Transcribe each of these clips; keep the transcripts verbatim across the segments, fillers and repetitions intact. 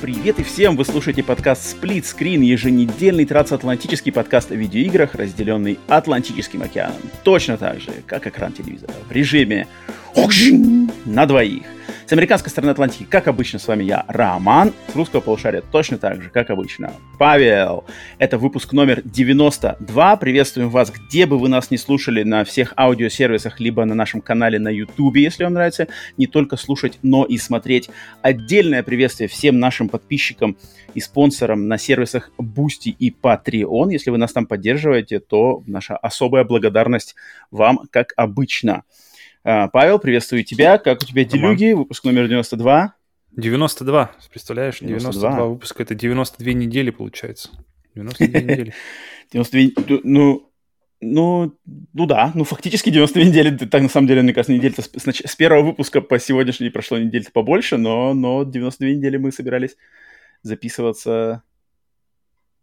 Привет и всем! Вы слушаете подкаст «Сплит-скрин», еженедельный трансатлантический подкаст о видеоиграх, разделенный Атлантическим океаном. Точно так же, как экран телевизора, в режиме на двоих. С американской стороны Атлантики, как обычно, с вами я, Роман. С русского полушария точно так же, как обычно, Павел. Это выпуск номер девяносто два. Приветствуем вас, где бы вы нас ни слушали, на всех аудиосервисах, либо на нашем канале на YouTube, если вам нравится не только слушать, но и смотреть. Отдельное приветствие всем нашим подписчикам и спонсорам на сервисах Boosty и Patreon. Если вы нас там поддерживаете, то наша особая благодарность вам, как обычно. Павел, приветствую тебя. Как у тебя делюги? Выпуск номер девяносто два. девяносто два, представляешь? девяносто два, девяносто два выпуска. Это девяносто две недели, получается. девяносто две недели. девяносто две... Ну, ну, ну да, ну фактически девяносто две недели. Так, на самом деле, мне кажется, недель-то с, с первого выпуска по сегодняшний прошло недель-то побольше, но, но девяносто две недели мы собирались записываться...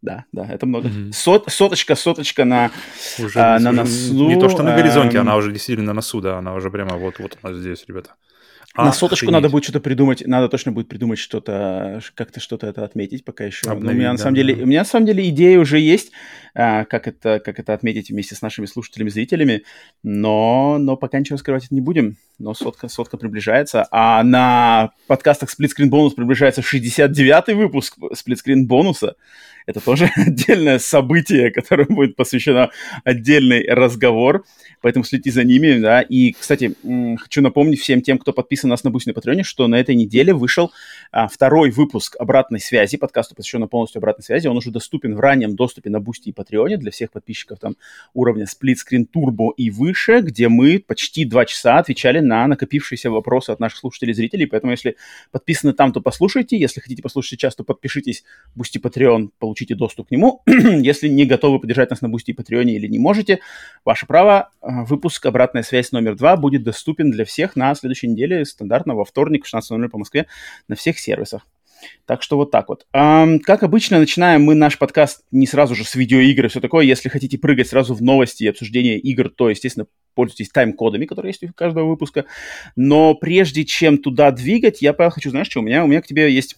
Да, да, это много. Mm-hmm. Сот, соточка, соточка на, уже, а, на носу. Не то, что на горизонте, эм... она уже действительно на носу, да, она уже прямо вот-вот у нас здесь, ребята. А, на соточку охренеть. Надо будет что-то придумать, надо точно будет придумать что-то, как-то что-то это отметить пока еще. Обновить, у, меня, да, на самом да. деле, у меня на самом деле идея уже есть, а, как, это, как это отметить вместе с нашими слушателями, зрителями, но, но пока ничего скрывать не будем, но сотка, сотка приближается, а на подкастах «Сплитскрин бонус» приближается шестьдесят девятый выпуск «Сплитскрин бонуса». Это тоже отдельное событие, которое будет посвящено отдельный разговор, поэтому следите за ними, да. И, кстати, м- хочу напомнить всем тем, кто подписан нас на Boosty на Патреоне, что на этой неделе вышел а, второй выпуск «Обратной связи», подкасту, посвященному полностью «Обратной связи». Он уже доступен в раннем доступе на Boosty и Патреоне для всех подписчиков там уровня «Сплитскрин Турбо» и выше, где мы почти два часа отвечали на накопившиеся вопросы от наших слушателей и зрителей, поэтому если подписаны там, то послушайте, если хотите послушать сейчас, то подпишитесь, Boosty, Patreon, получите доступ к нему. Если не готовы поддержать нас на Boosty и Патреоне или не можете, ваше право, выпуск «Обратная связь» номер два будет доступен для всех на следующей неделе, стандартно во вторник в шестнадцать ноль ноль по Москве на всех сервисах. Так что вот так вот. Um, как обычно, начинаем мы наш подкаст не сразу же с видеоигр и все такое. Если хотите прыгать сразу в новости и обсуждение игр, то, естественно, пользуйтесь тайм-кодами, которые есть у каждого выпуска. Но прежде чем туда двигать, я хочу, знаешь, что у меня, у меня к тебе есть...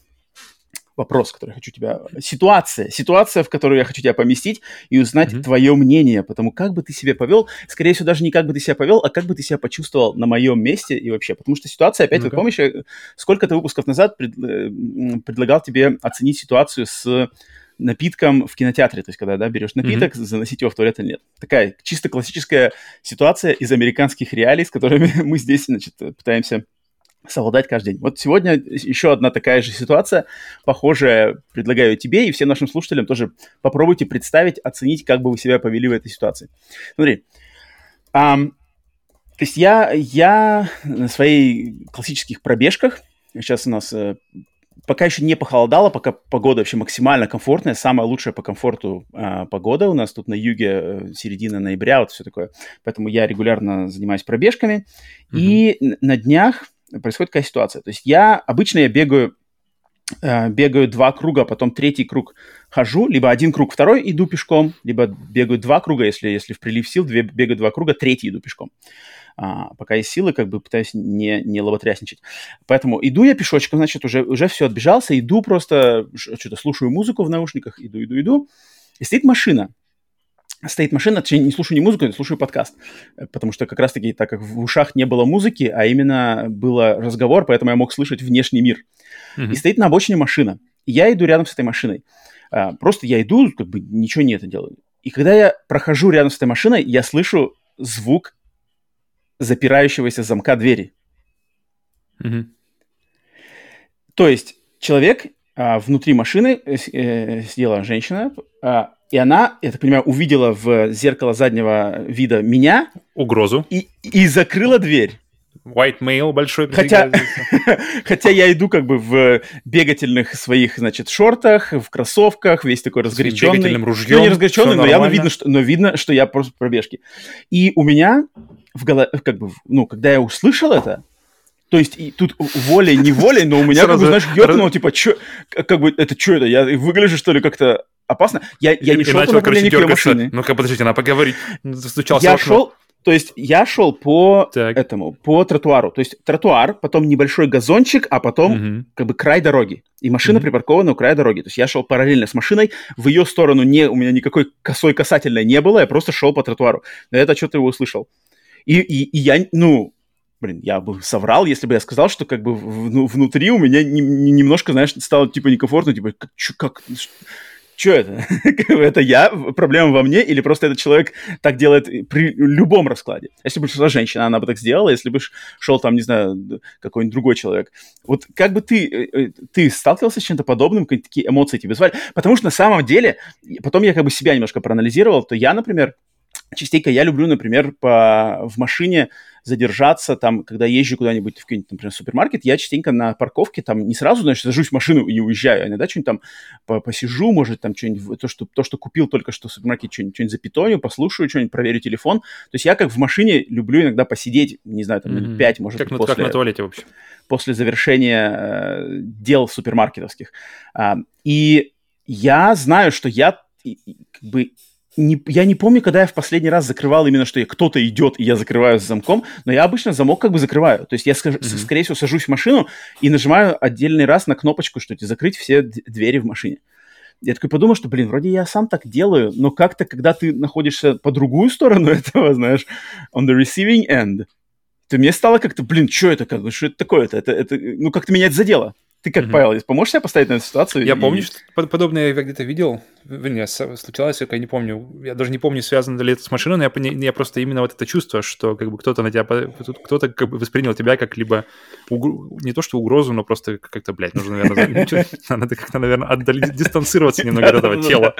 Вопрос, который я хочу тебя... Ситуация. Ситуация, в которую я хочу тебя поместить и узнать mm-hmm. твое мнение. Потому как бы ты себя повел, скорее всего, даже не как бы ты себя повел, а как бы ты себя почувствовал на моем месте и вообще. Потому что ситуация, опять, mm-hmm. вот помнишь, я сколько-то выпусков назад пред... предлагал тебе оценить ситуацию с напитком в кинотеатре. То есть, когда да, берешь напиток, mm-hmm. заносить его в туалет или нет. Такая чисто классическая ситуация из американских реалий, с которыми мы здесь, значит, пытаемся... совладать каждый день. Вот сегодня еще одна такая же ситуация, похожая, предлагаю тебе и всем нашим слушателям тоже попробуйте представить, оценить, как бы вы себя повели в этой ситуации. Смотри, um, то есть я, я на своих классических пробежках, сейчас у нас э, пока еще не похолодало, пока погода вообще максимально комфортная, самая лучшая по комфорту э, погода у нас тут на юге, э, середина ноября, вот все такое. Поэтому я регулярно занимаюсь пробежками. Mm-hmm. И на днях происходит такая ситуация. То есть я... Обычно я бегаю, э, бегаю два круга, потом третий круг хожу, либо один круг, второй иду пешком, либо бегаю два круга, если, если в прилив сил, две, бегаю два круга, третий иду пешком. А, пока есть силы, как бы пытаюсь не, не лоботрясничать. Поэтому иду я пешочком, значит, уже, уже все, отбежался, иду просто, что-то слушаю музыку в наушниках, иду, иду, иду. И стоит машина. Стоит машина, точнее, не слушаю не музыку, не слушаю подкаст, потому что как раз-таки, так как в ушах не было музыки, а именно был разговор, поэтому я мог слышать внешний мир. Mm-hmm. И стоит на обочине машина. И я иду рядом с этой машиной. А, просто я иду, как бы ничего не это делаю. И когда я прохожу рядом с этой машиной, я слышу звук запирающегося замка двери. Mm-hmm. То есть человек а, внутри машины, э, э, сидела женщина, а, и она, я так понимаю, увидела в зеркало заднего вида меня. Угрозу. И, и закрыла дверь. white male большой. Хотя, хотя я иду как бы в бегательных своих, значит, шортах, в кроссовках, весь такой разгоряченный. С бегательным ружьем. Ну, не разгоряченный, но явно видно, что, но видно, что я просто пробежки. И у меня в голове, как бы, ну, когда я услышал это, то есть и тут волей-неволей, но у меня, как бы, знаешь, ёкнуло, типа, чё, как бы, это что это, я выгляжу, что ли, как-то опасно? Я, я не шел по направлению к её машине. Ну-ка, подождите, она поговорит, стучался я в окно. Шел, то есть я шел по так. этому, по тротуару. То есть тротуар, потом небольшой газончик, а потом, угу. как бы, край дороги. И машина mm-hmm. припаркована у края дороги. То есть я шел параллельно с машиной, в ее сторону не, у меня никакой косой касательной не было, я просто шел по тротуару. Но это что-то его услышал. И, и, и я, ну... Блин, я бы соврал, если бы я сказал, что как бы внутри у меня не, не, немножко, знаешь, стало типа некомфортно, типа, чё, как, чё это? Это я? Проблема во мне? Или просто этот человек так делает при любом раскладе? Если бы шла женщина, она бы так сделала, если бы шел там, не знаю, какой-нибудь другой человек. Вот как бы ты, ты сталкивался с чем-то подобным, какие-то такие эмоции тебе звали? Потому что на самом деле, потом я как бы себя немножко проанализировал, то я, например, частенько я люблю, например, по, в машине задержаться, там, когда езжу куда-нибудь в какой-нибудь, например, супермаркет, я частенько на парковке там не сразу, значит, сажусь в машину и уезжаю, а иногда что-нибудь там посижу, может, там что-нибудь, то, что, то, что купил только что в супермаркете, что-нибудь, что-нибудь запитоню, послушаю что-нибудь, проверю телефон. То есть я как в машине люблю иногда посидеть, не знаю, там, минут mm-hmm. пять, может, как, после... Как на туалете, в общем. После завершения э, дел супермаркетовских. А, и я знаю, что я и, и, как бы... Не, я не помню, когда я в последний раз закрывал именно, что я, кто-то идет, и я закрываю с замком, но я обычно замок как бы закрываю. То есть я, скажу, mm-hmm. скорее всего, сажусь в машину и нажимаю отдельный раз на кнопочку, что тебе закрыть все двери в машине. Я такой подумал, что, блин, вроде я сам так делаю, но как-то, когда ты находишься по другую сторону этого, знаешь, on the receiving end, то мне стало как-то, блин, что это, как бы, что это такое-то? Это, это, ну, как-то меня это задело. Ты как, mm-hmm. Павел, поможешь себе поставить на эту ситуацию? Я и... помню, что подобное я где-то видел. Вернее, случалось, я не помню. Я даже не помню, связано ли это с машиной, но я, я просто именно вот это чувство, что как бы кто-то на тебя... Кто-то как бы воспринял тебя как либо... Угр... Не то, что угрозу, но просто как-то, блядь, нужно, наверное... Надо как-то, наверное, отдалить, дистанцироваться немного от этого тела.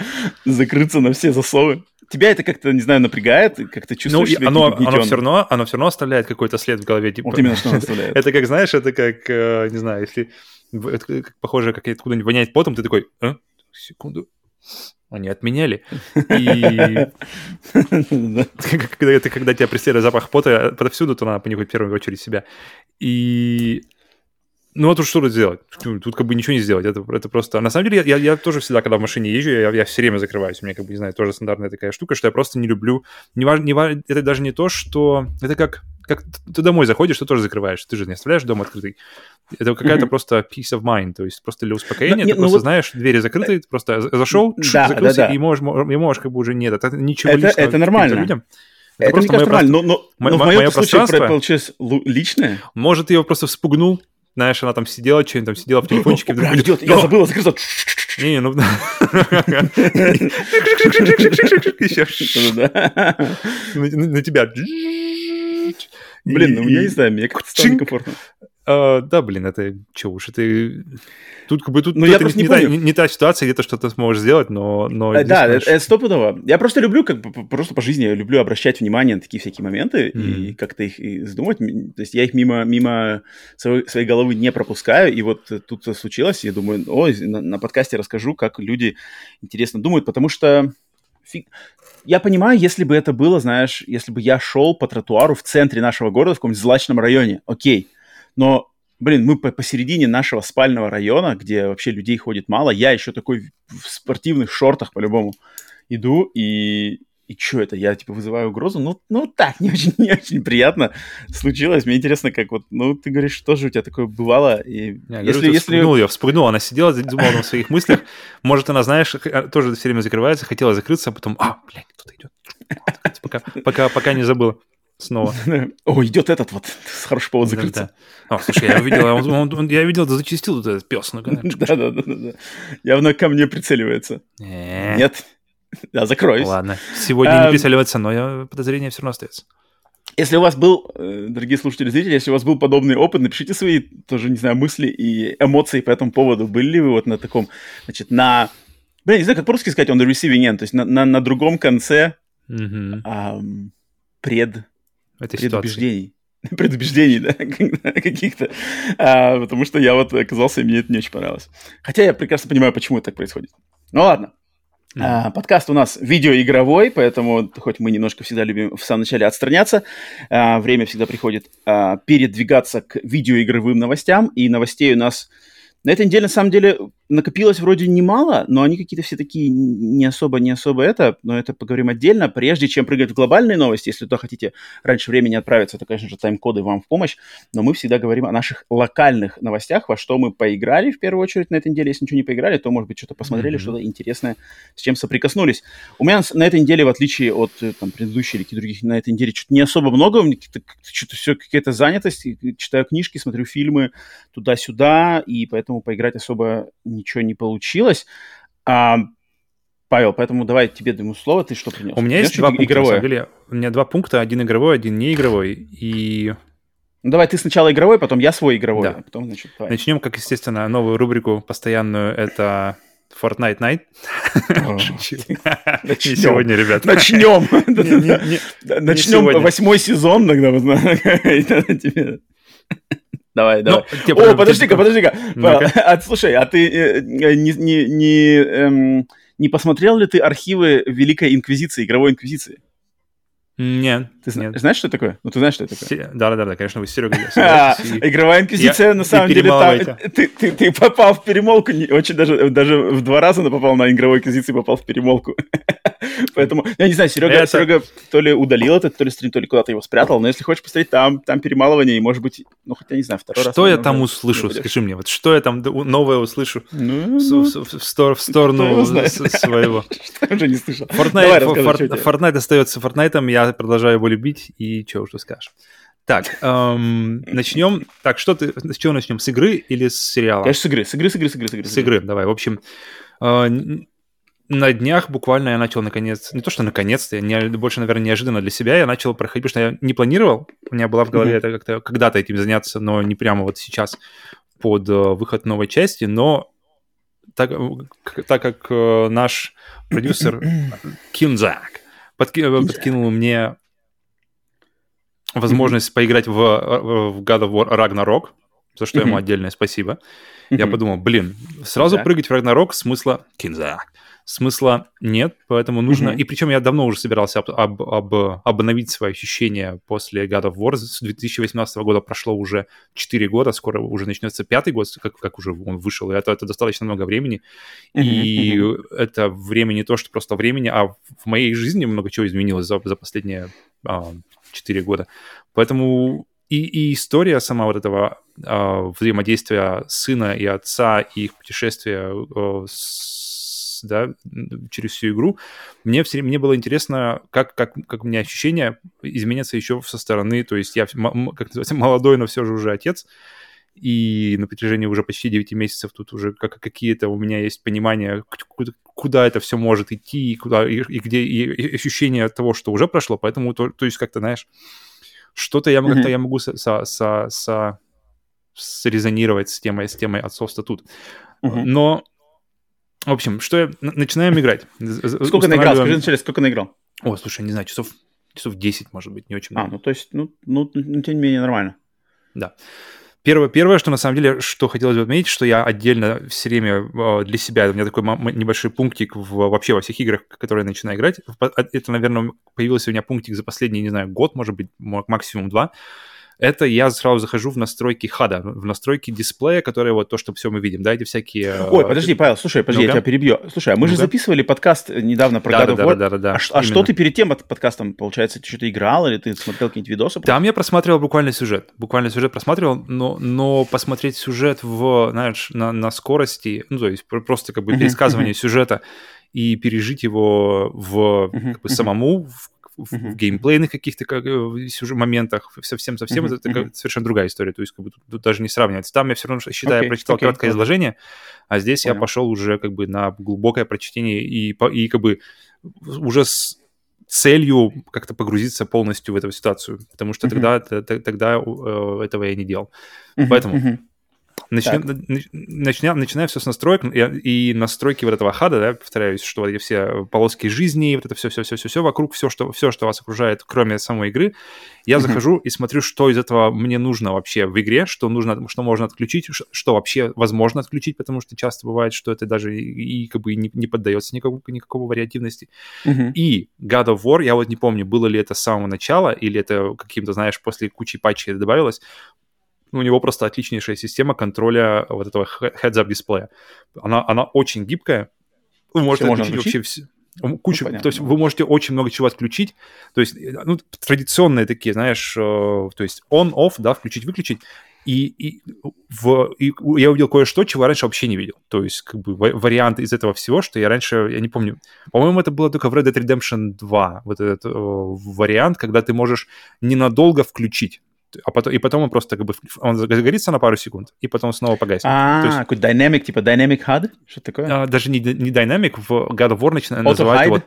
Закрыться на все засовы. Тебя это как-то, не знаю, напрягает, как-то чувствуешь себя ну, оно, оно все равно, оно все равно оставляет какой-то след в голове. Типа. Вот именно что оно оставляет. Это как, знаешь, это как, не знаю, если... Это, похоже, как откуда-нибудь воняет потом, ты такой, а? Секунду, они отменяли. И когда тебя преследует запах пота повсюду, то надо понюхать в первую очередь себя. И... Ну, а тут что тут сделать? Тут как бы ничего не сделать. Это, это просто... На самом деле, я, я тоже всегда, когда в машине езжу, я, я все время закрываюсь. У меня, как бы, не знаю, тоже стандартная такая штука, что я просто не люблю... Не важ... Не важ... Это даже не то, что... Это как... как... Ты домой заходишь, ты тоже закрываешь. Ты же не оставляешь дом открытый. Это какая-то mm-hmm. просто peace of mind. То есть просто для успокоения. Но, нет, ты ну просто вот... знаешь, двери закрыты, ты просто зашел, да, закрылся, да, да. И, можешь, и можешь как бы уже нет. Это ничего это, личного. Это нормально. Людям. Это, это просто мне кажется, мое нормально. Про... Но, но, но м- в моем случае получилось личное. Может, я его просто вспугнул. Знаешь, она там сидела, что-нибудь там сидела в телефончике. Бля, идет, я забыла, закрыла. Не, ну... На тебя. Блин, ну я не знаю, мне как-то стало некомфортно. Да, блин, это чего уж, это... Тут как бы тут не та ситуация, где-то что-то сможешь сделать, но... Да, это стопудово. Я просто люблю, как бы, просто по жизни я люблю обращать внимание на такие всякие моменты и как-то их задумывать. То есть я их мимо своей головы не пропускаю, и вот тут случилось, я думаю, ой, на подкасте расскажу, как люди интересно думают, потому что... Фиг... Я понимаю, если бы это было, знаешь, если бы я шел по тротуару в центре нашего города, в каком-нибудь злачном районе, окей, но, блин, мы посередине нашего спального района, где вообще людей ходит мало, я еще такой в спортивных шортах по-любому иду, и, и что это, я типа вызываю угрозу, ну, ну так, не очень, не очень приятно случилось, мне интересно, как вот, ну, ты говоришь, что же у тебя такое бывало, и я, если... Говорю, если... Вспугнул ее, вспугнул, она сидела, думала о своих мыслях, может, она, знаешь, тоже все время закрывается, хотела закрыться, а потом, а, блядь, кто-то идет. Пока, пока, пока не забыла. Снова. О, идет этот вот. Хороший повод закрыться. Да, да. О, слушай, я видел, он, он, он, я видел, да зачистил вот этот пес. Да-да-да. Явно ко мне прицеливается. Нет. Нет. Я закроюсь. Ладно. Сегодня а, не прицеливается, но я, подозрение все равно остается. Если у вас был, дорогие слушатели и зрители, если у вас был подобный опыт, напишите свои, тоже, не знаю, мысли и эмоции по этому поводу. Были ли вы вот на таком, значит, на... Блин, не знаю, как по-русски сказать, on the receiving end, то есть на, на, на другом конце mm-hmm. а, пред... Предубеждений. предубеждений, да, каких-то, а, потому что я вот оказался, и мне это не очень понравилось. Хотя я прекрасно понимаю, почему это так происходит. Ну ладно. Mm-hmm. А, подкаст у нас видеоигровой, поэтому хоть мы немножко всегда любим в самом начале отстраняться, а, время всегда приходит а, передвигаться к видеоигровым новостям, и новостей у нас на этой неделе, на самом деле, накопилось вроде немало, но они какие-то все такие не особо, не особо это, но это поговорим отдельно, прежде чем прыгать в глобальные новости. Если туда хотите раньше времени отправиться, то, конечно же, тайм-коды вам в помощь, но мы всегда говорим о наших локальных новостях, во что мы поиграли в первую очередь на этой неделе. Если ничего не поиграли, то, может быть, что-то посмотрели, mm-hmm. что-то интересное, с чем соприкоснулись. У меня на этой неделе, в отличие от там, предыдущей или каких-то других, на этой неделе что-то не особо много, у меня что-то все какая-то занятость, читаю книжки, смотрю фильмы туда-сюда, и поэтому поиграть особо ничего не получилось. А, Павел, поэтому давай тебе дам слово, ты что принес? У меня принес есть два пункта, игровое? На самом деле. У меня два пункта, один игровой, один неигровой. И... Ну давай ты сначала игровой, потом я свой игровой. Да. А потом, значит, начнем, как естественно, новую рубрику постоянную, это... Fortnite Night. Шучу. Не сегодня, ребят. Начнем. Начнем восьмой сезон, тогда вы знаете. Давай, давай. Ну, типа, О, подожди-ка, подожди-ка. Ну-ка. А, слушай, а ты э, не, не, не, эм, не посмотрел ли ты архивы Великой Инквизиции, Игровой Инквизиции? Нет. Ты зна- нет. знаешь, что это такое? Ну, ты знаешь, что это такое? Да-да-да, конечно, вы с Серегой. Игровая инквизиция, на самом деле, ты попал в перемолку, очень даже в два раза попал на игровой инквизиции, попал в перемолку. Поэтому, я не знаю, Серега то ли удалил это, то ли стрим, то ли куда-то его спрятал, но если хочешь посмотреть, там перемалывание, и, может быть, ну, хотя, не знаю, второй раз. Что я там услышу, скажи мне, вот что я там новое услышу в сторону своего? Что уже не слышал? Fortnite остается Fortnite'ом, я продолжаю его любить, и чего что скажешь. Так, эм, начнем. Так, что ты, с чего начнем? С игры или с сериала? Конечно, с игры. С игры, с игры, с игры. С игры, с игры. давай. В общем, э, на днях буквально я начал наконец... Не то, что наконец-то, я не, больше, наверное, неожиданно для себя. Я начал проходить, потому что я не планировал. У меня была в голове mm-hmm. это как-то когда-то этим заняться, но не прямо вот сейчас под э, выход новой части. Но так, к, так как э, наш продюсер Кинзак Подки- подкинул мне возможность mm-hmm. поиграть в, в God of War Ragnarok, за что mm-hmm. ему отдельное спасибо. Mm-hmm. Я подумал, блин, сразу mm-hmm. прыгать в Ragnarok смысла... Кинза. Смысла нет, поэтому нужно... Mm-hmm. И причем я давно уже собирался об, об, об, обновить свои ощущения после God of War. С две тысячи восемнадцатого года прошло уже четыре года, скоро уже начнется пятый год, как, как уже он вышел. И это, это достаточно много времени. Mm-hmm. И mm-hmm. это время не то, что просто времени, а в моей жизни много чего изменилось за, за последние... четыре года. Поэтому и, и история сама вот этого э, взаимодействия сына и отца, и их путешествия э, с, да, через всю игру, мне, все, мне было интересно, как, как, как у меня ощущения изменятся еще со стороны. То есть я, как называется, молодой, но все же уже отец. И на протяжении уже почти девяти месяцев тут уже как, какие-то у меня есть понимания, куда, куда это все может идти, и, куда, и, и где и ощущение того, что уже прошло. Поэтому, то, то есть, как-то, знаешь, что-то я, mm-hmm. как-то я могу со, со, со, со, срезонировать с темой, с темой отцовства тут. Mm-hmm. Но, в общем, что я... Начинаем играть. Сколько наиграл? Скажи вначале, сколько наиграл? О, слушай, не знаю, часов, часов десять, может быть, не очень много. А, ну, то есть, ну, ну, тем не менее, нормально. Да. Первое, первое, что на самом деле, что хотелось бы отметить, что я отдельно все время для себя, у меня такой небольшой пунктик в, вообще во всех играх, которые я начинаю играть, это, наверное, появился у меня пунктик за последний, не знаю, год, может быть, максимум два, это я сразу захожу в настройки хада, в настройки дисплея, которые вот то, что все мы видим, да, эти всякие... Ой, подожди, Павел, слушай, подожди, ну-ка. Я тебя перебью. Слушай, а мы ну-ка. же записывали подкаст недавно про God of War. Да, да, да, да. А, ш- а что ты перед тем подкастом, получается, ты что-то играл или ты смотрел какие-нибудь видосы? Просто? Там я просматривал буквально сюжет, буквально сюжет просматривал, но, но посмотреть сюжет в, знаешь, на, на скорости, ну, то есть просто как бы пересказывание сюжета и пережить его в как бы, самому, в в uh-huh. геймплейных каких-то как, моментах, совсем-совсем, uh-huh. это uh-huh. совершенно другая история, то есть как бы, тут, тут даже не сравнивается. Там я все равно, считаю, okay. я прочитал okay. краткое okay. изложение, а здесь Понял. я пошел уже как бы на глубокое прочтение и, и как бы уже с целью как-то погрузиться полностью в эту ситуацию, потому что uh-huh. тогда, т- тогда э, этого я не делал. Uh-huh. Поэтому... Uh-huh. Начи... Начиня... Начинаю все с настроек, и, и настройки вот этого хада, да, повторяюсь, что вот эти все полоски жизни, вот это все-все-все-все вокруг, все что, все, что вас окружает, кроме самой игры, я захожу и смотрю, что из этого мне нужно вообще в игре, что нужно, что можно отключить, что вообще возможно отключить, потому что часто бывает, что это даже и, и как бы не, не поддается никакому, никакому вариативности. И God of War, я вот не помню, было ли это с самого начала, или это каким-то, знаешь, после кучи патчей добавилось, у него просто отличнейшая система контроля вот этого heads-up дисплея. Она, она очень гибкая. Вы можете отключить вообще все. Кучу, ну, то есть вы можете очень много чего отключить, то есть ну, традиционные такие, знаешь, то есть on-off, да, включить-выключить, и, и, в, и я увидел кое-что, чего я раньше вообще не видел, то есть как бы вариант из этого всего, что я раньше, я не помню, по-моему, это было только в Red Dead Redemption два, вот этот о, вариант, когда ты можешь ненадолго включить. А потом, и потом он просто как бы он загорится на пару секунд, и потом снова погасит. А, какой динамик, типа динамик хад? Что такое? А, даже не динамик, в God of War начинают называть его...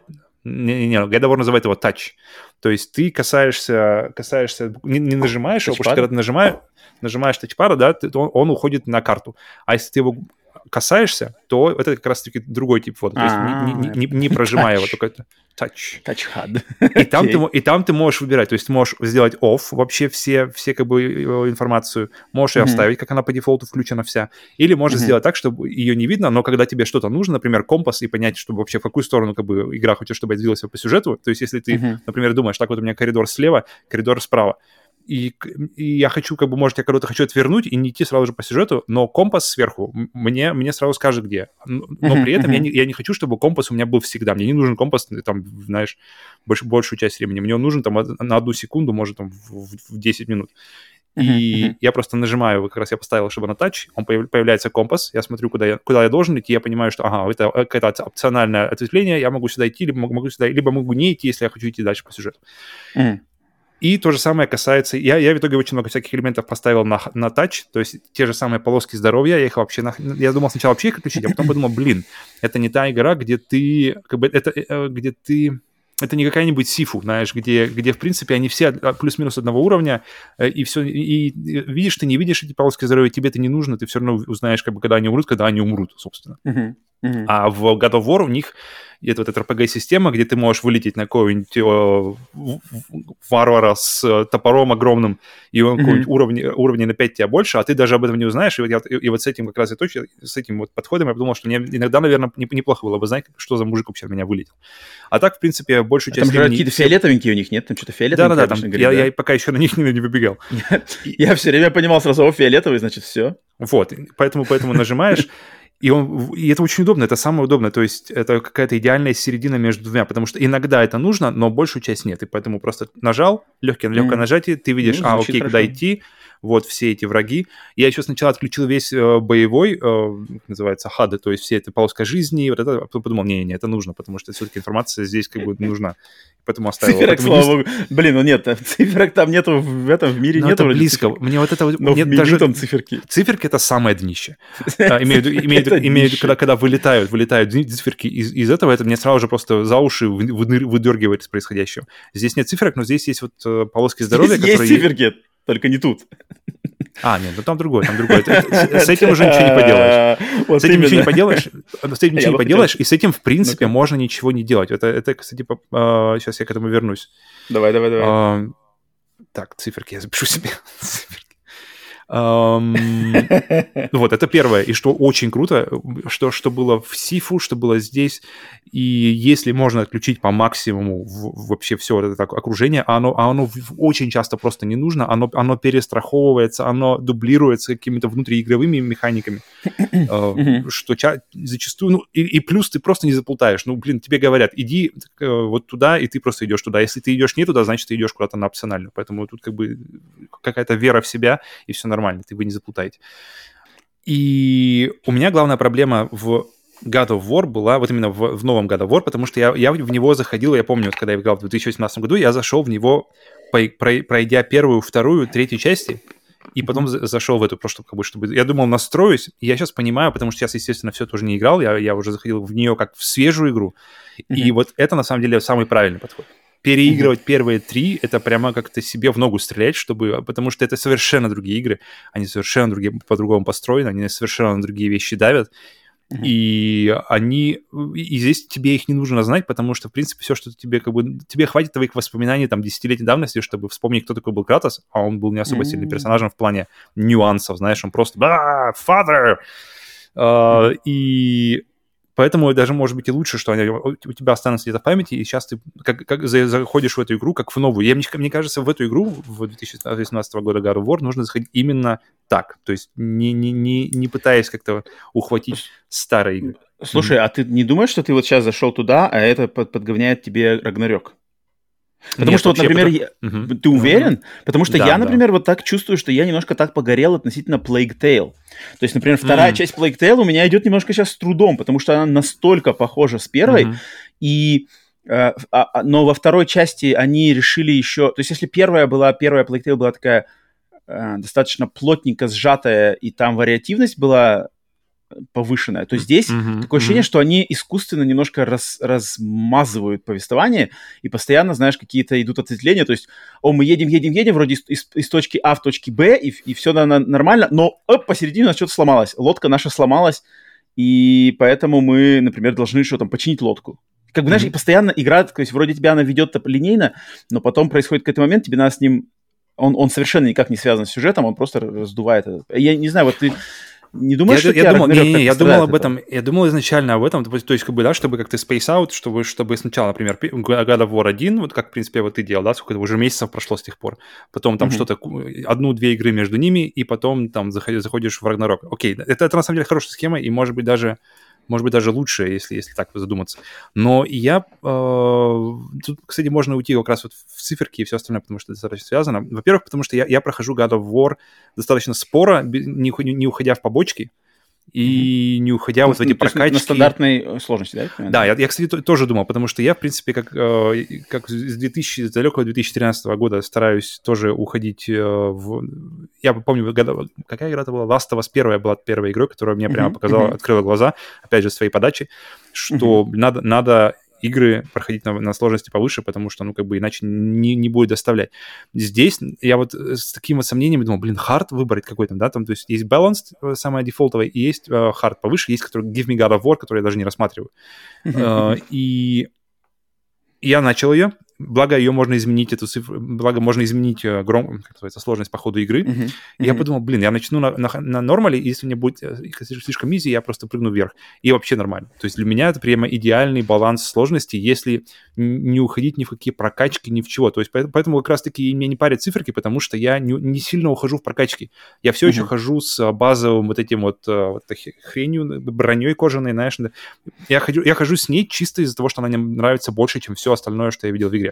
Не-не-не, God of War называет его touch. То есть ты касаешься, касаешься не, не нажимаешь его, потому что когда ты нажимаешь, нажимаешь тачпара, да, ты, он, он уходит на карту. А если ты его касаешься, то это как раз-таки другой тип фото. То есть не, не, не, не прожимая его, только это touch. Touch HUD. И там, okay. ты, и там ты можешь выбирать. То есть ты можешь сделать off вообще все, все как бы информацию. Можешь ее mm-hmm. оставить, как она по дефолту включена вся. Или можешь mm-hmm. сделать так, чтобы ее не видно, но когда тебе что-то нужно, например, компас, и понять, чтобы вообще в какую сторону как бы игра хочет, чтобы я двигалась по сюжету. То есть если ты, mm-hmm. например, думаешь, так вот у меня коридор слева, коридор справа. И, и я хочу, как бы, может, я кого-то хочу отвернуть и не идти сразу же по сюжету, но компас сверху мне, мне сразу скажет, где. Но uh-huh, при этом uh-huh. я, не, я не хочу, чтобы компас у меня был всегда. Мне не нужен компас, там, знаешь, больш, большую часть времени. Мне он нужен там, на одну секунду, может, там, в, в десять минут. Uh-huh, и uh-huh. я просто нажимаю, как раз я поставил, чтобы на тач, он появ, появляется компас, я смотрю, куда я, куда я должен идти, я понимаю, что, ага, это какое-то опциональное ответвление, я могу сюда идти, либо могу, сюда, либо могу не идти, если я хочу идти дальше по сюжету. Uh-huh. И то же самое касается... Я, я в итоге очень много всяких элементов поставил на, на тач, то есть те же самые полоски здоровья, я их вообще... На, я думал сначала вообще их отключить, а потом подумал, блин, это не та игра, где ты... Как бы, это, где ты... Это не какая-нибудь сифу, знаешь, где, где, в принципе, они все плюс-минус одного уровня, и все, и видишь, ты не видишь эти полоски здоровья, тебе это не нужно, ты все равно узнаешь, как бы, когда они умрут, когда они умрут, собственно. Uh-huh, uh-huh. А в God of War у них это вот эта эр пи джи-система, где ты можешь вылететь на какого-нибудь э, варвара с топором огромным, и он uh-huh. уровень, уровней на пять тебя больше, а ты даже об этом не узнаешь, и вот, я, и, и вот с этим как раз и точно, с этим вот подходом я подумал, что мне иногда, наверное, неплохо было бы знать, что за мужик вообще от меня вылетел. А так, в принципе, большую часть... А там же какие-то все... фиолетовенькие у них, нет? Там что-то фиолетовенькое. Да-да-да, там, я, да? я пока еще на них не, не выбегал. Я все время понимал сразу, о, фиолетовый, значит, все. Вот, поэтому, поэтому нажимаешь, и, он, и это очень удобно, это самое удобное, то есть это какая-то идеальная середина между двумя, потому что иногда это нужно, но большую часть нет, и поэтому просто нажал, легкое, легкое mm. нажатие, ты видишь, ну, а, окей, хорошо. Куда идти, вот все эти враги. Я еще сначала отключил весь э, боевой, э, называется, хады, то есть все эта полоска жизни, вот это, а потом подумал, не-не-не, это нужно, потому что все-таки информация здесь как бы нужна, поэтому оставил. Циферок, поэтому слава богу, блин, ну нет, циферок там нету, в этом в мире но нету. Это близко, циферки. Мне вот это... Но нет, в мире даже... там циферки. Циферки — это самое днище. Имею в виду, когда вылетают, вылетают циферки из этого, это мне сразу же просто за уши выдергивает из происходящего. Здесь нет циферок, но здесь есть вот полоски здоровья, которые... Есть циферки. Только не тут. А, нет, ну там другое, там другое. С этим уже ничего не поделаешь. С этим ничего не поделаешь, с этим ничего не поделаешь, и с этим, в принципе, можно ничего не делать. Это, кстати, сейчас я к этому вернусь. Давай, давай, давай. Так, циферки я запишу себе. Вот, это первое. И что очень круто, что, что было в Сифу, что было здесь. И если можно отключить по максимуму вообще все это окружение, а оно, а оно очень часто просто не нужно, оно, оно перестраховывается, оно дублируется какими-то внутриигровыми механиками, что зачастую... Ну, и, и плюс ты просто не заплутаешь. Ну, блин, тебе говорят, иди вот туда, и ты просто идешь туда. Если ты идешь не туда, значит, ты идешь куда-то на опциональную. Поэтому тут как бы какая-то вера в себя, и все нормально. Нормально, ты вы не заплутаете. И у меня главная проблема в God of War была вот именно в, в новом God of War, потому что я, я в него заходил, я помню, вот когда я играл в две тысячи восемнадцатом году, я зашел в него, пройдя первую, вторую, третью части, и потом mm-hmm. зашел в эту, просто как бы, чтобы... Я думал, настроюсь, и я сейчас понимаю, потому что сейчас, естественно, все тоже не играл, я, я уже заходил в нее как в свежую игру, mm-hmm. и вот это, на самом деле, самый правильный подход. переигрывать первые три, это прямо как-то себе в ногу стрелять, чтобы, потому что это совершенно другие игры, они совершенно другие, по-другому построены, они совершенно другие вещи давят, mm-hmm. и они, и здесь тебе их не нужно знать, потому что, в принципе, все, что тебе, как бы, тебе хватит твоих воспоминаний, там, десятилетней давности, чтобы вспомнить, кто такой был Кратос, а он был не особо mm-hmm. сильным персонажем в плане нюансов, знаешь, он просто «Ааа, father!» uh, mm-hmm. И... Поэтому даже, может быть, и лучше, что они у тебя останутся где-то в памяти, и сейчас ты как, как заходишь в эту игру как в новую. Я, мне, мне кажется, в эту игру в две тысячи восемнадцатого года God of War нужно заходить именно так, то есть не, не, не, не пытаясь как-то ухватить старые игры. Слушай, mm-hmm. а ты не думаешь, что ты вот сейчас зашел туда, а это под, подговняет тебе Рагнарёк? Потому Нет, что, вот, например, я... uh-huh. ты уверен? Uh-huh. Потому что да, я, например, да. вот так чувствую, что я немножко так погорел относительно Plague Tale. То есть, например, вторая uh-huh. часть Plague Tale у меня идет немножко сейчас с трудом, потому что она настолько похожа с первой. Uh-huh. И, э, а, но во второй части они решили еще... То есть, если первая была, первая Plague Tale была такая э, достаточно плотненько сжатая, и там вариативность была... повышенная, то здесь mm-hmm, такое ощущение, mm-hmm. что они искусственно немножко раз, размазывают повествование и постоянно, знаешь, какие-то идут ответвления, то есть, о, мы едем, едем, едем, вроде из, из точки А в точке Б, и, и все на, на, нормально, но оп, посередине у нас что-то сломалось, лодка наша сломалась, и поэтому мы, например, должны что там, починить лодку. Как бы, знаешь, mm-hmm. и постоянно игра, то есть, вроде тебя она ведет линейно, но потом происходит какой-то момент, тебе надо с ним... Он, он совершенно никак не связан с сюжетом, он просто раздувает это. Я не знаю, вот ты... Не думаешь, я, что я думал, не, не, я думал об этом, я думал изначально об этом, то есть, как бы, да, чтобы как-то space out, чтобы, чтобы сначала, например, God of War один, вот как, в принципе, вот ты делал, да, сколько уже месяцев прошло с тех пор, потом там mm-hmm. что-то, одну-две игры между ними, и потом там заходишь в Ragnarok. Окей, это, это на самом деле хорошая схема, и, может быть, даже... Может быть, даже лучше, если, если так задуматься. Но я... Э, тут, кстати, можно уйти как раз вот в циферки и все остальное, потому что это достаточно связано. Во-первых, потому что я, я прохожу God of War достаточно споро, не, не уходя в побочки и mm-hmm. не уходя ну, вот в эти прокачки. На стандартной сложности, да? Понимаете? Да, я, я, кстати, тоже думал, потому что я, в принципе, как, э, как с, двухтысячного, с далекого две тысячи тринадцатого года стараюсь тоже уходить э, в... Я помню, какая игра-то была? Last of Us первая была первой игрой, которая мне прямо uh-huh, показала, uh-huh. открыла глаза, опять же, своей подачи, что uh-huh. надо, надо игры проходить на, на сложности повыше, потому что, ну, как бы, иначе не, не будет доставлять. Здесь я вот с таким вот сомнением думал, блин, хард выбрать какой-то, да, там, то есть есть balanced, самая дефолтовая, и есть хард uh, повыше, есть который Give Me God of War, который я даже не рассматриваю. Uh-huh. Uh, и я начал ее. Благо, ее можно изменить, эту цифру, благо, можно изменить гром, как называется, сложность по ходу игры. Uh-huh. И я uh-huh. подумал, блин, я начну на, на, на нормале, и если мне будет слишком изи, я просто прыгну вверх. И вообще нормально. То есть для меня это прямо идеальный баланс сложности, если не уходить ни в какие прокачки, ни в чего. То есть поэтому как раз-таки меня не парят циферки, потому что я не, не сильно ухожу в прокачки. Я все uh-huh. еще хожу с базовым вот этим вот, вот хренью, броней кожаной, знаешь. Я хожу, я хожу с ней чисто из-за того, что она мне нравится больше, чем все остальное, что я видел в игре.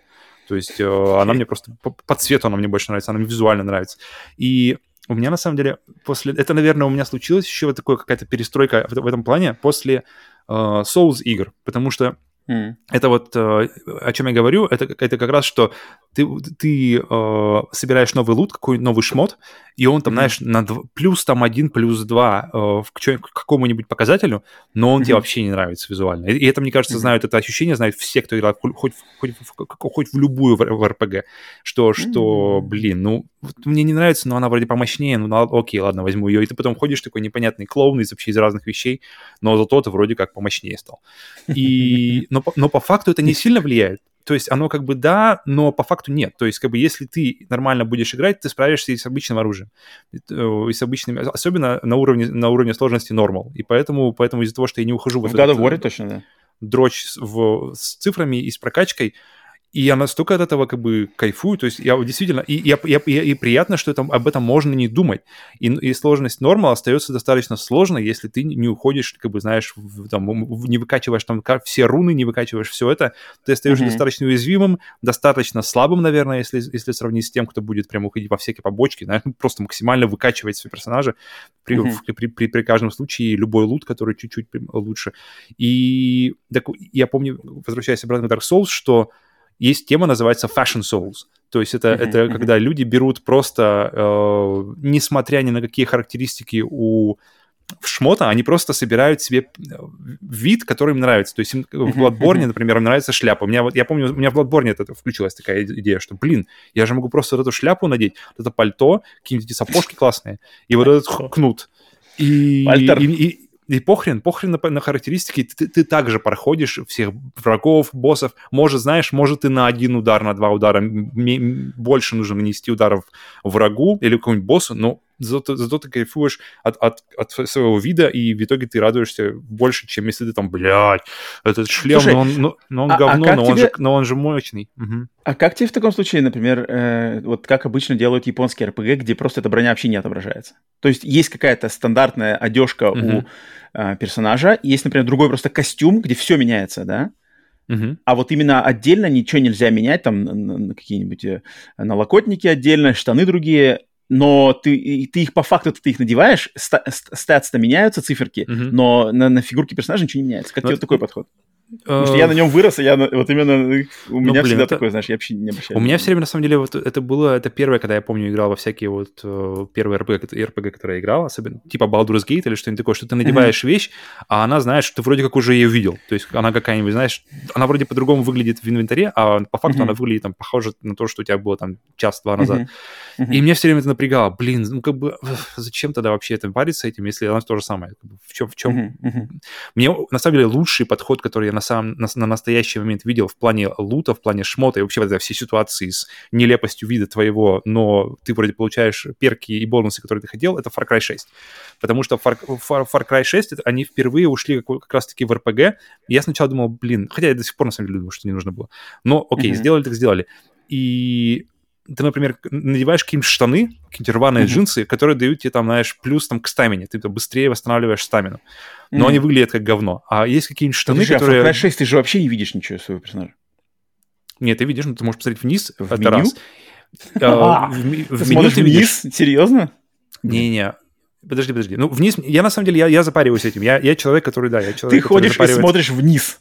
То есть э, она мне просто по, по цвету она мне больше нравится, она мне визуально нравится. И у меня на самом деле после... Это, наверное, у меня случилось еще вот такая какая-то перестройка в, в этом плане после э, Souls игр, потому что mm. это вот, э, о чем я говорю, это, это как раз, что ты, ты э, собираешь новый лут, какой-нибудь новый шмот, и он там, mm-hmm. знаешь, на дв... плюс там один, плюс два э, в ч... к какому-нибудь показателю, но он mm-hmm. тебе вообще не нравится визуально. И, и это, мне кажется, mm-hmm. знают это ощущение, знают все, кто играл хоть, хоть, хоть в любую в эр пи джи, что, что mm-hmm. блин, ну, вот мне не нравится, но она вроде помощнее, ну, на... окей, ладно, возьму ее. И ты потом ходишь такой непонятный клоун из вообще из разных вещей, но зато ты вроде как помощнее стал. И... Но, но по факту это не сильно влияет. То есть оно как бы да, но по факту нет. То есть как бы если ты нормально будешь играть, ты справишься и с обычным оружием, и с обычными, особенно на уровне, на уровне сложности нормал. И поэтому, поэтому из-за того, что я не ухожу в, в God of War, точно, да. дрочь в, с цифрами и с прокачкой, и я настолько от этого как бы кайфую, то есть я действительно... И, я, я, и приятно, что это, об этом можно не думать. И, и сложность нормала остается достаточно сложной, если ты не уходишь, как бы, знаешь, в, там, в, не выкачиваешь там все руны, не выкачиваешь все это. Ты остаешься mm-hmm. достаточно уязвимым, достаточно слабым, наверное, если, если сравнить с тем, кто будет прям уходить во всякие побочки, наверное, просто максимально выкачивать свои персонажи при, mm-hmm. в, при, при, при каждом случае любой лут, который чуть-чуть лучше. И так, я помню, возвращаясь обратно в Dark Souls, что есть тема, называется Fashion Souls. То есть это, uh-huh, это uh-huh. когда люди берут просто, э, несмотря ни на какие характеристики у шмота, они просто собирают себе вид, который им нравится. То есть им, в Bloodborne, например, им нравится шляпа. У меня, вот, я помню, у меня в Bloodborne это включилась такая идея, что, блин, я же могу просто вот эту шляпу надеть, вот это пальто, какие-нибудь эти сапожки классные, и вот этот кнут. И, и, и, и похрен, похрен на, на характеристики. Ты, ты также проходишь всех врагов, боссов. Может, знаешь, может, ты на один удар, на два удара м- больше нужно нанести ударов врагу или какому-нибудь боссу, но Зато, зато ты кайфуешь от, от, от своего вида, и в итоге ты радуешься больше, чем если ты там, блядь, этот шлем, слушай, но он, но, но он а, говно, а но, он тебе... же, но он же мощный. Угу. А как тебе в таком случае, например, э, вот как обычно делают японские эр пи джи, где просто эта броня вообще не отображается? То есть есть какая-то стандартная одежка угу. у э, персонажа, есть, например, другой просто костюм, где все меняется, да? Uh-huh. А вот именно отдельно ничего нельзя менять, там на, на какие-нибудь налокотники отдельно, штаны другие... Но ты, ты их по факту ты их надеваешь, статс-то меняются, циферки, mm-hmm. но на, на фигурке персонажа ничего не меняется. Как но тебе это... такой подход? Потому что я на нем вырос, и я вот именно у меня ну, блин, всегда это... такое, знаешь, я вообще не обращаюсь. У меня все время, на самом деле, вот это было, это первое, когда я помню, играл во всякие вот первые эр пи джи, которые я играл, особенно типа Baldur's Gate или что-нибудь такое, что ты надеваешь uh-huh. вещь, а она, знаешь, ты вроде как уже ее видел. То есть она какая-нибудь, знаешь, она вроде по-другому выглядит в инвентаре, а по факту uh-huh. она выглядит там похоже на то, что у тебя было там час-два назад. Uh-huh. Uh-huh. И мне все время это напрягало. Блин, ну как бы зачем тогда вообще это париться этим, если она то же самое? В чем? В чем? Uh-huh. Uh-huh. Мне, на самом деле, лучший подход, который я на сам на, на настоящий момент видел в плане лута, в плане шмота и вообще вот все ситуации с нелепостью вида твоего, но ты вроде получаешь перки и бонусы, которые ты хотел, это Far Cry шесть. Потому что Far, Far, Far Cry шесть, они впервые ушли как, как раз-таки в эр пи джи. Я сначала думал, блин, хотя я до сих пор на самом деле думаю, что не нужно было. Но окей, mm-hmm. сделали так сделали. И... Ты, например, надеваешь какие-нибудь штаны, какие-нибудь рваные uh-huh. джинсы, которые дают тебе, там, знаешь, плюс там, к стамине. Ты там, быстрее восстанавливаешь стамину. Но uh-huh. они выглядят как говно. А есть какие-нибудь штаны, Подожди, которые... Подожди, а в Far Cry шесть ты же вообще не видишь ничего своего персонажа. Нет, ты видишь, но ты можешь посмотреть вниз. В меню? Раз. А, в, в ты смотришь вниз? Видишь... Серьезно? Не-не-не. Подожди, подожди. Ну, вниз... Я, на самом деле, я, я запариваюсь этим. Я, я человек, который, да, я человек, ты ходишь и смотришь вниз.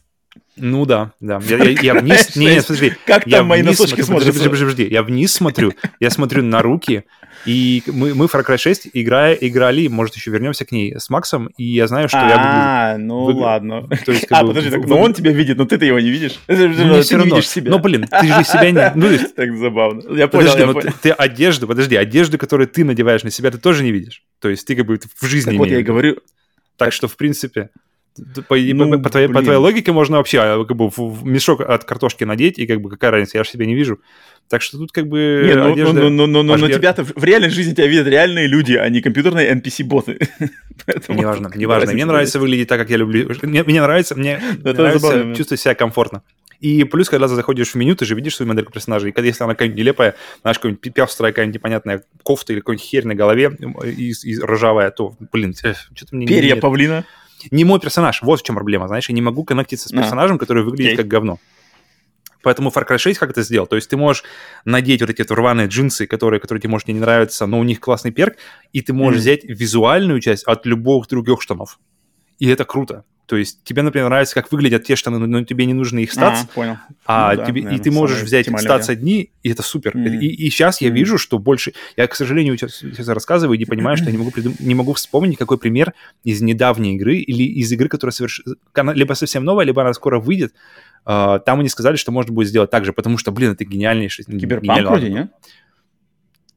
Ну да, да. Я, я, я вниз... Не, нет, подожди. Как я там мои носочки смотрю? Подожди, подожди, подожди, подожди. Я вниз смотрю, я смотрю на руки, и мы, мы в Far Cry шесть играя, играли, может, еще вернемся к ней с Максом, и я знаю, что а, я... А, выгляжу... ну Вы... ладно. То есть, как а, бы... подожди, так, но он тебя видит, но ты-то его не видишь. Ты не видишь себя. Ну, блин, ты же себя не... Ну, есть... Так забавно. Я понял, подожди, я понял. Ты, ты одежду, подожди, одежду, которую ты надеваешь на себя, ты тоже не видишь. То есть ты как бы в жизни не вот я и говорю. Так что, в принципе... По, ну, по, по, твоей, по твоей логике можно вообще как бы, в мешок от картошки надеть, и как бы какая разница, я же себя не вижу. Так что тут как бы... Не, ну, одежда... ну, ну, ну, ну, но тебя-то в реальной жизни тебя видят реальные люди, а не компьютерные эн пи си-боты. Неважно, неважно. Мне нравится выглядеть так, как я люблю. Мне, мне нравится, мне нравится чувствовать себя комфортно. И плюс, когда ты заходишь в меню, ты же видишь свою модель персонажа, и когда, если она какая-нибудь нелепая, знаешь, какая-нибудь пестрая, какая-нибудь непонятная кофта или какая-нибудь херь на голове и, и ржавая, то, блин, э, что-то мне... Перья павлина. Не мой персонаж, вот в чем проблема, знаешь, я не могу коннектиться с персонажем, который выглядит okay. как говно. Поэтому Far Cry шесть как это сделал, то есть ты можешь надеть вот эти вот рваные джинсы, которые, которые тебе, может, не нравятся, но у них классный перк, и ты можешь mm-hmm. взять визуальную часть от любых других штанов, и это круто. То есть тебе, например, нравится, как выглядят те штаны, но тебе не нужны их статс, а, а ну, тебе, да, и ты можешь взять статс одни, и это супер. Mm-hmm. И, и сейчас mm-hmm. я вижу, что больше... Я, к сожалению, сейчас, сейчас рассказываю и не понимаю, что я не могу, придум... не могу вспомнить, какой пример из недавней игры или из игры, которая соверш... либо совсем новая, либо она скоро выйдет. Там они сказали, что можно будет сделать так же, потому что, блин, это гениальнейший... Киберпанк вроде, не?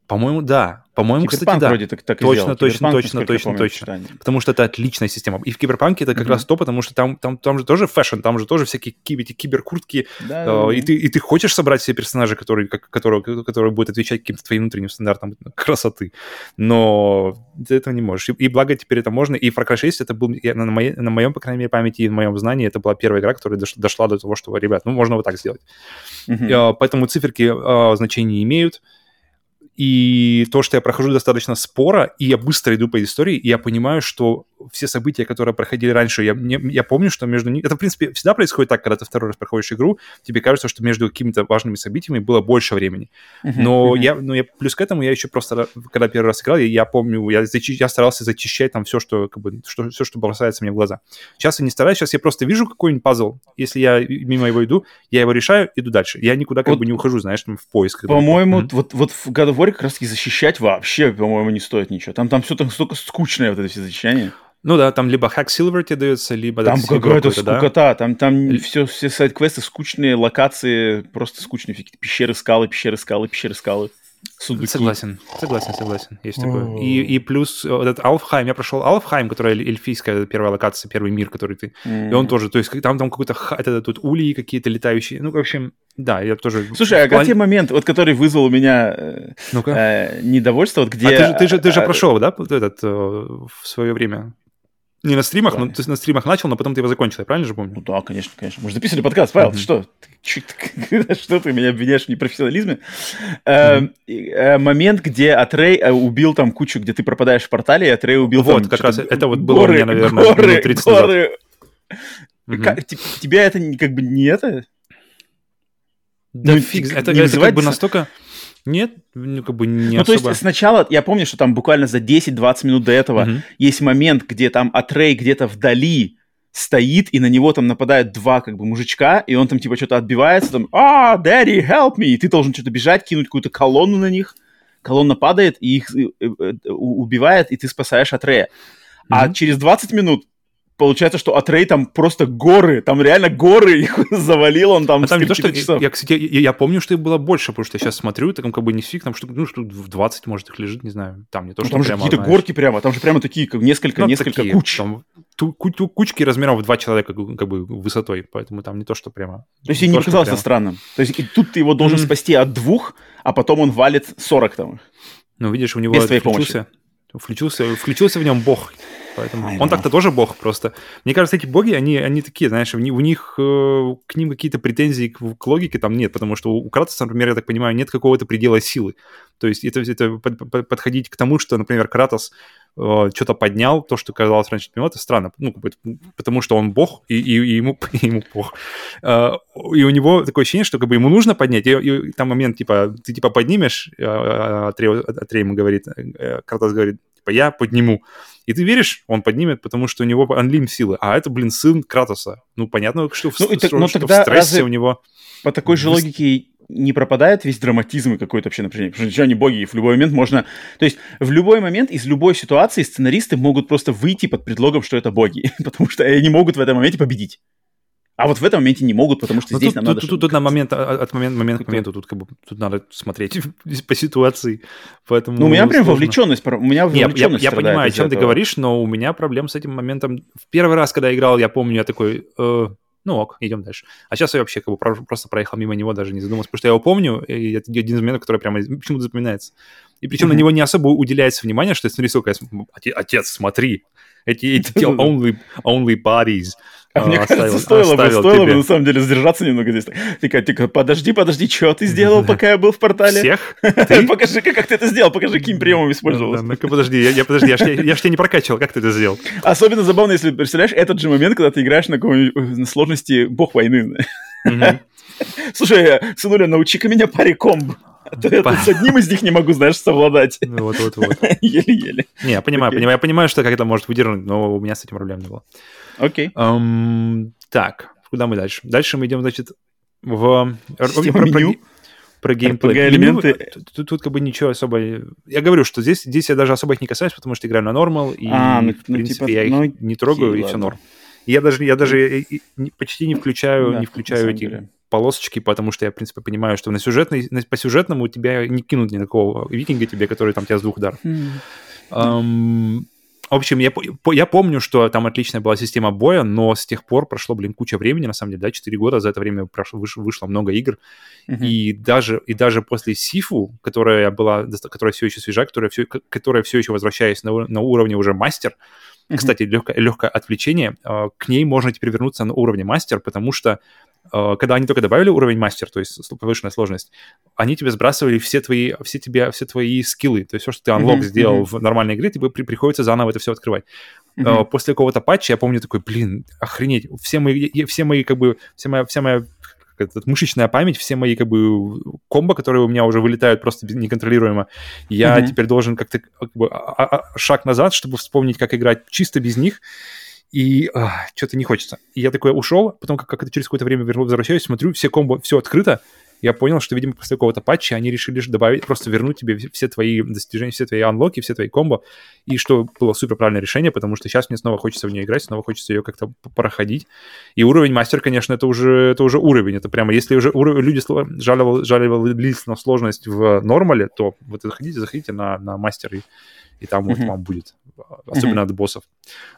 По-моему, да. По-моему, киберпанк, кстати, да. Вроде так, так точно, точно, точно, точно, помню, точно. Читание. Потому что это отличная система. И в Киберпанке это как mm-hmm. раз то, потому что там, там, там же тоже фэшн, там же тоже всякие эти киберкуртки. Да, э, да. И, ты, и ты хочешь собрать себе персонажа, который, который, который будет отвечать каким-то твоим внутренним стандартам красоты. Но ты этого не можешь. И, и благо теперь это можно. И Far Cry шесть это был я, на, моей, на моем, по крайней мере, памяти и на моем знании, это была первая игра, которая дош, дошла до того, что, ребят, ну, можно вот так сделать. Mm-hmm. Э, поэтому циферки э, значения имеют. И то, что я прохожу достаточно споро, и я быстро иду по истории, и я понимаю, что все события, которые проходили раньше, я, не, я помню, что между ними... Это, в принципе, всегда происходит так, когда ты второй раз проходишь игру, тебе кажется, что между какими-то важными событиями было больше времени. Но, uh-huh, uh-huh. Я, но я... Плюс к этому я еще просто, когда первый раз играл, я, я помню, я, зачи, я старался зачищать там все, что, как бы, что, все, что бросается мне в глаза. Сейчас я не стараюсь, сейчас я просто вижу какой-нибудь пазл. Если я мимо его иду, я его решаю, иду дальше. Я никуда как вот, бы не ухожу, знаешь, там, в поиск. По-моему, uh-huh. вот, вот в God of War как раз-таки защищать вообще, по-моему, не стоит ничего. Там, там все настолько скучное, вот это все защищание. Ну да, там либо Hack Silver тебе дается, либо... Там какая-то скукота, да? там, там все, все сайд-квесты, скучные локации, просто скучные фиг. Пещеры, скалы, пещеры, скалы, пещеры, скалы. Сундуки. Согласен, согласен, согласен. Есть такое. И, и плюс вот этот Алфхайм. Я прошел Алфхайм, которая эльфийская первая локация, первый мир, который ты... Mm-hmm. И он тоже, то есть там, там какой-то... Это тут улей какие-то летающие. Ну, в общем, да, я тоже... Слушай, а план... какой момент, вот который вызвал у меня э, недовольство, вот где... А ты, ты же, ты же а... прошел, да, этот э, в свое время? Не на стримах, да. но ты на стримах начал, но потом ты его закончил, я правильно же помню? Ну да, конечно, конечно. Мы же записывали подкаст, Павел, mm-hmm. ты что? Ты, что ты меня обвиняешь в непрофессионализме? Mm-hmm. Э, момент, где Атрей убил там кучу, где ты пропадаешь в портале, и Атрей убил вот, там... Вот, как раз это вот было горы, у меня, наверное, горы, минут тридцать горы. Назад. Как, mm-hmm. Тебя это как бы не это... Да ну, фиг, это, не это как бы настолько... Нет, ну как бы не ну, особо. Ну, то есть сначала, я помню, что там буквально за десять-двадцать минут до этого uh-huh. есть момент, где там Атрей где-то вдали стоит, и на него там нападают два как бы мужичка, и он там типа что-то отбивается, там «А, daddy, help me!» И ты должен что-то бежать, кинуть какую-то колонну на них, колонна падает, и их убивает, и ты спасаешь Атрея. Uh-huh. А через двадцать минут получается, что Атрей там просто горы, там реально горы, их завалил он там. А там не то, что... Я, я, кстати, я, я помню, что их было больше, потому что я сейчас смотрю, там как бы не фиг, там штук, ну, штук в двадцать, может, их лежит, не знаю. Там не то, ну, что там прямо, же какие-то знаешь, горки прямо, там же прямо такие, как несколько, ну, несколько такие, куч. Там, ту, ку, ту, кучки размером в два человека как бы высотой, поэтому там не то, что прямо... То есть, не, не показалось прямо... странным. То есть, и тут ты его должен mm-hmm. спасти от двух, а потом он валит сорок там. Ну, видишь, у него... Без твоей помощи. Включился, включился в нем бог. Поэтому он так-то тоже бог просто. Мне кажется, эти боги, они, они такие, знаешь, у них к ним какие-то претензии к, к логике там нет, потому что у Кратоса, например, я так понимаю, нет какого-то предела силы. То есть это, это подходить к тому, что, например, Кратос э, что-то поднял, то, что казалось раньше, это странно, ну, потому что он бог, и, и, и ему, и ему бог. Э, и у него такое ощущение, что как бы ему нужно поднять, и, и там момент, типа, ты типа поднимешь, э, Атрей, Атрей ему говорит, э, Кратос говорит, типа, я подниму. И ты веришь, он поднимет, потому что у него анлим силы. А это, блин, сын Кратоса. Ну, понятно, что, ну, в, так, что, что в стрессе у него... По такой же логике не пропадает весь драматизм и какое-то вообще напряжение. Потому что они боги, и в любой момент можно... То есть в любой момент из любой ситуации сценаристы могут просто выйти под предлогом, что это боги. Потому что они могут в этом моменте победить. А вот в этом моменте не могут, потому что но здесь тут, нам тут, надо... Тут, чтобы... тут на момент, от момента, момента к моменту, тут как бы тут надо смотреть по ситуации, поэтому... Ну, у меня прям сложно. вовлеченность, у меня вовлеченность. Я, я, я понимаю, о чем этого. Ты говоришь, но у меня проблем с этим моментом... В первый раз, когда я играл, я помню, я такой, э, ну ок, идем дальше. А сейчас я вообще как бы просто проехал мимо него, даже не задумался, потому что я его помню, и это один из моментов, который прямо почему-то запоминается. И причем mm-hmm. на него не особо уделяется внимание, что смотри, сколько я... Отец, смотри, эти, эти only, only bodies... А мне оставил, кажется, стоило бы, стоило бы, на самом деле, задержаться немного здесь. Тихо, тихо, подожди, подожди, что ты сделал, пока я был в портале? Всех? Покажи-ка, как ты это сделал, покажи, каким приемом использовался. Ну-ка, подожди, я подожди, я ж тебя не прокачивал, как ты это сделал? Особенно забавно, если, представляешь, этот же момент, когда ты играешь на какой-нибудь сложности бог войны. Слушай, сынуля, научи-ка меня паре комб. С одним из них не могу, знаешь, совладать. Вот-вот-вот. Еле-еле. Не, я понимаю, я понимаю, что как это может выдернуть, но у меня с этим проблем не было. Окей. Um, так, куда мы дальше? Дальше мы идем, значит, в... Система про, меню? Про, про геймплей. Элементы. Тут, тут, тут как бы ничего особо... Я говорю, что здесь, здесь я даже особо их не касаюсь, потому что играю на нормал, и, а, ну, в принципе, ну, типа, я их ну, не трогаю, окей, и все норм. И я даже, я даже и, и почти не включаю, да, не включаю эти деле. полосочки, потому что я, в принципе, понимаю, что на сюжетной, на, по сюжетному у тебя не кинут никакого викинга тебе, который там тебя с двух ударов. Mm. Um, В общем, я, я помню, что там отличная была система боя, но с тех пор прошло, блин, куча времени, на самом деле, да, четыре года, за это время прошло, вышло, вышло много игр, uh-huh. и, даже, и даже после Сифу, которая была, которая все еще свежа, которая все, которая все еще, возвращаясь на, на уровне уже мастер, uh-huh. кстати, легкое, легкое отвлечение, к ней можно теперь вернуться на уровне мастер, потому что когда они только добавили уровень мастер, то есть повышенная сложность, они тебе сбрасывали все твои, все тебе, все твои скиллы. То есть все, что ты unlock mm-hmm. сделал mm-hmm. в нормальной игре, тебе приходится заново это все открывать. Mm-hmm. После какого-то патча я помню такой, блин, охренеть, все мои, все мои как бы, вся моя, вся моя мышечная память, все мои как бы комбо, которые у меня уже вылетают просто неконтролируемо, я mm-hmm. теперь должен как-то как бы, шаг назад, чтобы вспомнить, как играть чисто без них. И а, что-то не хочется. И я такой ушел, потом как-то через какое-то время вернул, возвращаюсь, смотрю, все комбо, все открыто, я понял, что, видимо, после какого-то патча они решили добавить, просто вернуть тебе все твои достижения, все твои анлоки, все твои комбо, и что было супер правильное решение, потому что сейчас мне снова хочется в нее играть, снова хочется ее как-то проходить. И уровень мастер, конечно, это уже, это уже уровень, это прямо, если уже уровень, люди жаловали, жаловались на сложность в нормале, то вот заходите, заходите на, на мастер, и, и там mm-hmm. вот вам будет, особенно mm-hmm. от боссов.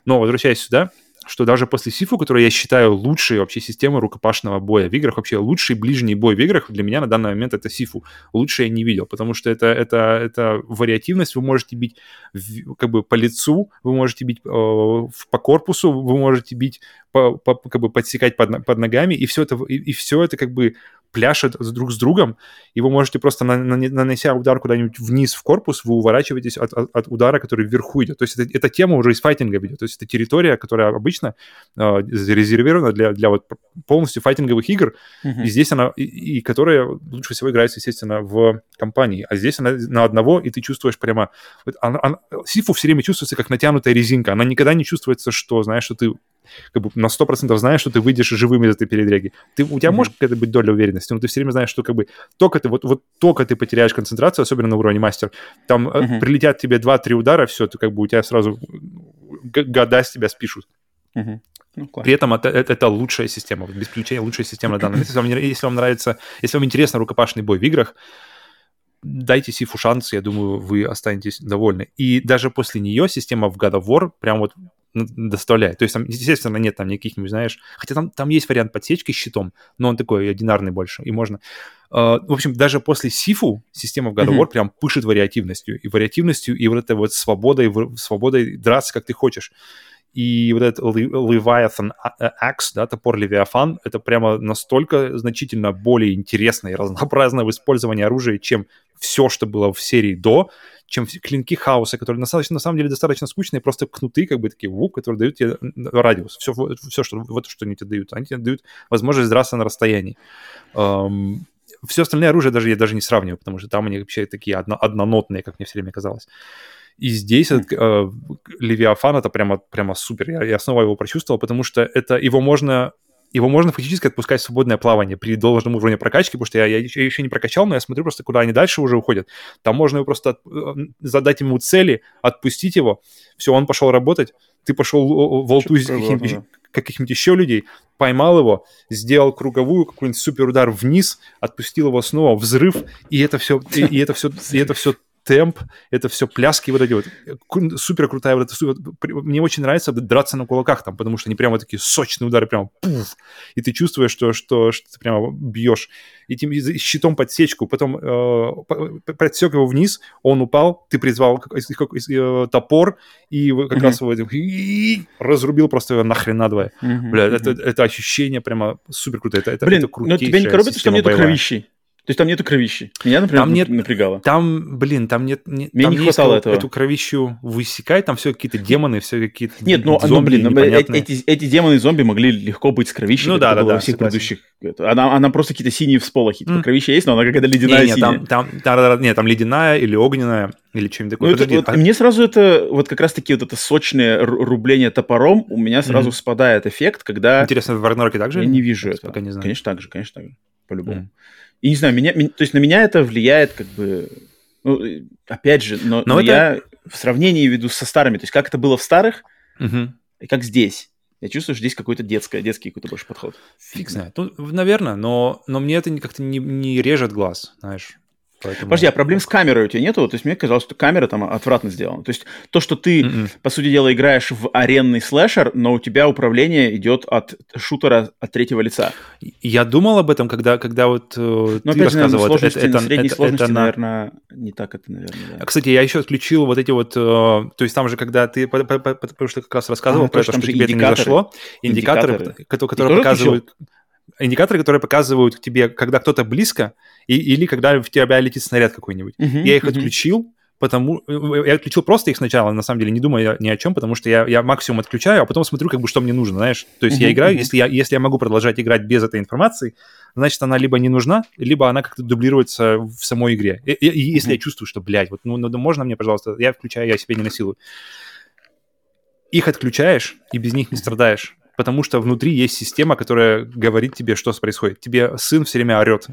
Но возвращаясь сюда, что даже после Сифу, которую я считаю лучшей вообще системой рукопашного боя в играх, вообще лучший ближний бой в играх для меня на данный момент это Сифу. Лучше я не видел, потому что это, это, это вариативность. Вы можете бить в, как бы по лицу, вы можете бить э, по корпусу, вы можете бить, по, по, как бы подсекать под, под ногами, и все это, и, и все это как бы пляшет друг с другом, и вы можете просто, на, на, нанося удар куда-нибудь вниз в корпус, вы уворачиваетесь от, от, от удара, который вверху идет. То есть это, эта тема уже из файтинга идет. То есть это территория, которая обычно э, резервирована для, для вот полностью файтинговых игр, mm-hmm. и здесь она, и, и которая лучше всего играется, естественно, в компании. А здесь она на одного, и ты чувствуешь прямо... Вот она, она, Сифу все время чувствуется как натянутая резинка. Она никогда не чувствуется, что, знаешь, что ты как бы на сто процентов знаешь, что ты выйдешь живым из этой передряги. Ты, у тебя mm-hmm. может какая-то быть доля уверенности, но ты все время знаешь, что как бы только ты, вот, вот только ты потеряешь концентрацию, особенно на уровне мастер, там mm-hmm. прилетят тебе два-три удара, все, ты как бы у тебя сразу года с тебя спишут. Mm-hmm. Ну, при этом это, это, это лучшая система, без исключения лучшая система на данный момент. Если вам, если вам нравится, если вам интересен рукопашный бой в играх, дайте Сифу шанс, я думаю, вы останетесь довольны. И даже после нее система в God of War прям вот доставляет. То есть там, естественно, нет там никаких, не знаешь... Хотя там, там есть вариант подсечки с щитом, но он такой одинарный больше, и можно... Uh, в общем, даже после Сифу система в God of War mm-hmm. прям пышет вариативностью. И вариативностью, и вот этой вот свободой, свободой драться, как ты хочешь. И вот этот Leviathan Axe, да, топор Левиафан, это прямо настолько значительно более интересное и разнообразное в использовании оружия, чем все, что было в серии до, чем клинки хаоса, которые достаточно, на самом деле достаточно скучные, просто кнуты, как бы такие вук, которые дают тебе радиус. Все, все что, вот что они тебе дают. Они тебе дают возможность драться на расстоянии. Um, все остальное оружие даже я даже не сравниваю, потому что там они вообще такие одно, однонотные, как мне все время казалось. И здесь этот, э, Левиафан это прямо, прямо супер. Я, я снова его прочувствовал, потому что это его можно, его можно фактически отпускать в свободное плавание при должном уровне прокачки, потому что я, я, я еще не прокачал, но я смотрю просто, куда они дальше уже уходят. Там можно его просто от, задать ему цели, отпустить его. Все, он пошел работать. Ты пошел волтузить каких-нибудь, да. каких-нибудь еще людей, поймал его, сделал круговую, какой-нибудь суперудар вниз, отпустил его снова, взрыв, и это все, и, и это все, и это все темп, это все пляски вот эти вот. Супер крутая вот эта... Мне очень нравится драться на кулаках там, потому что они прямо такие сочные удары, прямо пуф, и ты чувствуешь, что, что, что ты прямо бьешь. Этим щитом подсечку, потом э, подсек его вниз, он упал, ты призвал как, как, э, топор, и как mm-hmm. раз его и, и, разрубил просто его нахрен надвое. Mm-hmm. Бля, mm-hmm. Это, это ощущение прямо супер крутое. Это, Блин, это крутейшая но тебя не коробится, что мне тут кровищи? То есть там нету кровищи. Меня, например, там нет, напрягало. Там, блин, там нет... нет Мне там не хватало этого. Эту кровищу высекать, там все какие-то демоны, все какие-то нет, ну, зомби ну, блин, непонятные. Эти, эти демоны и зомби могли легко быть с кровищей. Ну да, да, да. Во всех согласен. Предыдущих. Она, она просто какие-то синие всполохи. Mm. Кровища есть, но она какая-то ледяная не, не, синяя. Там, там, да, да, нет, там ледяная или огненная, или чем-то такое. Ну, это, вот, а... Мне сразу это, вот как раз-таки вот это сочное рубление топором, у меня сразу mm-hmm. спадает эффект, когда... Интересно, в Рагнароке так же? Я не вижу это. Пока не знаю. Конечно, так же, конечно, так же. По-любому. Mm. И не знаю, меня, то есть на меня это влияет как бы, ну, опять же, но, но, но это... я в сравнении веду со старыми, то есть как это было в старых угу. и как здесь. Я чувствую, что здесь какой-то детский, детский какой-то больше подход. Фиг знает. Ну, наверное, но, но мне это как-то не, не режет глаз, знаешь. Поэтому... Подожди, а проблем с камерой у тебя нету? То есть мне казалось, что камера там отвратно сделана. То есть то, что ты, Mm-mm. по сути дела, играешь в аренный слэшер, но у тебя управление идет от шутера от третьего лица. Я думал об этом, когда, когда вот э, ты опять, рассказывал. Но это, это, средней это, сложности, это, наверное, не так это, наверное. Да. Кстати, я еще отключил вот эти вот... Э, то есть там же, когда ты... Потому что как раз рассказывал а, про то, это, что тебе это не зашло. Индикаторы, индикаторы. которые показывают... Индикаторы, которые показывают тебе, когда кто-то близко, и, или когда в тебя летит снаряд какой-нибудь. Uh-huh, я их uh-huh. отключил, потому... Я отключил просто их сначала, на самом деле, не думая ни о чем, потому что я, я максимум отключаю, а потом смотрю, как бы, что мне нужно, знаешь. То есть uh-huh, я играю, uh-huh. если, я, если я могу продолжать играть без этой информации, значит, она либо не нужна, либо она как-то дублируется в самой игре. И, и, и если uh-huh. я чувствую, что, блядь, вот, ну, ну, можно мне, пожалуйста, я включаю, я себе не насилую. Их отключаешь, и без них не страдаешь. Потому что внутри есть система, которая говорит тебе, что происходит. Тебе сын все время орет.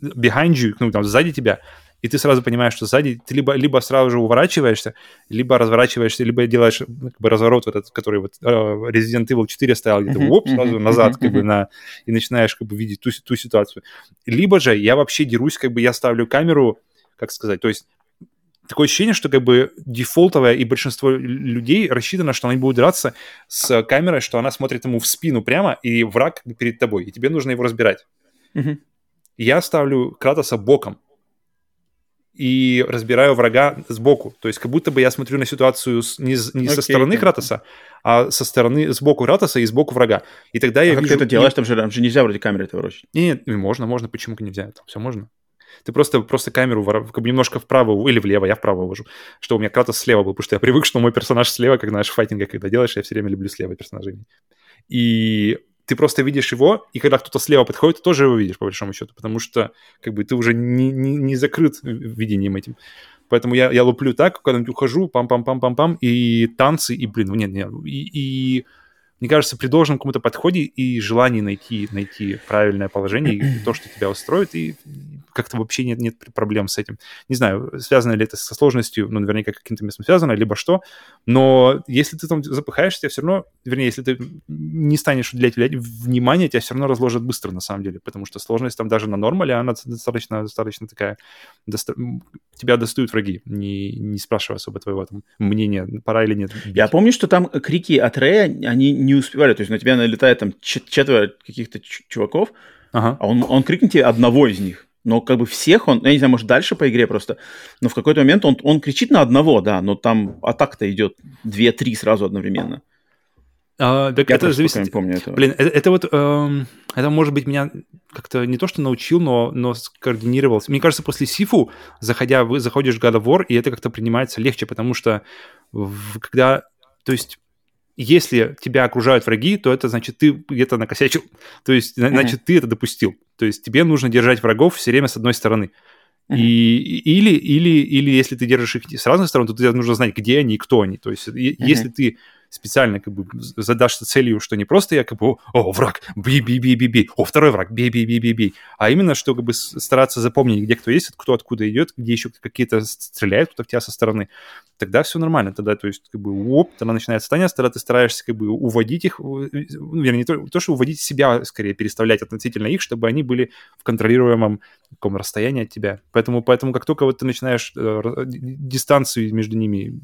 behind you, ну, там, сзади тебя, и ты сразу понимаешь, что сзади ты либо, либо сразу же уворачиваешься, либо разворачиваешься, либо делаешь как бы разворот вот этот, который вот Resident Evil четыре стоял, где-то оп, сразу назад как бы на... и начинаешь как бы видеть ту, ту ситуацию. Либо же я вообще дерусь, как бы я ставлю камеру, как сказать, то есть такое ощущение, что как бы дефолтовое, и большинство людей рассчитано, что они будут драться с камерой, что она смотрит ему в спину прямо, и враг перед тобой, и тебе нужно его разбирать. Mm-hmm. Я ставлю Кратоса боком и разбираю врага сбоку. То есть как будто бы я смотрю на ситуацию не, не okay, со стороны okay. Кратоса, а со стороны сбоку Кратоса и сбоку врага. И тогда а я как вижу... ты это делаешь? Там же, там же нельзя вроде камеры это ворочать. Нет, можно, можно. Почему нельзя? Там все можно. Ты просто, просто камеру как бы немножко вправо или влево, я вправо вожу, что у меня Кратос слева был, потому что я привык, что мой персонаж слева, как знаешь, в файтингах, когда делаешь, я все время люблю слева персонажей. И ты просто видишь его, и когда кто-то слева подходит, ты тоже его видишь, по большому счету, потому что как бы ты уже не, не, не закрыт видением этим. Поэтому я, я луплю так, когда-нибудь ухожу, пам-пам-пам-пам-пам, и танцы, и, блин, нет, нет, и... и... Мне кажется, при должном каком-то подходе и желании найти, найти правильное положение, и то, что тебя устроит, и как-то вообще нет, нет проблем с этим. Не знаю, связано ли это со сложностью, ну, наверняка, каким-то местом связано, либо что, но если ты там запыхаешься, тебя все равно, вернее, если ты не станешь уделять внимания, тебя все равно разложат быстро, на самом деле, потому что сложность там даже на нормале, она достаточно, достаточно такая, доста... тебя достают враги, не, не спрашивая особо твоего там мнения, пора или нет. Бить. Я помню, что там крики от Рея, они не успевали, то есть на тебя налетает там четверо каких-то чуваков, ага. а он, он крикнет тебе одного из них, но как бы всех он, я не знаю, может дальше по игре просто, но в какой-то момент он, он кричит на одного, да, но там атака-то идет две-три сразу одновременно. А, так я это зависит... помню этого. Блин, это, это вот, эм, это может быть меня как-то не то что научил, но, но скоординировался. Мне кажется, после Сифу, заходя, вы, заходишь в God of War, и это как-то принимается легче, потому что в, когда, то есть если тебя окружают враги, то это значит, ты где-то накосячил. То есть, uh-huh. значит, ты это допустил. То есть тебе нужно держать врагов все время с одной стороны. Uh-huh. И, или, или, или если ты держишь их с разных сторон, то тебе нужно знать, где они и кто они. То есть uh-huh. если ты специально как бы задашься целью, что не просто я как бы, о, враг, би-би-би-би-би, о, второй враг, би-би-би-би-би, а именно, что как бы стараться запомнить, где кто есть, кто откуда идет, где еще какие-то стреляют, кто-то в тебя со стороны, тогда все нормально, тогда, то есть, как бы, оп, тогда начинается танец, тогда ты стараешься как бы уводить их, ну, вернее, не то, то, что уводить себя, скорее, переставлять относительно их, чтобы они были в контролируемом таком расстоянии от тебя. Поэтому, поэтому как только вот ты начинаешь э, дистанцию между ними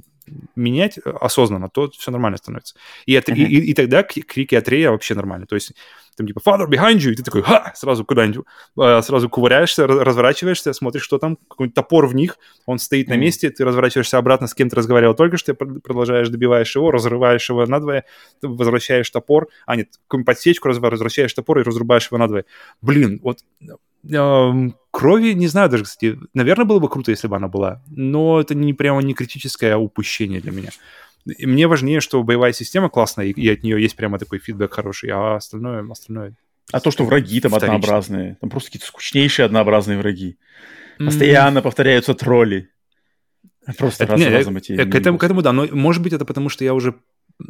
менять осознанно, то все нормально становится. И, от, uh-huh. и, и, и тогда крики от Рея вообще нормально. То есть там типа «Father, behind you!» И ты такой «Ха!» Сразу куда-нибудь, сразу кувыряешься, разворачиваешься, смотришь, что там, какой-нибудь топор в них, он стоит uh-huh. на месте, ты разворачиваешься обратно, с кем ты разговаривал только что, продолжаешь, добиваешь его, разрываешь его надвое, возвращаешь топор, а нет, какую-нибудь подсечку возвращаешь топор и разрубаешь его надвое. Блин, вот... Крови, не знаю даже, кстати, наверное, было бы круто, если бы она была, но это не прямо не критическое упущение для меня. И мне важнее, что боевая система классная, и, и от нее есть прямо такой фидбэк хороший, а остальное... остальное а то, что враги там вторично. Однообразные, там просто какие-то скучнейшие однообразные враги. Постоянно mm-hmm. повторяются тролли. Просто это, раз за разом эти... К этому, к этому, да, но может быть это потому, что я уже...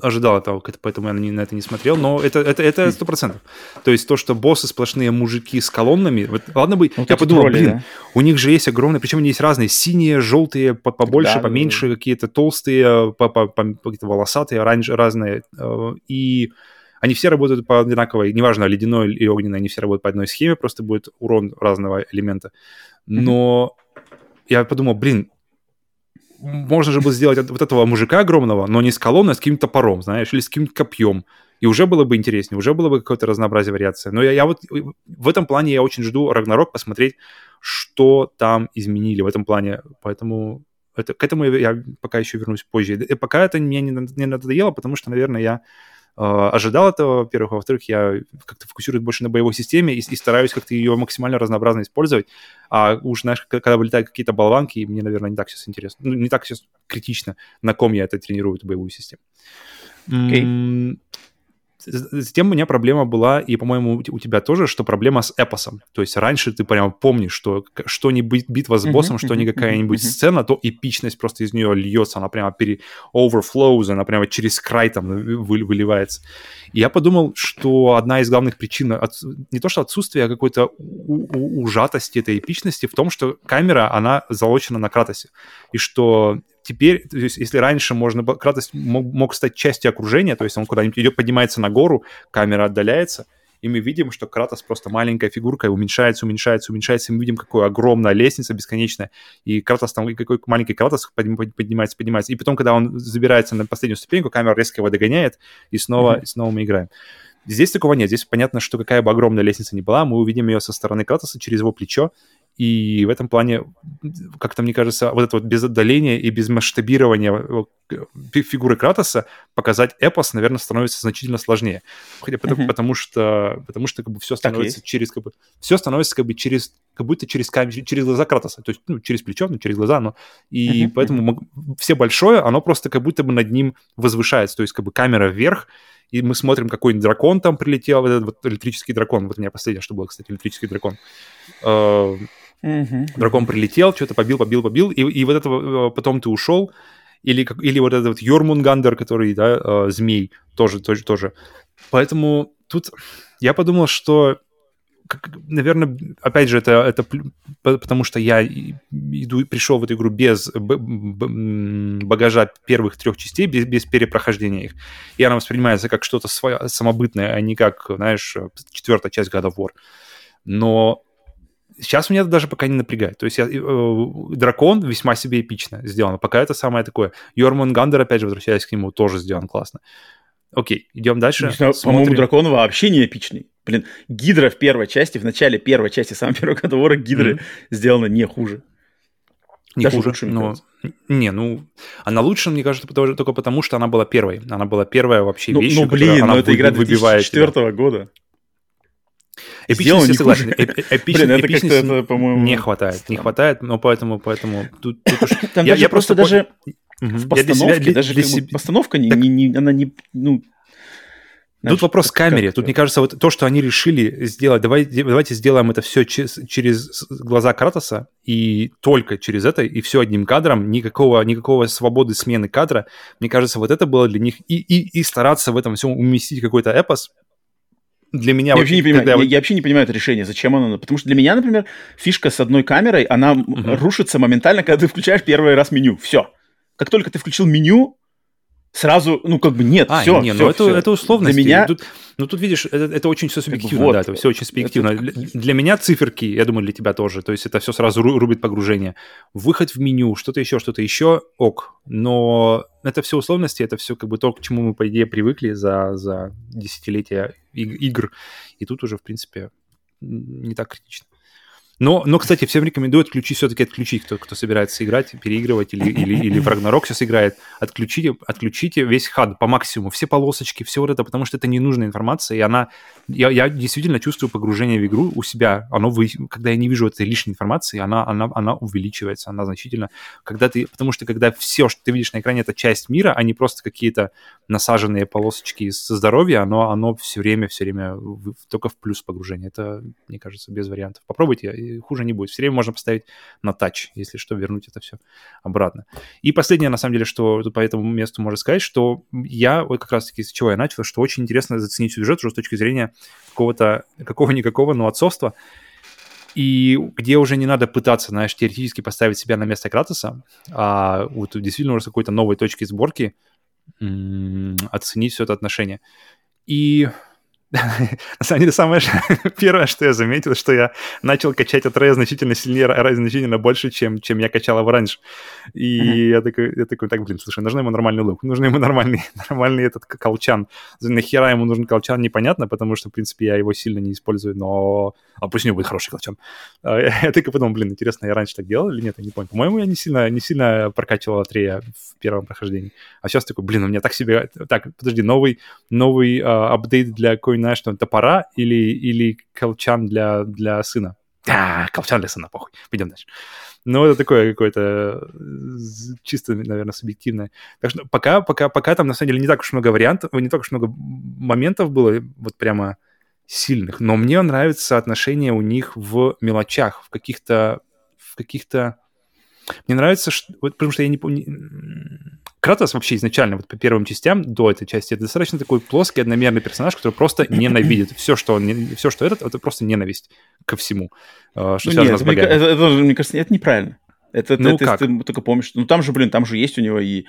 ожидал этого, поэтому я на это не смотрел, но это, это, это сто процентов. То есть то, что боссы сплошные мужики с колоннами, вот, ладно бы, вот я подумал, роли, блин, да? У них же есть огромные, причем они есть разные, синие, желтые, побольше, да, поменьше, да. Какие-то толстые, какие-то волосатые, оранж, разные, и они все работают по одинаковой, неважно, ледяной или огненной, они все работают по одной схеме, просто будет урон разного элемента. Но я подумал, блин, можно же было сделать вот этого мужика огромного, но не с колонной, а с каким-то топором, знаешь, или с каким-то копьем. И уже было бы интереснее, уже было бы какое-то разнообразие вариации. Но я, я вот в этом плане я очень жду Рагнарёк посмотреть, что там изменили в этом плане. Поэтому это, к этому я, я пока еще вернусь позже. И пока это мне не, не надоело, потому что, наверное, я э, ожидал этого, во-первых. А во-вторых, я как-то фокусируюсь больше на боевой системе и, и стараюсь как-то ее максимально разнообразно использовать. А уж, знаешь, когда вылетают какие-то болванки, мне, наверное, не так сейчас интересно. Ну, не так сейчас критично, на ком я это тренирую, эту боевую систему. Okay. с тем у меня проблема была, и, по-моему, у тебя тоже, что проблема с эпосом. То есть раньше ты прямо помнишь, что что не битва с боссом, что не какая-нибудь сцена, то эпичность просто из нее льется, она прямо пере overflows, она прямо через край там выливается. И я подумал, что одна из главных причин от... не то что отсутствия, а какой-то у- у- ужатости этой эпичности в том, что камера, она залочена на кратосе. И что... Теперь, то есть, если раньше можно, кратость мог, мог стать частью окружения, то есть он куда-нибудь идет, поднимается на гору, камера отдаляется, и мы видим, что Кратос просто маленькая фигурка, уменьшается, уменьшается, уменьшается, и мы видим, какая огромная лестница бесконечная, и Кратос там, и какой маленький Кратос поднимается, поднимается, и потом, когда он забирается на последнюю ступеньку, камера резко его догоняет, и снова, mm-hmm. и снова мы играем. Здесь такого нет, здесь понятно, что какая бы огромная лестница ни была, мы увидим ее со стороны Кратоса через его плечо. И в этом плане, как-то мне кажется, вот это вот без отдаления и без масштабирования фигуры Кратоса показать эпос, наверное, становится значительно сложнее. Хотя потому, uh-huh. потому что, потому что как бы, все становится через, как бы, все становится как бы через, как будто через камень, через глаза Кратоса, то есть ну, через плечо, ну, через глаза, но и uh-huh. поэтому uh-huh. все большое, оно просто как будто бы над ним возвышается, то есть как бы камера вверх. И мы смотрим, какой дракон там прилетел, вот этот вот электрический дракон. Вот у меня последнее, что было, кстати, электрический дракон. Mm-hmm. Дракон прилетел, что-то побил, побил, побил, и, и вот этого потом ты ушел. Или, или вот этот вот Йормунгандр, который, да, змей, тоже, тоже, тоже. Поэтому тут я подумал, что... Как, наверное, опять же, это, это потому что я иду, пришел в эту игру без б, б, багажа первых трех частей, без, без перепрохождения их. И она воспринимается как что-то свое, самобытное, а не как, знаешь, четвертая часть God of War. Но сейчас меня это даже пока не напрягает. То есть я, э, дракон весьма себе эпично сделан. Пока это самое такое. Йормунгандр, опять же, возвращаясь к нему, тоже сделан классно. Окей, идем дальше. Знаю, по-моему, дракон вообще не эпичный. Блин, Гидра в первой части, в начале первой части самого первого God of War Гидры mm-hmm. сделана не хуже. Не Даже хуже, лучше, но... Не, ну... Она лучше, мне кажется, потому, только потому, что она была первой. Она была первая вообще ну, вещь, ну, блин, которая она но это вы... игра две тысячи четвёртого года. Эпичности, я согласен. Эпичности не хватает. Не хватает, но поэтому... поэтому тут, тут уж... Там я, даже я просто даже... Угу. В постановке, для себя, даже для как себя... бы, постановка, так... не, не, она не... Ну... Знаешь, тут вопрос к камере. Как-то... Тут, мне кажется, вот то, что они решили сделать, давайте, давайте сделаем это все через, через глаза Кратоса и только через это, и все одним кадром, никакого, никакого свободы смены кадра. Мне кажется, вот это было для них. И, и, и стараться в этом всем уместить какой-то эпос. Для меня... Я, вот, вообще не понимаю, я, вот... я вообще не понимаю это решение, зачем оно... Потому что для меня, например, фишка с одной камерой, она uh-huh. рушится моментально, когда ты включаешь первый раз меню. Все. Как только ты включил меню... Сразу, ну, как бы нет, а, все, не, все, ну, это, все. Это условности. Для меня... тут, ну, тут, видишь, это, это очень все субъективно, вот, да, это все очень субъективно. Это... Для, для меня циферки, я думаю, для тебя тоже, то есть это все сразу рубит погружение. Выход в меню, что-то еще, что-то еще, ок. Но это все условности, это все как бы то, к чему мы, по идее, привыкли за, за десятилетия игр. И тут уже, в принципе, не так критично. Но, но, кстати, всем рекомендую отключить, все-таки отключить, кто, кто собирается играть, переигрывать или, или, или в Ragnarok сейчас играет. Отключите, отключите весь хад по максимуму, все полосочки, все вот это, потому что это ненужная информация, и она... Я, я действительно чувствую погружение в игру у себя. Оно вы, когда я не вижу этой лишней информации, она, она, она увеличивается, она значительно... Когда ты, потому что когда все, что ты видишь на экране, это часть мира, а не просто какие-то насаженные полосочки со здоровья, оно, оно все время, все время в, только в плюс погружение. Это, мне кажется, без вариантов. Попробуйте... Хуже не будет. Все время можно поставить на тач, если что, вернуть это все обратно. И последнее, на самом деле, что по этому месту можно сказать, что я, вот как раз-таки с чего я начал, что очень интересно заценить сюжет уже с точки зрения какого-то, какого-никакого, но отцовства, и где уже не надо пытаться, знаешь, теоретически поставить себя на место Кратоса, а вот действительно уже с какой-то новой точки сборки м- оценить все это отношение. И... На самом деле, самое первое, что я заметил, что я начал качать от Рэя значительно сильнее, Рэя значительно больше, чем, чем я качал его раньше. И uh-huh. я, такой, я такой, так, блин, слушай, нужен ему нормальный лук, нужен ему нормальный, нормальный этот колчан. Нахера ему нужен колчан, непонятно, потому что, в принципе, я его сильно не использую, но... А пусть у него будет хороший колчан. Я так и подумал, блин, интересно, я раньше так делал или нет, я не понял. По-моему, я не сильно, не сильно прокачивал от Рэя в первом прохождении. А сейчас такой, блин, у меня так себе... Так, подожди, новый, новый а, апдейт для какой-нибудь, знаешь, что топора или, или колчан для, для сына. А, Колчан Лесона, похуй. Пойдем дальше. Ну, это такое какое-то чисто, наверное, субъективное. Так что пока, пока, пока там, на самом деле, не так уж много вариантов, не так уж много моментов было вот прямо сильных. Но мне нравится отношение у них в мелочах, в каких-то... В каких-то... Мне нравится, что... Вот, потому что я не помню... Кратос вообще изначально, вот по первым частям, до этой части, это достаточно такой плоский, одномерный персонаж, который просто ненавидит. Все, что он, все, что этот, это просто ненависть ко всему, что связано с богами. Нет, это, мне кажется, это неправильно. Это, ну это, как? Ты только помнишь. Ну там же, блин, там же есть у него и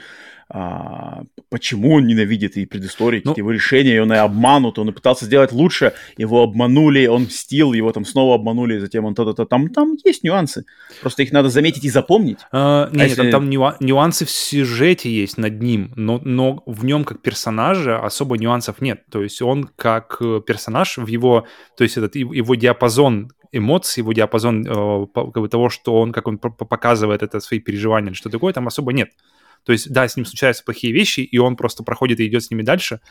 а, почему он ненавидит, и предыстории, ну, какие-то его решения, и он и обманут, он и пытался сделать лучше, его обманули, он мстил, его там снова обманули, затем он то-то-то. Там, там есть нюансы, просто их надо заметить и запомнить. А, а нет, если... там, там нюа- нюансы в сюжете есть над ним, но, но в нем как персонажа особо нюансов нет. То есть он как персонаж, в его, то есть этот, его диапазон эмоций, его диапазон э, как бы того, что он, как он показывает это, свои переживания или что такое, там особо нет. То есть, да, с ним случаются плохие вещи, и он просто проходит и идет с ними дальше,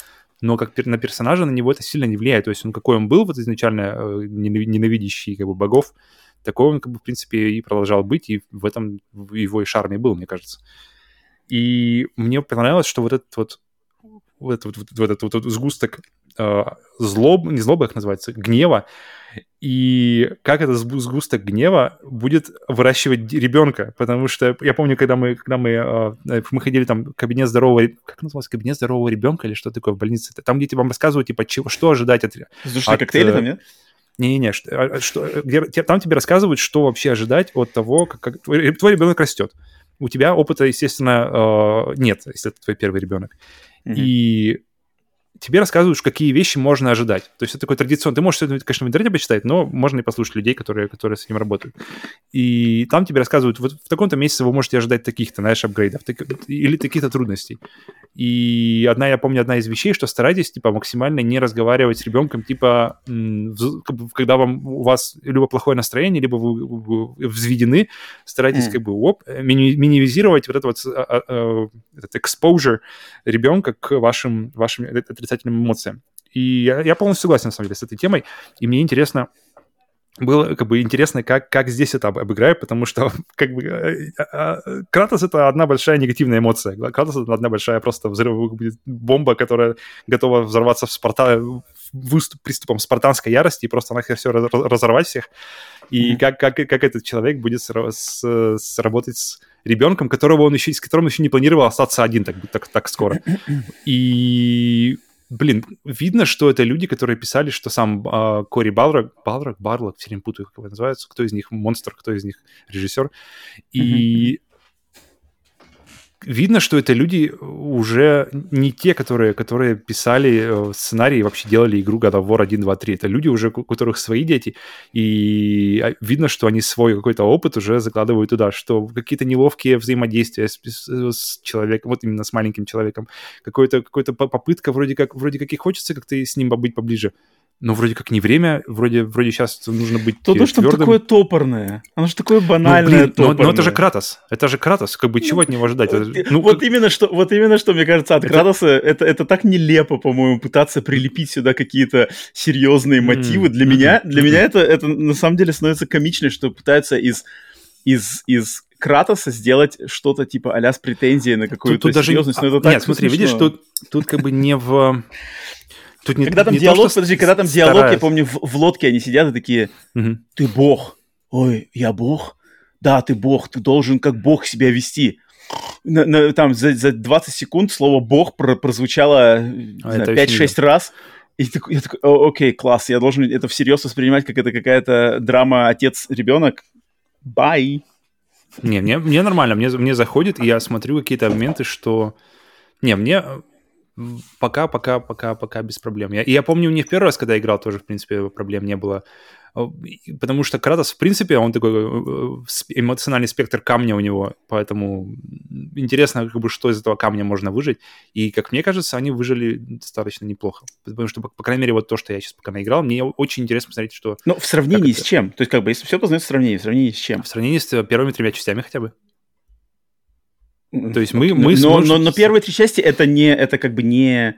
но как пер- на персонажа на него это сильно не влияет. То есть он какой он был вот изначально э, ненавидящий как бы богов, такой он как бы в принципе и продолжал быть, и в этом его и шарм и был, мне кажется. И мне понравилось, что вот этот вот вот этот вот, вот, этот, вот этот сгусток э, злоб, не злоба, как называется, гнева, и как этот сгусток гнева будет выращивать ребенка, потому что я помню, когда мы, когда мы, э, мы ходили там в кабинет здорового, как называлось, кабинет здорового ребенка или что такое в больнице, там где тебе вам рассказывают, типа, чего, что ожидать от... Воздушные от, коктейли там, нет? Не-не-не, что, что, где, там тебе рассказывают, что вообще ожидать от того, как, как твой, твой ребенок растет. У тебя опыта, естественно, нет, если это твой первый ребенок. Mm-hmm. И тебе рассказывают, какие вещи можно ожидать. То есть это такой традиционный... Ты можешь, конечно, в интернете почитать, но можно и послушать людей, которые, которые с ним работают. И там тебе рассказывают, вот в таком-то месяце вы можете ожидать таких-то, знаешь, апгрейдов так... или таких-то трудностей. И одна, я помню, одна из вещей, что старайтесь, типа, максимально не разговаривать с ребенком, типа, когда вам, у вас либо плохое настроение, либо вы взведены, старайтесь, mm. как бы, оп, мини- минимизировать вот это вот а, а, этот exposure ребенка к вашим, вашим отрицательным эмоциям. И я, я полностью согласен, на самом деле, с этой темой, и мне интересно... Было как бы интересно, как, как здесь это обыграют, потому что как бы Кратос — это одна большая негативная эмоция. Кратос — это одна большая просто взрыв, бомба, которая готова взорваться в Спарта, выступ, приступом спартанской ярости и просто нахер все разорвать всех. И mm-hmm. как, как, как этот человек будет сработать с ребенком, которого он еще, с которым еще не планировал остаться один так, так, так скоро. И... Блин, видно, что это люди, которые писали, что сам э, Кори Балрак, Балрак, Барлок, все время путаю, как его называются, кто из них монстр, кто из них режиссер. И mm-hmm. видно, что это люди уже не те, которые, которые писали сценарий и вообще делали игру God of War один, два, три. Это люди уже, у которых свои дети, и видно, что они свой какой-то опыт уже закладывают туда, что какие-то неловкие взаимодействия с, с человеком, вот именно с маленьким человеком, какой-то, какой-то попытка вроде как, вроде как и хочется как-то с ним побыть поближе, но вроде как не время, вроде, вроде сейчас нужно быть то, твердым. То, что такое топорное, оно же такое банальное, ну, блин, топорное. Но, но это же Кратос, это же Кратос, как бы чего от него ожидать? Ну, вот, как... именно что, вот именно что, мне кажется, от это... Кратоса, это, это так нелепо, по-моему, пытаться прилепить сюда какие-то серьезные мотивы. Mm-hmm. Для mm-hmm. меня, для mm-hmm. меня это, это на самом деле становится комично, что пытаются из... из, из... Кратоса сделать что-то типа а-ля с претензией на какую-то тут, тут серьезность. Даже... Но это так нет, смотри, смешно. Видишь, тут, тут как бы не в... Тут не, когда там не диалог, то, подожди, когда там стараюсь. диалог, я помню, в, в лодке они сидят и такие, угу. ты бог, ой, я бог, да, ты бог, ты должен как бог себя вести. На, на, там за, за двадцать секунд слово бог про, прозвучало а пять-шесть раз. И такой, я такой, окей, класс, я должен это всерьез воспринимать, как это какая-то драма отец-ребенок. Бай. Не, мне, мне нормально, мне, мне заходит, и я смотрю какие-то моменты, что... Не, мне пока, пока, пока, пока без проблем. Я, я помню, мне в первый раз, когда я играл, тоже, в принципе, проблем не было. Потому что Кратос, в принципе, он такой эмоциональный спектр камня у него, поэтому интересно, как бы, что из этого камня можно выжить. И, как мне кажется, они выжили достаточно неплохо. Потому что, по, по крайней мере, вот то, что я сейчас пока наиграл, мне очень интересно посмотреть, что... Ну, в сравнении с чем? То есть, как бы, если все познается в сравнении, в сравнении с чем? В сравнении с первыми тремя частями хотя бы. То есть мы... мы но, сможем... но, но, но первые три части это не... Это как бы не...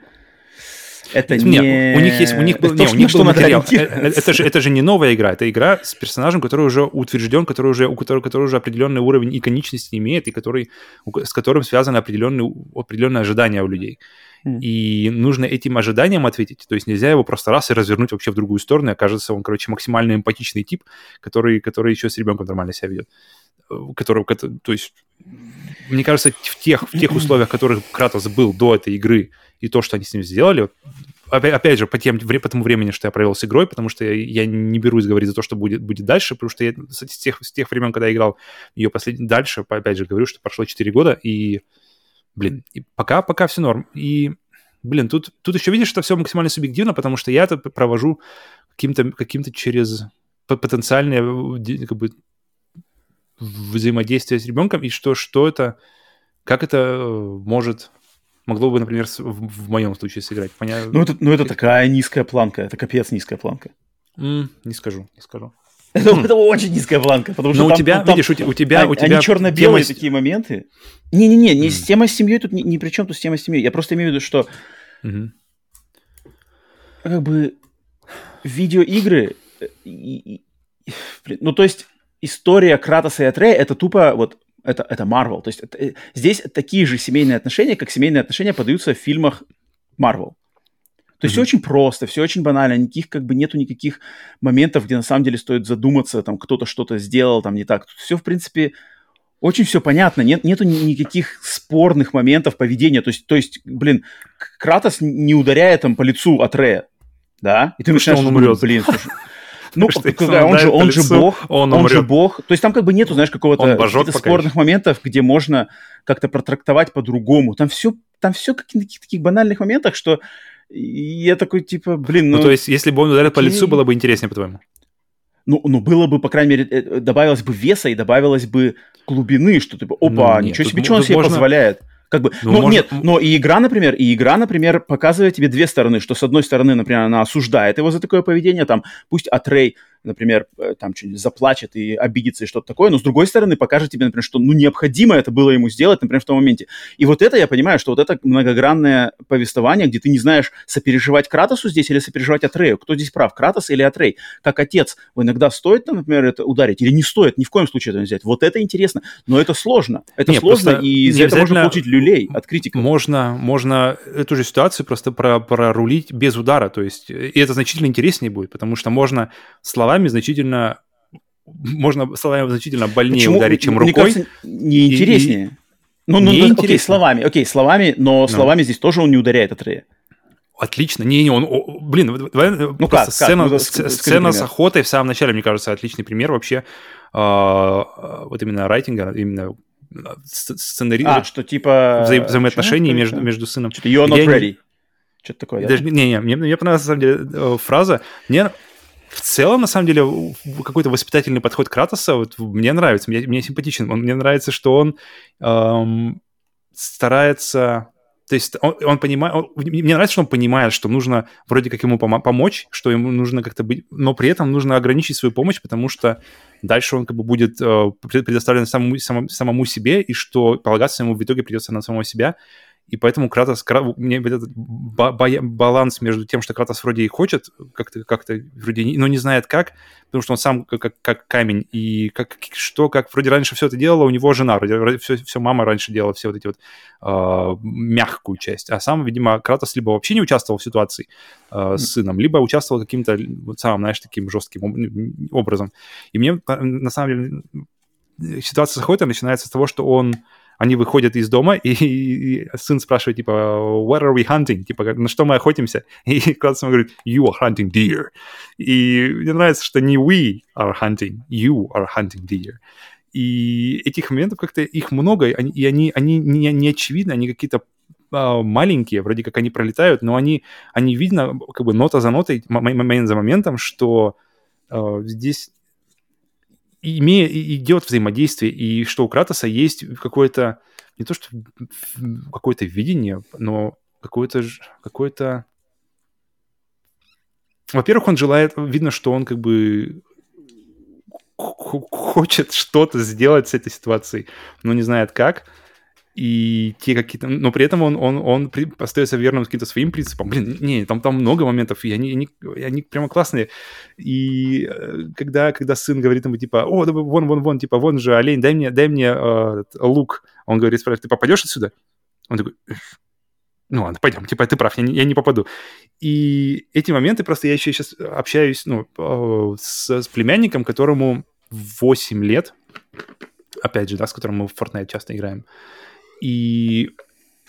Это не... Нет, у них есть, у них был, не, у них был материал. Это же, это же не новая игра, это игра с персонажем, который уже утвержден, который уже, у которого, который уже определенный уровень иконичности имеет, и который, с которым связаны определенные, определенные ожидания у людей. Mm. И нужно этим ожиданиям ответить, то есть нельзя его просто раз и развернуть вообще в другую сторону, и окажется он, короче, максимально эмпатичный тип, который, который еще с ребенком нормально себя ведет. Который, то есть, мне кажется, в тех, в тех условиях, в которых Кратос был до этой игры, и то, что они с ним сделали, опять, опять же, по, тем, по тому времени, что я провел с игрой, потому что я, я не берусь говорить за то, что будет, будет дальше, потому что я с тех, с тех времен, когда я играл ее последний, дальше, опять же, говорю, что прошло четыре года, и, блин, и пока, пока все норм. И, блин, тут, тут еще видишь, что все максимально субъективно, потому что я это провожу каким-то, каким-то через потенциальные, как бы, взаимодействие с ребенком, и что, что это, как это может, могло бы, например, в, в моем случае сыграть. Понятно? Ну, это, ну, это такая низкая планка, это капец низкая планка. Mm, не скажу, не скажу. Это, mm. это очень низкая планка, потому что но там... у тебя, там, видишь, у, у тебя... У они тебя черно-белые тема... такие моменты. Не-не-не, не mm. тема с семьей тут ни, ни при чем, тут тема с семьей. Я просто имею в виду, что mm-hmm. как бы видеоигры... И, и, блин, ну, то есть... История Кратоса и Атрея – это тупо вот это, это Marvel. То есть это, здесь такие же семейные отношения, как семейные отношения подаются в фильмах Marvel. То есть mm-hmm. все очень просто, все очень банально. Никаких, как бы, нету никаких моментов, где на самом деле стоит задуматься, там кто-то что-то сделал, там не так. Тут все, в принципе, очень все понятно. Нет, нету никаких спорных моментов поведения. То есть, то есть, блин, Кратос не ударяет там по лицу Атрея, да? И ты начинаешь, что он умрет. Блин, слушай. Ну, когда он, же, он лицу, же бог, он, он же бог. То есть там как бы нету, знаешь, какого-то спорных моментов, где можно как-то протрактовать по-другому. Там все, там все как, на каких-то таких банальных моментах, что я такой, типа, блин, ну... Ну, то есть если бы он ударил окей. по лицу, было бы интереснее, по-твоему? Ну, ну, было бы, по крайней мере, добавилось бы веса и добавилось бы глубины, что типа, опа, ну, ничего себе, что он себе можно... позволяет. Как бы, ну, ну можно... нет, но и игра, например, и игра, например, показывает тебе две стороны, что с одной стороны, например, она осуждает его за такое поведение, там, пусть Атрей, например, там что-нибудь заплачет и обидится и что-то такое, но с другой стороны покажет тебе, например, что, ну, необходимо это было ему сделать, например, в том моменте. И вот это я понимаю, что вот это многогранное повествование, где ты не знаешь, сопереживать Кратосу здесь или сопереживать Атрею, кто здесь прав, Кратос или Атрей, как отец, иногда стоит, например, это ударить или не стоит, ни в коем случае это не взять. Вот это интересно, но это сложно, это не, сложно, и из-за этого можно получить люлей от критиков. Можно, можно эту же ситуацию просто прорулить без удара, то есть, и это значительно интереснее будет, потому что можно слова значительно, можно словами значительно больнее почему? Ударить, чем рукой. Мне кажется, неинтереснее. И, и... Ну, ну, не окей, словами, окей, словами, но словами ну. здесь тоже он не ударяет Атрея. Отлично. Не, не, он, о, блин, ну, как, сцена, как? Ну, ск- сцена с охотой в самом начале, мне кажется, отличный пример вообще вот именно райтинга, именно сценаризма. А, что типа... Вза- взаимоотношений между, между сыном. You're not ready. Что-то такое. Даже, не, не, мне, мне понравилась, на самом деле, фраза. Мне... В целом, на самом деле, какой-то воспитательный подход Кратоса вот, мне нравится, мне, мне симпатичен. Он, мне нравится, что он эм, старается... То есть он, он понимает... Он, мне нравится, что он понимает, что нужно вроде как ему помо- помочь, что ему нужно как-то быть... Но при этом нужно ограничить свою помощь, потому что дальше он как бы будет э, предоставлен самому, самому, самому себе, и что полагаться ему в итоге придется на самого себя. И поэтому Кратос, мне этот баланс между тем, что Кратос вроде и хочет, как-то, как-то вроде, но не знает как, потому что он сам как, как камень, и как, что, как вроде раньше все это делала, у него жена, вроде все, все мама раньше делала, все вот эти вот э, мягкую часть, а сам, видимо, Кратос либо вообще не участвовал в ситуации э, с сыном, либо участвовал каким-то вот самым, знаешь, таким жестким образом. И мне, на самом деле, ситуация с охотой начинается с того, что он... Они выходят из дома, и, и, и сын спрашивает, типа, what are we hunting? Типа, на что мы охотимся? И Кратос ему говорит, you are hunting deer. И мне нравится, что не we are hunting, you are hunting deer. И этих моментов как-то их много, и они, и они, они не, не очевидны, они какие-то маленькие, вроде как они пролетают, но они, они видно, как бы нота за нотой, момент за моментом, что uh, здесь... Имея, идет взаимодействие, и что у Кратоса есть какое-то, не то что какое-то видение, но какое-то, какое-то... Во-первых, он желает, видно, что он как бы хочет что-то сделать с этой ситуацией, но не знает как. и те какие-то... Но при этом он, он, он при... остается верным каким-то своим принципам. Блин, не, там, там много моментов, и они, они, они прямо классные. И когда, когда сын говорит ему, типа, о, да, вон, вон, вон, типа, вон же олень, дай мне, дай мне э, лук. Он говорит, спрашивает, ты попадешь отсюда? Он такой... Ну ладно, пойдем, типа, ты прав, я не, я не попаду. И эти моменты просто я еще сейчас общаюсь ну, с, с племянником, которому восемь лет, опять же, да, с которым мы в Fortnite часто играем. И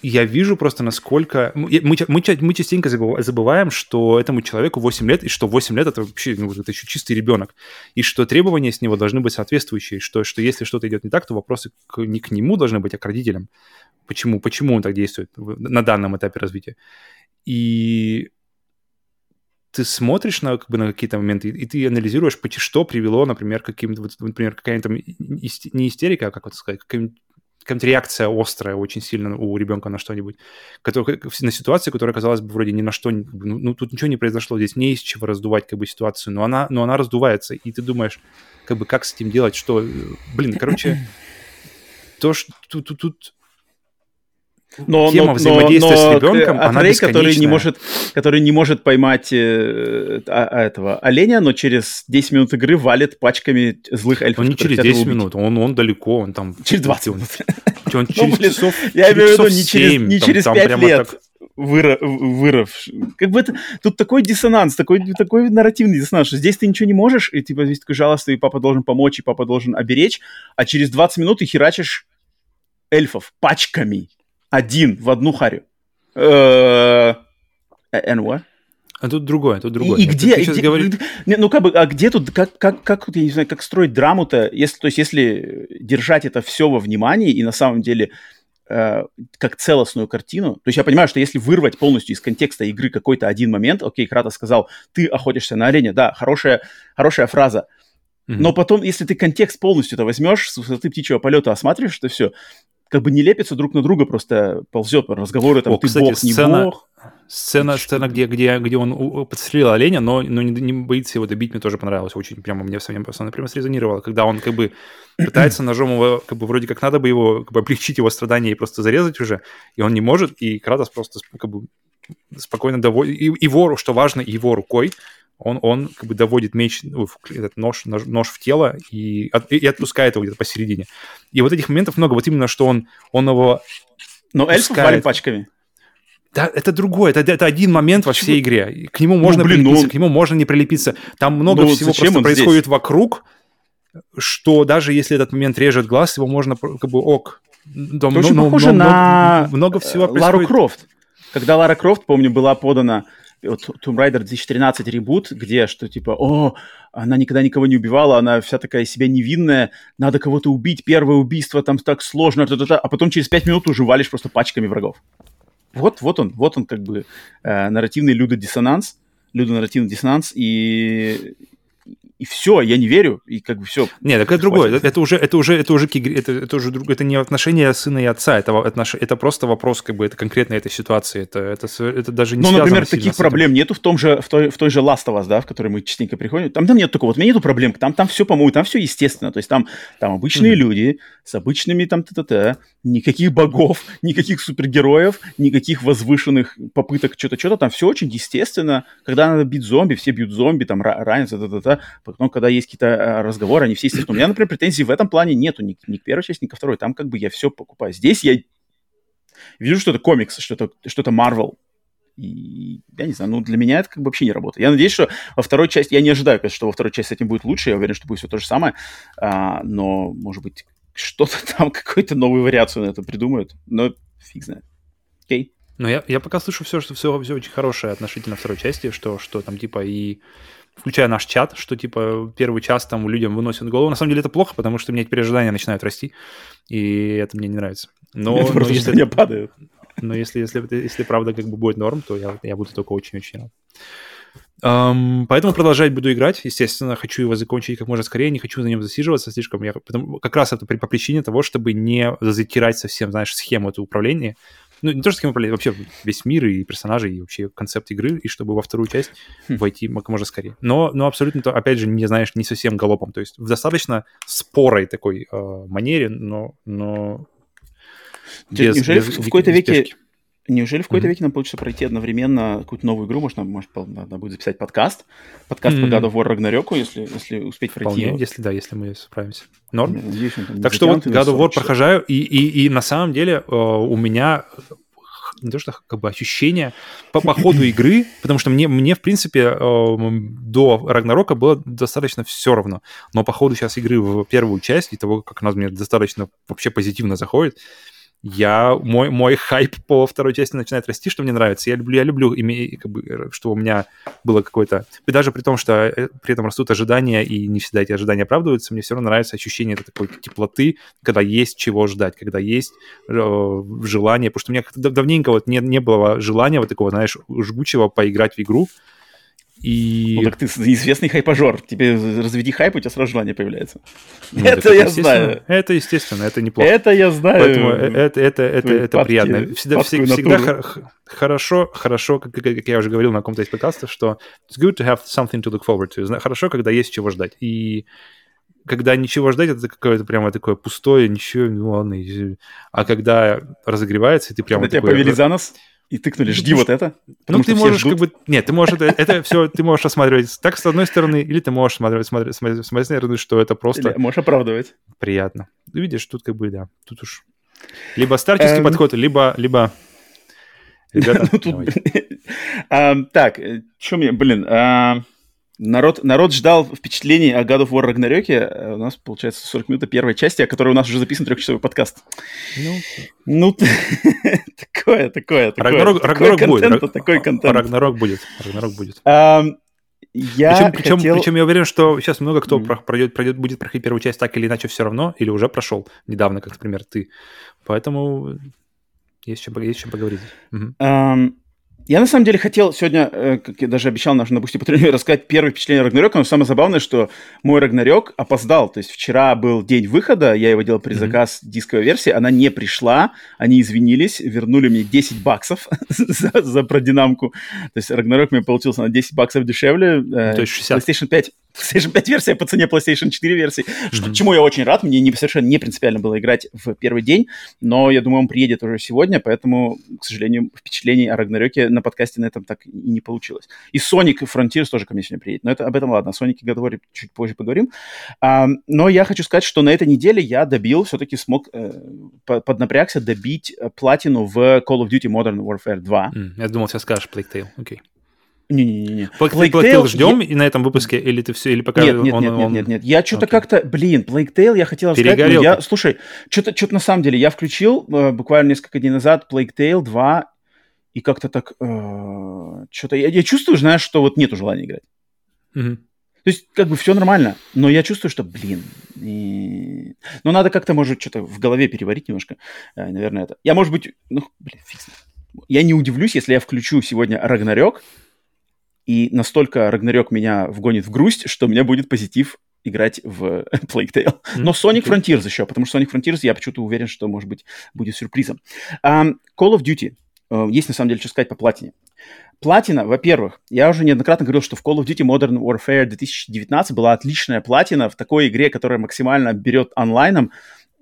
я вижу просто, насколько... Мы, мы, мы частенько забываем, что этому человеку восемь лет, и что восемь лет — это вообще ну, это еще чистый ребенок, и что требования с него должны быть соответствующие, что, что если что-то идет не так, то вопросы к, не к нему должны быть, а к родителям. Почему, почему он так действует на данном этапе развития? И ты смотришь на, как бы, на какие-то моменты, и ты анализируешь, что привело, например, к каким-то, например, какая-нибудь там исти... не истерика, а как это сказать, какая-нибудь, какая-нибудь реакция острая очень сильно у ребенка на что-нибудь, который, на ситуацию, которая, казалось бы, вроде ни на что, ну, ну тут ничего не произошло, здесь не из чего раздувать как бы, ситуацию, но она, но она раздувается, и ты думаешь, как бы, как с этим делать, что, блин, короче, то, что тут... тут Но, Тема но, взаимодействия но, с ребенком, она Рей, бесконечная. Который не может, который не может поймать э, а, этого оленя, но через десять минут игры валит пачками злых эльфов. Он не через десять минут, он, он далеко, он там... Через двадцать минут. Он, он через ну, блин, часов Я через имею в виду, не через, не там, через там пять лет так... выров, выров. Как бы это, тут такой диссонанс, такой, такой нарративный диссонанс, что здесь ты ничего не можешь, и ты здесь такой жалостливый, и папа должен помочь, и папа должен оберечь, а через двадцать минут ты херачишь эльфов пачками. Один в одну харю. НВ. А тут другое, тут другое. И, и где, и где говорит... не, ну как бы, а где тут, как, как, как, я не знаю, как строить драму-то, если, то есть, если держать это все во внимании и на самом деле э, как целостную картину, то есть я понимаю, что если вырвать полностью из контекста игры какой-то один момент, окей, Кратос сказал, ты охотишься на оленя, да, хорошая, хорошая фраза. Mm-hmm. Но потом, если ты контекст полностью-то возьмешь, с высоты птичьего полета осматриваешь это все, как бы не лепятся друг на друга, просто ползет разговоры, там, О, ты кстати, бог, сцена, не бог. Сцена, сцена где, где, где он подстрелил оленя, но, но не, не боится его добить, мне тоже понравилось очень, прямо мне совсем просто, она прямо срезонировала, когда он как бы пытается ножом его, как бы вроде как надо бы его, как бы облегчить его страдания и просто зарезать уже, и он не может, и Кратос просто как бы спокойно доводит, и его, что важно, его рукой, Он, он как бы доводит меч, ну, этот нож, нож, нож в тело и, от, и отпускает его где-то посередине. И вот этих моментов много. Вот именно, что он, он его Но эльф валим пачками. Да, это другое. Это, это один момент Почему? во всей игре. К нему можно ну, блин, прилепиться, ну... к нему можно не прилепиться. Там много ну, всего просто происходит здесь? вокруг, что даже если этот момент режет глаз, его можно как бы ок. Там, очень но, похоже но, на много всего происходит. Лару Крофт. Когда Лара Крофт, помню, была подана... Вот Tomb Raider две тысячи тринадцать ребут, где что типа, о, она никогда никого не убивала, она вся такая себя невинная, надо кого-то убить, первое убийство, там так сложно, та-та-та, а потом через пять минут уже валишь просто пачками врагов. Вот, вот он, вот он как бы э, нарративный людодиссонанс, людонарративный диссонанс, и... И все, я не верю, и как бы все. Нет, так это другое. Это уже, это уже, это уже, это, это уже друг, это не отношение сына и отца, это, это, это просто вопрос, как бы, это конкретно этой ситуации, это, это, это даже не связано. Ну, например, таких проблем нету в том же, в той, в той же Last of Us, да, в которой мы частенько приходим. Там, там нет такого, вот у меня нету проблем, там, там все, по-моему, там все естественно, то есть там, там обычные mm-hmm. люди с обычными там т-т-т, никаких богов, никаких супергероев, никаких возвышенных попыток что-то, что-то, там все очень естественно. Когда надо бить зомби, все бьют зомби, там ранятся, т-т-т-т. Потом, когда есть какие-то разговоры, они все естественно. У меня, например, претензий в этом плане нету ни, ни к первой части, ни ко второй. Там как бы я все покупаю. Здесь я вижу, что это комикс, что-то, что-то Marvel. И я не знаю, ну для меня это как бы вообще не работает. Я надеюсь, что во второй части... Я не ожидаю, конечно, что во второй части с этим будет лучше. Я уверен, что будет все то же самое. А, но, может быть, что-то там, какую-то новую вариацию на это придумают. Но фиг знает. Окей. Okay. Ну, я, я пока слышу все, что все, все очень хорошее относительно второй части, что, что там типа и... включая наш чат, что, типа, первый час там людям выносят голову. На самом деле это плохо, потому что у меня теперь ожидания начинают расти, и это мне не нравится. Но, это но если это... падают. Но если, если, если правда как бы будет норм, то я, я буду только очень-очень рад. Um, поэтому продолжать буду играть. Естественно, хочу его закончить как можно скорее, не хочу на нем засиживаться слишком. Я... Потому... Как раз это по причине того, чтобы не затирать совсем, знаешь, схему этого управления. Ну, не то, что с кем управлять, вообще весь мир и персонажи, и вообще концепт игры, и чтобы во вторую часть войти как можно скорее. Но, но абсолютно, то, опять же, не знаешь, не совсем галопом. То есть в достаточно спорой такой э, манере, но, но Без, неужели без, в, в какой-то веке... Неужели в какой-то mm-hmm. веке нам получится пройти одновременно какую-то новую игру? Может, нам, может, надо будет записать подкаст. Подкаст mm-hmm. по God of War Ragnarok, если, если успеть пройти его. Если да, если мы справимся. Норм. Надеюсь, так что вот God of War прохожаю, и, и, и на самом деле э, у меня не то что как бы ощущение по, по ходу игры, потому что мне, мне в принципе, э, до Рагнарока было достаточно все равно. Но по ходу сейчас игры в первую часть и того, как она мне достаточно вообще позитивно заходит, Я, мой, мой хайп по второй части начинает расти, что мне нравится. Я люблю, я люблю име, как бы, что у меня было какое-то... И даже при том, что при этом растут ожидания, и не всегда эти ожидания оправдываются, мне все равно нравится ощущение такой теплоты, когда есть чего ждать, когда есть э, желание. Потому что у меня как-то давненько вот не, не было желания вот такого, знаешь, жгучего поиграть в игру. И... Ну так ты известный хайпажор. Тебе разведи хайп, у тебя сразу желание появляется. Ну, это, это я знаю. Это естественно, это неплохо. Это я знаю. Поэтому это, это, это, это приятно. Всегда, всегда х- хорошо, хорошо, как, как я уже говорил на каком-то из подкастов, что it's good to have something to look forward to. Хорошо, когда есть чего ждать. И когда ничего ждать, это какое-то прямо такое пустое, ничего, ну ладно. А когда разогревается, и ты прямо... Когда такой, тебя повели за нос... И тыкнули, жди вот это. Ну, ты можешь как бы... Нет, ты можешь это, это все, ты можешь осматривать так с одной стороны, или ты можешь смотреть, смотреть, смотреть, смотреть, что это просто... Или можешь оправдывать. Приятно. Ну, видишь, тут как бы, да, тут уж... Либо старческий эм... подход, либо... либо... Ребята, ну, тут... а, так, что мне... Блин, а... народ, народ ждал впечатлений о God of War Ragnarok. У нас, получается, сорок минут первой части, о которой у нас уже записан трехчасовой подкаст. Ну... Ну, такое, такое, такое. Рагнарёк будет. Такой контент. Рагнарёк будет. Рагнарёк будет. Я причем, хотел... причем я уверен, что сейчас много кто mm-hmm. пройдет, пройдет, будет проходить первую часть так или иначе все равно, или уже прошел недавно, как, например, ты. Поэтому есть чем, есть чем поговорить. Mm-hmm. Um, я на самом деле хотел сегодня, как я даже обещал на Boosty Patreon, рассказать первое впечатление Рагнарёка, но самое забавное, что мой Рагнарёк опоздал. То есть вчера был день выхода, я его делал предзаказ mm-hmm. дисковой версии, она не пришла, они извинились, вернули мне десять баксов за, за продинамку. То есть Рагнарёк мне получился на десять баксов дешевле. То есть шестьдесят. PlayStation пять. PlayStation пять версия по цене PlayStation четыре версии, mm-hmm. чему я очень рад. Мне не, совершенно не принципиально было играть в первый день, но я думаю, он приедет уже сегодня, поэтому, к сожалению, впечатлений о Рагнарёке на подкасте на этом так и не получилось. И Sonic Frontiers тоже ко мне сегодня приедет, но это, об этом ладно, о Sonic и God of War чуть позже поговорим. А, но я хочу сказать, что на этой неделе я добил, все-таки смог, э, поднапрягся добить платину в Call of Duty Modern Warfare два. Mm, я думал, сейчас скажешь Plague Tale, окей. Okay. Не-не-не. Plague Tale ждем я... и на этом выпуске, или ты все, или пока нет, нет, он... Нет, нет, он... нет, нет, я что-то okay. как-то, блин, Plague Tale я хотел рассказать, но я, слушай, что-то, что-то на самом деле, я включил э, буквально несколько дней назад Plague Tale два, и как-то так, э, что-то, я, я чувствую, знаешь, что вот нету желания играть. Mm-hmm. То есть, как бы, все нормально, но я чувствую, что, блин, и... ну, надо как-то, может, что-то в голове переварить немножко, э, наверное, это. Я, может быть, ну, блин, фиг знает. Я не удивлюсь, если я включу сегодня Рагнарёк, и настолько Рагнарёк меня вгонит в грусть, что у меня будет позитив играть в Plague Tale. Но Sonic Frontiers еще, потому что Sonic Frontiers, я почему-то уверен, что, может быть, будет сюрпризом. Um, Call of Duty. Uh, есть, на самом деле, что сказать по платине. Платина, во-первых, я уже неоднократно говорил, что в Call of Duty Modern Warfare две тысячи девятнадцать была отличная платина в такой игре, которая максимально берет онлайном.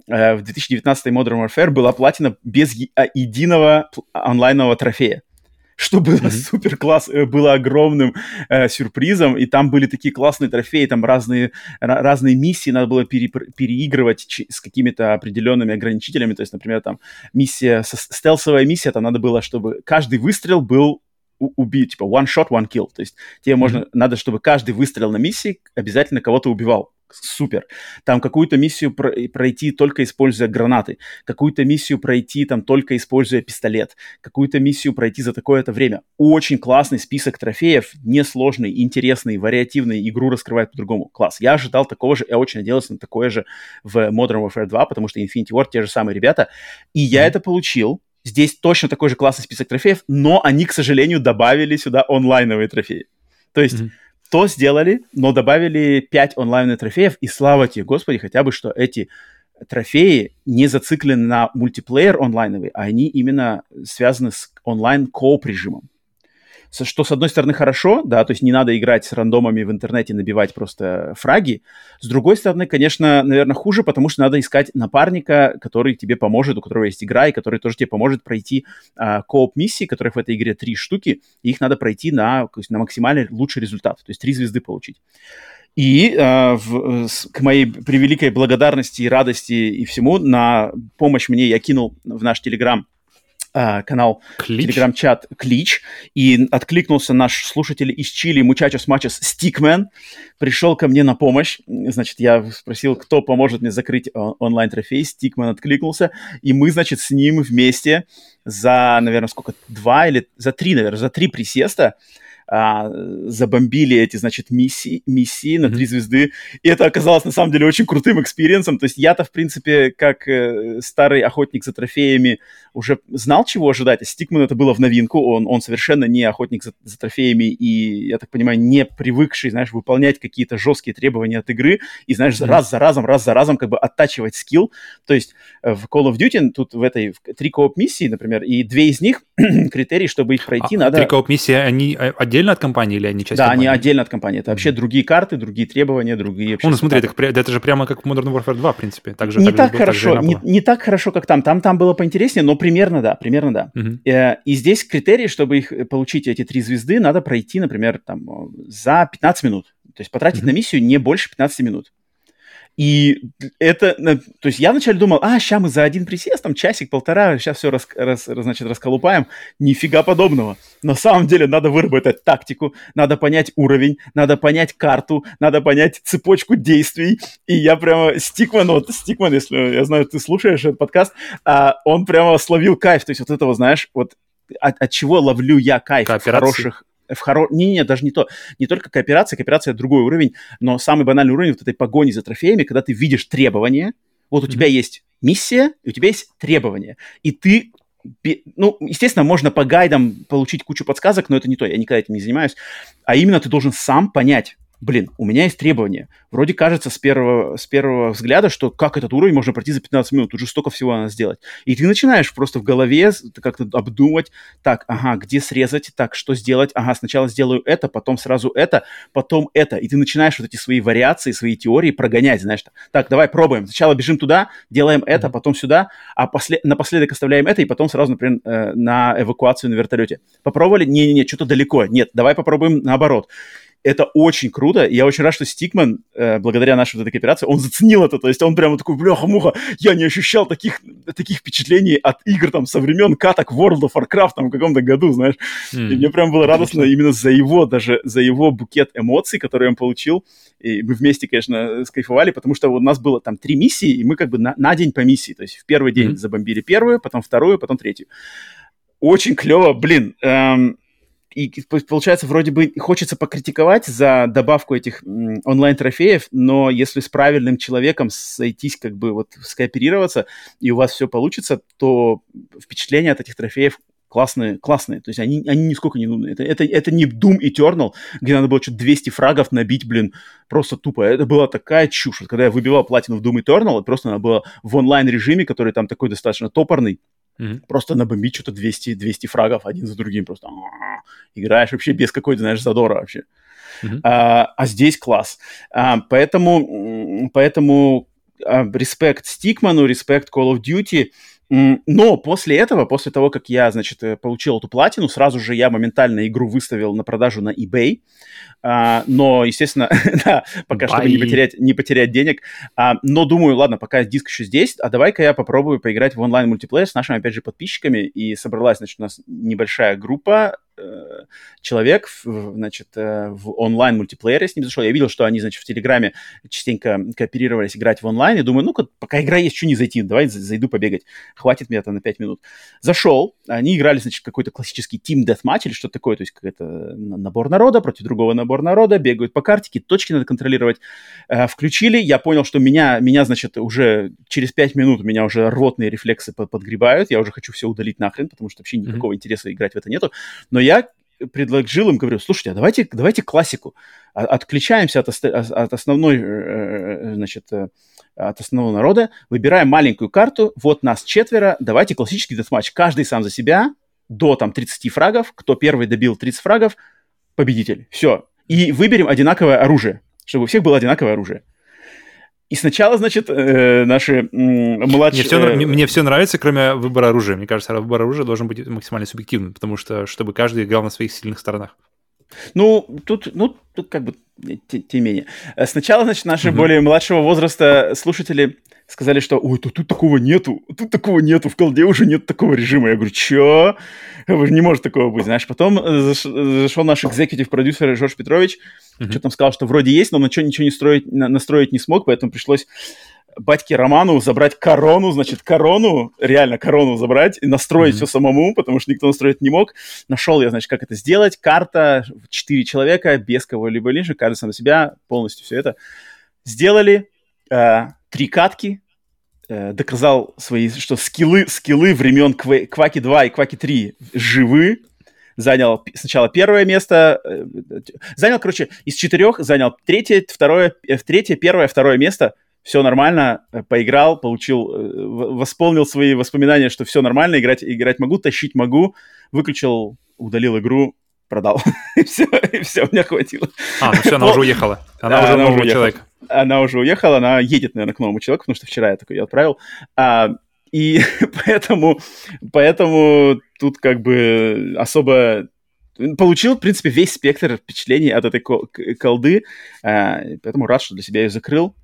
Uh, в две тысячи девятнадцать Modern Warfare была платина без е- единого онлайнового трофея. Что было mm-hmm. супер класс, было огромным э, сюрпризом, и там были такие классные трофеи, там разные, р- разные миссии надо было пере- переигрывать ч- с какими-то определенными ограничителями, то есть, например, там миссия, стелсовая миссия, там надо было, чтобы каждый выстрел был у- убит, типа one shot, one kill, то есть тебе mm-hmm. можно, надо, чтобы каждый выстрел на миссии обязательно кого-то убивал. Супер. Там какую-то миссию пройти только используя гранаты, какую-то миссию пройти там только используя пистолет, какую-то миссию пройти за такое-то время. Очень классный список трофеев, несложный, интересный, вариативный, игру раскрывает по-другому. Класс. Я ожидал такого же, я очень надеялся на такое же в Modern Warfare два, потому что Infinity Ward те же самые ребята. И я mm-hmm. это получил. Здесь точно такой же классный список трофеев, но они, к сожалению, добавили сюда онлайновые трофеи. То есть... Mm-hmm. То сделали, но добавили пять онлайновых трофеев, и слава тебе, Господи, хотя бы, что эти трофеи не зациклены на мультиплеер онлайновый, а они именно связаны с онлайн-кооп режимом. что, с одной стороны, хорошо, да, то есть не надо играть с рандомами в интернете, набивать просто фраги. С другой стороны, конечно, наверное, хуже, потому что надо искать напарника, который тебе поможет, у которого есть игра, и который тоже тебе поможет пройти а, кооп-миссии, которых в этой игре три штуки, и их надо пройти на, на максимально лучший результат, то есть три звезды получить. И э, в, с, к моей превеликой благодарности и радости и всему на помощь мне я кинул в наш телеграм э, канал, телеграм-чат клич, и откликнулся наш слушатель из Чили, мучачос мачос Стикмен, пришел ко мне на помощь. Значит, я спросил, кто поможет мне закрыть он- онлайн-трофей, Стикмен откликнулся, и мы, значит, с ним вместе за, наверное, сколько, два или за три, наверное, за три присеста А, забомбили эти, значит, миссии, миссии на три звезды. И это оказалось, на самом деле, очень крутым экспириенсом. То есть я-то, в принципе, как э, старый охотник за трофеями, уже знал, чего ожидать. А Стикман это было в новинку. Он, он совершенно не охотник за, за трофеями и, я так понимаю, не привыкший, знаешь, выполнять какие-то жесткие требования от игры и, знаешь, mm-hmm. раз за разом, раз за разом как бы оттачивать скилл. То есть в Call of Duty тут в этой в три кооп-миссии, например, и две из них критерий, чтобы их пройти, а, надо... Три кооп-миссии, они отдельно Отдельно от компании или они часть да, компании? Да, они отдельно от компании. Это вообще другие карты, другие требования, другие... Ну, смотри, это, это же прямо как в Modern Warfare два, в принципе. Так же, не, так так хорошо, так не, не так хорошо, как там. Там, там было поинтереснее, но примерно да, примерно да. Угу. И, и здесь критерии, чтобы их получить, эти три звезды, надо пройти, например, там, за пятнадцать минут. То есть потратить угу. на миссию не больше пятнадцати минут. И это... То есть я вначале думал, а, сейчас мы за один присест, там, часик-полтора, сейчас все, рас, рас, значит, расколупаем. Нифига подобного. На самом деле надо выработать тактику, надо понять уровень, надо понять карту, надо понять цепочку действий. И я прямо... Стикман, вот Стикман, если я знаю, ты слушаешь этот подкаст, а, он прямо словил кайф. То есть вот этого, знаешь, вот от, от чего ловлю я кайф в хороших... В хоро... Не, не, даже не то. Не только кооперация, кооперация — другой уровень, но самый банальный уровень вот этой погони за трофеями, когда ты видишь требования. Вот у mm-hmm. тебя есть миссия, и у тебя есть требования. И ты... Ну, естественно, можно по гайдам получить кучу подсказок, но это не то, я никогда этим не занимаюсь. А именно ты должен сам понять, блин, у меня есть требования. Вроде кажется с первого, с первого взгляда, что как этот уровень можно пройти за пятнадцать минут, тут же столько всего надо сделать. И ты начинаешь просто в голове как-то обдумывать, так, ага, где срезать, так, что сделать, ага, сначала сделаю это, потом сразу это, потом это. И ты начинаешь вот эти свои вариации, свои теории прогонять, знаешь, так, давай пробуем. Сначала бежим туда, делаем это, потом сюда, а после, напоследок оставляем это, и потом сразу, например, на эвакуацию на вертолете. Попробовали? Не-не-не, что-то далеко. Нет, давай попробуем наоборот. Это очень круто, и я очень рад, что Стикман, э, благодаря нашей вот этой кооперации, он заценил это, то есть он прямо такой, бляха-муха, я не ощущал таких, таких впечатлений от игр там со времен каток World of Warcraft там в каком-то году, знаешь, mm. и мне прям было радостно mm. именно за его, даже за его букет эмоций, которые он получил, и мы вместе, конечно, скайфовали, потому что у нас было там три миссии, и мы как бы на, на день по миссии, то есть в первый день mm. забомбили первую, потом вторую, потом третью. Очень клево, блин, эм... И получается, вроде бы хочется покритиковать за добавку этих онлайн-трофеев, но если с правильным человеком сойтись, как бы вот скооперироваться, и у вас все получится, то впечатления от этих трофеев классные, классные. То есть они, они нисколько не нудные. Это, это, это не Doom Eternal, где надо было что-то двести фрагов набить, блин, просто тупо. Это была такая чушь. Вот когда я выбивал платину в Doom Eternal, просто она была в онлайн-режиме, который там такой достаточно топорный, Mm-hmm. просто набомбить что-то двести фрагов один за другим, просто играешь вообще без какой-то, знаешь, задора вообще. Mm-hmm. А, а здесь класс. А, поэтому, поэтому а, респект Стикману, респект Call of Duty. Но после этого, после того, как я, значит, получил эту платину, сразу же я моментально игру выставил на продажу на eBay. А, но, естественно, да, пока чтобы не потерять, не потерять денег. А, но думаю, ладно, пока диск еще здесь, а давай-ка я попробую поиграть в онлайн-мультиплеер с нашими, опять же, подписчиками. И собралась, значит, у нас небольшая группа человек, значит, в онлайн-мультиплеере с ним зашел. Я видел, что они, значит, в Телеграме частенько кооперировались играть в онлайн. И думаю, ну-ка, пока игра есть, что не зайти? Давай зайду побегать. Хватит меня там на пять минут. Зашел. Они играли, значит, какой-то классический Team Deathmatch или что-то такое. То есть какой-то набор народа против другого набора народа. Бегают по картике, точки надо контролировать. Включили. Я понял, что меня, меня значит, уже через пять минут меня уже рвотные рефлексы подгребают. Я уже хочу все удалить нахрен, потому что вообще никакого mm-hmm. интереса играть в это нету. Но я Я предложил им, говорю, слушайте, а давайте, давайте классику. Отключаемся от, ост- от основной, значит, от основного народа, выбираем маленькую карту, вот нас четверо, давайте классический дэтматч. Каждый сам за себя, до там тридцать фрагов, кто первый добил тридцать фрагов, победитель. Все. И выберем одинаковое оружие, чтобы у всех было одинаковое оружие. И сначала, значит, э, наши м- младшие... Мне все, э... мне все нравится, кроме выбора оружия. Мне кажется, выбор оружия должен быть максимально субъективным, потому что, чтобы каждый играл на своих сильных сторонах. Ну, тут, ну, тут как бы, тем не менее. Сначала, значит, наши mm-hmm. более младшего возраста слушатели сказали, что «Ой, тут, тут такого нету, тут такого нету, в колде уже нет такого режима». Я говорю, «Чё? Не может такого быть». Знаешь, потом зашел наш экзекьютив-продюсер Жорж Петрович, mm-hmm. что-то там сказал, что вроде есть, но на чё, ничего не строить, на, настроить не смог, поэтому пришлось батьке Роману забрать корону, значит, корону, реально корону забрать, и настроить mm-hmm. все самому, потому что никто настроить не мог. Нашел я, значит, как это сделать. Карта, четыре человека, без кого-либо лишь, каждый сам за себя, полностью все это. Сделали э, три катки, э, доказал свои, что скиллы, скиллы времен Квэ- Кваки два и Кваки три живы. Занял сначала первое место, э, занял, короче, из четырех занял третье, второе, э, третье, первое, второе место. Все нормально, поиграл, получил, восполнил свои воспоминания, что все нормально, играть, играть могу, тащить могу, выключил, удалил игру, продал. И все, и все, мне хватило. А, ну все, она уже уехала. Она уже новому человеку. Она уже уехала, она едет, наверное, к новому человеку, потому что вчера я такой ее отправил. И поэтому, поэтому тут как бы особо... Получил, в принципе, весь спектр впечатлений от этой колды, поэтому рад, что для себя ее закрыл.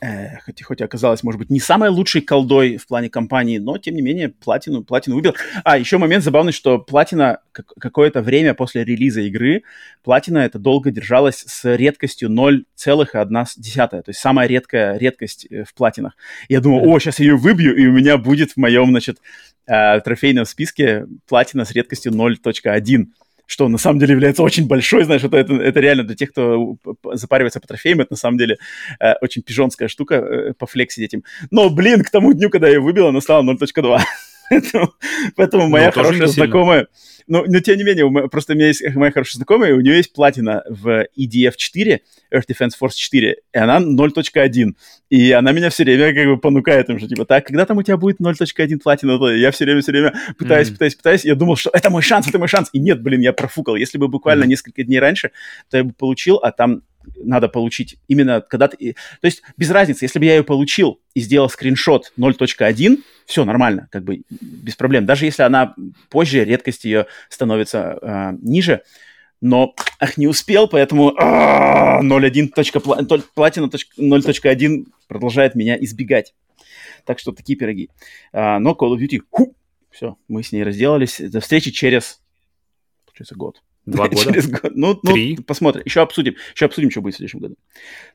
Э, хоть, хоть и оказалось, может быть, не самой лучшей колдой в плане компании, но, тем не менее, платину, платину выбил. А, еще момент забавный, что платина как, какое-то время после релиза игры, платина это долго держалась с редкостью ноль целых одна десятая, то есть самая редкая редкость в платинах. Я думал, о, сейчас я ее выбью, и у меня будет в моем, значит, э, трофейном списке платина с редкостью ноль целых одна десятая. Что на самом деле является очень большой, знаешь, это, это, это реально для тех, кто запаривается по трофеям, это на самом деле э, очень пижонская штука, э, пофлексить этим. Но, блин, к тому дню, когда я ее выбил, она стала ноль целых две десятых. Поэтому, поэтому моя хорошая знакомая... Но, но, тем не менее, мы, просто у меня есть моя хорошая знакомая, у нее есть платина в и ди эф четыре, Earth Defense Force четыре, и она ноль целых одна десятая. И она меня все время как бы понукает, что типа, так, когда там у тебя будет ноль целых одна десятая платина? Я все время, все время пытаюсь, mm-hmm. пытаюсь, пытаюсь. Я думал, что это мой шанс, это мой шанс. И нет, блин, я профукал. Если бы буквально mm-hmm. несколько дней раньше, то я бы получил, а там надо получить именно когда ты... То есть без разницы, если бы я ее получил и сделал скриншот ноль целых одна десятая, все нормально, как бы без проблем. Даже если она позже, редкость ее становится э, ниже, но ах, не успел, поэтому ноль целых одна десятая платина ноль целых одна десятая продолжает меня избегать. Так что такие пироги. А, но Call of Duty, ху, все, мы с ней разделались. До встречи через, получается, год. Два года? Через год. Ну, Три. Ну, посмотрим. Еще обсудим. Еще обсудим, что будет в следующем году.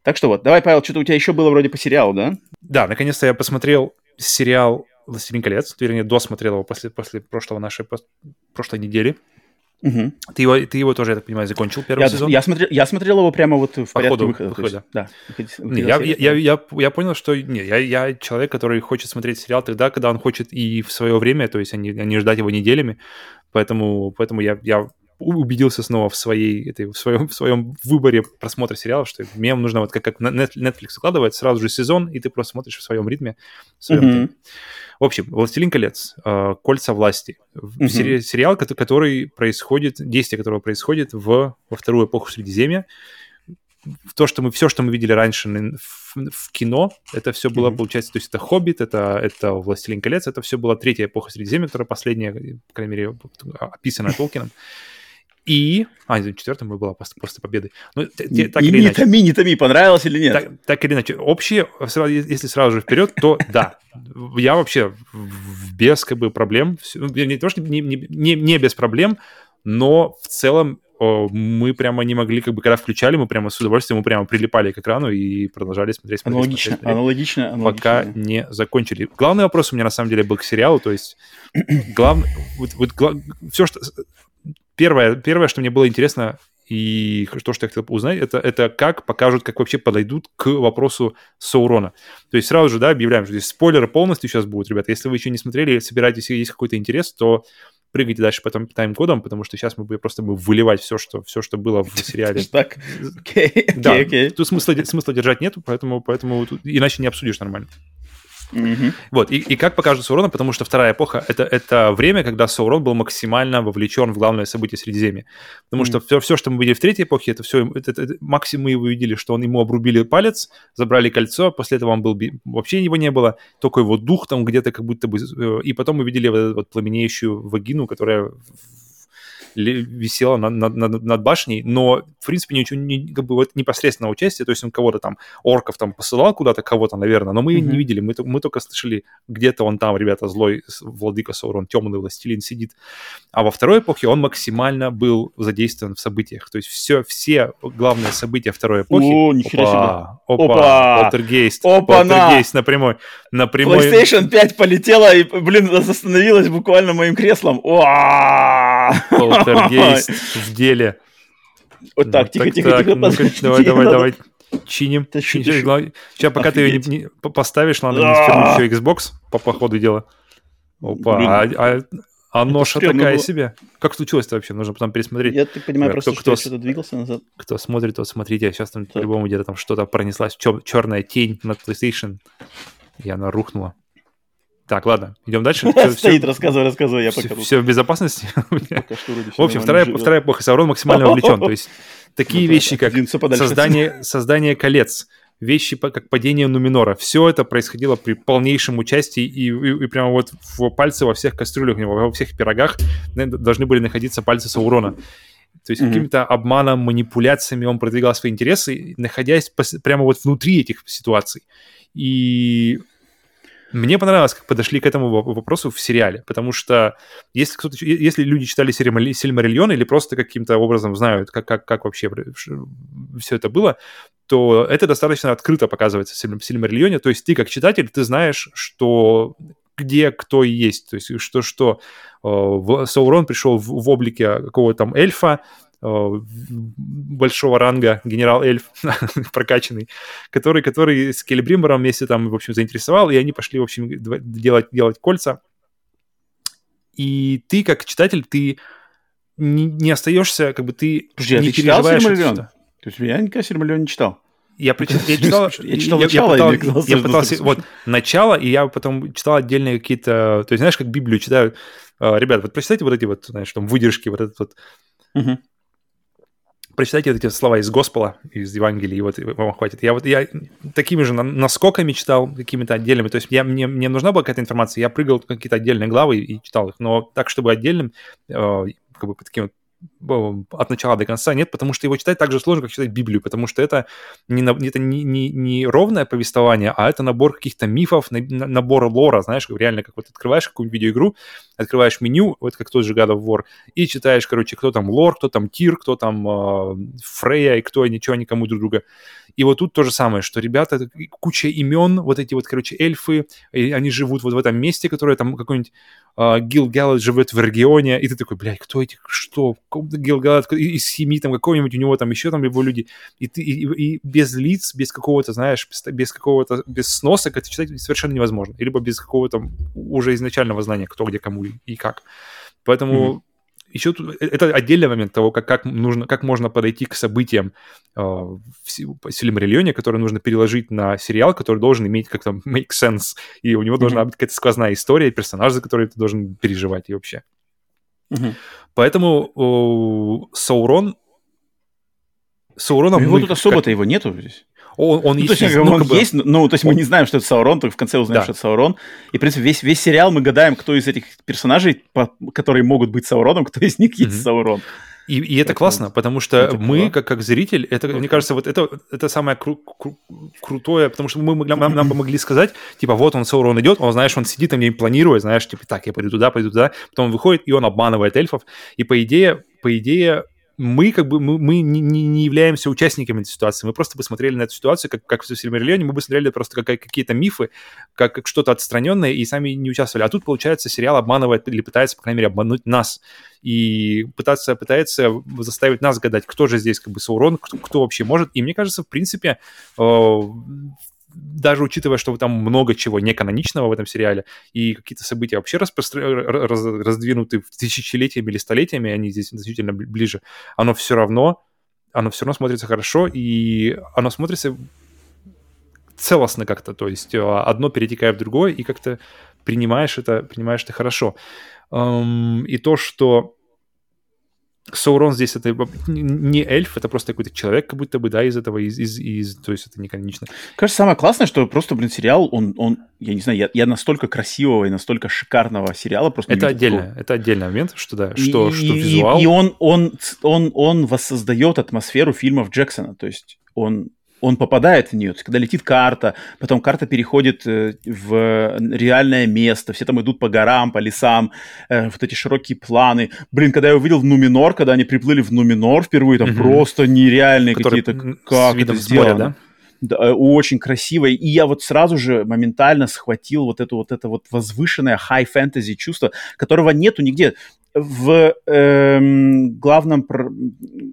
Так что вот. Давай, Павел, что-то у тебя еще было вроде по сериалу, да? Да, наконец-то я посмотрел сериал «Властелин колец». Вернее, досмотрел его после, после прошлого нашей прошлой недели. Угу. Ты, его, ты его тоже, я так понимаю, закончил первый я, сезон? Я смотрел, я смотрел его прямо вот в порядке ходу, выхода. выхода. Да. Выходи, не, я, я, я, я понял, что... Не, я, я человек, который хочет смотреть сериал тогда, когда он хочет и в свое время, то есть а не, а не ждать его неделями. Поэтому, поэтому я... я убедился снова в, своей, этой, в, своем, в своем выборе просмотра сериалов, что мне нужно, вот как, как Netflix укладывает, сразу же сезон, и ты просто смотришь в своем ритме. В, своем mm-hmm. ритме. В общем, «Властелин колец. Кольца власти». Mm-hmm. Сериал, который происходит, действие которого происходит в, во вторую эпоху Средиземья. То, что мы, все, что мы видели раньше в, в кино, это все было, mm-hmm. получается, то есть это «Хоббит», это, это «Властелин колец», это все была третья эпоха Средиземья, которая последняя, по крайней мере, описана Толкином. И... А, не знаю, четвертым была просто, просто победой. Ну, т- т- так и или не иначе. томи, не томи, понравилось или нет? Так, так или иначе. Общее, если сразу же вперед, то да. Я вообще без как бы проблем. Не то, что не, не, не без проблем, но в целом мы прямо не могли, как бы, когда включали, мы прямо с удовольствием, мы прямо прилипали к экрану и продолжали смотреть. смотреть аналогично, смотреть, аналогично, аналогично. Пока не закончили. Главный вопрос у меня, на самом деле, был к сериалу, то есть главное... Вот, вот, глав... Все, что... Первое, первое, что мне было интересно, и то, что я хотел узнать, это, это как покажут, как вообще подойдут к вопросу Саурона. То есть сразу же, да, объявляем, что здесь спойлеры полностью сейчас будут, ребята. Если вы еще не смотрели, собираетесь, есть какой-то интерес, то прыгайте дальше потом тайм-кодом, потому что сейчас мы будем просто будем выливать все, что, все, что было в сериале. Так, окей, окей. Тут смысла держать нету, поэтому иначе не обсудишь нормально. Mm-hmm. Вот, и, и как покажут Саурона, потому что вторая эпоха это, это время, когда Саурон был максимально вовлечен в главное событие Средиземья. Потому mm-hmm. что все, все, что мы видели в третьей эпохе, это все это, это, максимум мы его видели, что он ему обрубили палец, забрали кольцо, после этого он был вообще его не было, только его дух там где-то как будто бы. И потом мы видели вот эту вот пламенеющую вагину, которая висела над, над, над, над башней, но, в принципе, ничего не, как бы, вот непосредственного участия, то есть он кого-то там, орков там посылал куда-то, кого-то, наверное, но мы mm-hmm. не видели, мы, мы только слышали, где-то он там, ребята, злой владыка Саурон, темный властелин сидит. А во второй эпохе он максимально был задействован в событиях, то есть все, все главные события второй эпохи... О, нихера себе! Опа! Опа! Полтергейст! Опа! Полтергейст напрямую! Напрямую... PlayStation пять полетела и, блин, остановилась буквально моим креслом. О-а-а! Полтергейст в деле. Вот так, тихо-тихо-тихо. Ну, тихо, тихо, давай, давай, давай. Чиним. Чиним. Сейчас, пока Офигеть. Ты ее не, не поставишь, надо не спернуть еще Xbox, по, по ходу дела. Опа, а, а, а ноша такая было... себе. Как случилось-то вообще? Нужно потом пересмотреть. Я так понимаю, просто кто, что кто, что-то двигался назад. Кто смотрит, тот смотрите. А сейчас там так. По-любому где-то там что-то пронеслась. Чер- черная тень над PlayStation. И она рухнула. Так, ладно, идем дальше. Все, стоит, все... рассказывай, рассказывай, я все, пока... Все в безопасности? Пока что вроде все. В общем, вторая, вторая эпоха, Саурон максимально вовлечен. То есть такие ну, вещи, да, как создание, создание колец, вещи, как падение Нуменора, все это происходило при полнейшем участии и, и, и прямо вот в пальцы во всех кастрюлях, во всех пирогах должны были находиться пальцы Саурона. То есть mm-hmm. каким-то обманом, манипуляциями он продвигал свои интересы, находясь прямо вот внутри этих ситуаций. И... Мне понравилось, как подошли к этому вопросу в сериале, потому что если, кто-то, если люди читали «Сильмариллион» или просто каким-то образом знают, как, как, как вообще все это было, то это достаточно открыто показывается в «Сильмариллионе». То есть ты как читатель, ты знаешь, что... где кто и есть. То есть что, что э, Саурон пришел в, в облике какого-то там эльфа, большого ранга, генерал-эльф прокачанный, который, который с Келебримором вместе там, в общем, заинтересовал, и они пошли, в общем, делать, делать кольца. И ты, как читатель, ты не, не остаешься, как бы ты Подожди, не а ты переживаешь. Читал Сильмариллион? То есть я никогда Сильмариллион не читал. Я, при... я читал, я читал я, начало, я пытался, я пытался вот, начало, и я потом читал отдельные какие-то... То есть, знаешь, как Библию читаю. Ребят, вот прочитайте вот эти вот, знаешь, там выдержки, вот этот вот... Угу. Прочитайте вот эти слова из Госпела, из Евангелия, и вот вам хватит. Я вот я такими же наскоками читал, какими-то отдельными. То есть я, мне, мне нужна была какая-то информация, я прыгал в какие-то отдельные главы и, и читал их. Но так, чтобы отдельным, э, как бы таким вот, от начала до конца нет, потому что его читать так же сложно, как читать Библию, потому что это не, это не, не, не ровное повествование, а это набор каких-то мифов, набор лора, знаешь, реально как вот открываешь какую-нибудь видеоигру, открываешь меню, вот как тот же God of War, и читаешь, короче, кто там лор, кто там Тир, кто там э, Фрея, и кто ничего никому друг друга. И вот тут то же самое, что ребята, куча имен, вот эти вот, короче, эльфы, и они живут вот в этом месте, которое там какой-нибудь э, Гилгалад живет в регионе, и ты такой, блядь, кто эти, что, Гилгалад из семьи там какого-нибудь, у него там еще там его люди, и ты и, и без лиц, без какого-то, знаешь, без, без какого-то, без сноса это читать совершенно невозможно, либо без какого-то уже изначального знания, кто, где, кому и как. Поэтому... Mm-hmm. Еще тут, это отдельный момент того, как, как, нужно, как можно подойти к событиям э, в Сильмариллионе, которые нужно переложить на сериал, который должен иметь как-то make sense, и у него mm-hmm. должна быть какая-то сквозная история, персонаж, за который ты должен переживать и вообще. Mm-hmm. Поэтому э, Саурон... Саурона... Ну, вот тут особо-то как... его нету здесь. Он, он, ну, есть, есть, он ну, есть, ну, то есть он... мы не знаем, что это Саурон, только в конце узнаем, да. что это Саурон. И, в принципе, весь, весь сериал мы гадаем, кто из этих персонажей, по, которые могут быть Сауроном, кто из них есть mm-hmm. Саурон. И, и это так, классно, вот, потому что это мы, как, как зритель, это, okay. мне кажется, вот это, это самое кру- кру- крутое, потому что мы, нам, нам могли сказать, типа, вот он, Саурон идет, он, знаешь, он сидит, там не планирует, знаешь, типа, так, я пойду туда, пойду туда, потом он выходит, и он обманывает эльфов, и по идее, по идее... Мы как бы мы, мы не, не являемся участниками этой ситуации, мы просто посмотрели на эту ситуацию, как, как в Сильмариллионе, мы посмотрели просто как, какие-то мифы, как, как что-то отстраненное, и сами не участвовали. А тут, получается, сериал обманывает или пытается, по крайней мере, обмануть нас. И пытаться, пытается заставить нас гадать, кто же здесь как бы Саурон, кто, кто вообще может. И мне кажется, в принципе... Э- даже учитывая, что там много чего неканоничного в этом сериале, и какие-то события вообще распро- раз- раздвинуты тысячелетиями или столетиями, они здесь значительно ближе, оно все равно, оно все равно смотрится хорошо, и оно смотрится целостно как-то, то есть одно перетекает в другое, и как-то принимаешь это, принимаешь это хорошо. И то, что Саурон здесь это не эльф, это просто какой-то человек, как будто бы, да, из этого, из, из, из, то есть это не канонично. Кажется, самое классное, что просто, блин, сериал, он, он я не знаю, я, я настолько красивого и настолько шикарного сериала просто... Это отдельно, такого. Это отдельный момент, что да, и, что, и, что визуал... И, и он, он, он, он воссоздает атмосферу фильмов Джексона, то есть он... Он попадает в нее, когда летит карта, потом карта переходит в реальное место, все там идут по горам, по лесам, э, вот эти широкие планы. Блин, когда я увидел в Númenor, когда они приплыли в Númenor впервые, там mm-hmm. просто нереальные которые какие-то... Как с видом это с моря, да? Да, очень красиво. И я вот сразу же моментально схватил вот это вот, это вот возвышенное high-fantasy чувство, которого нету нигде. В эм, главном пр...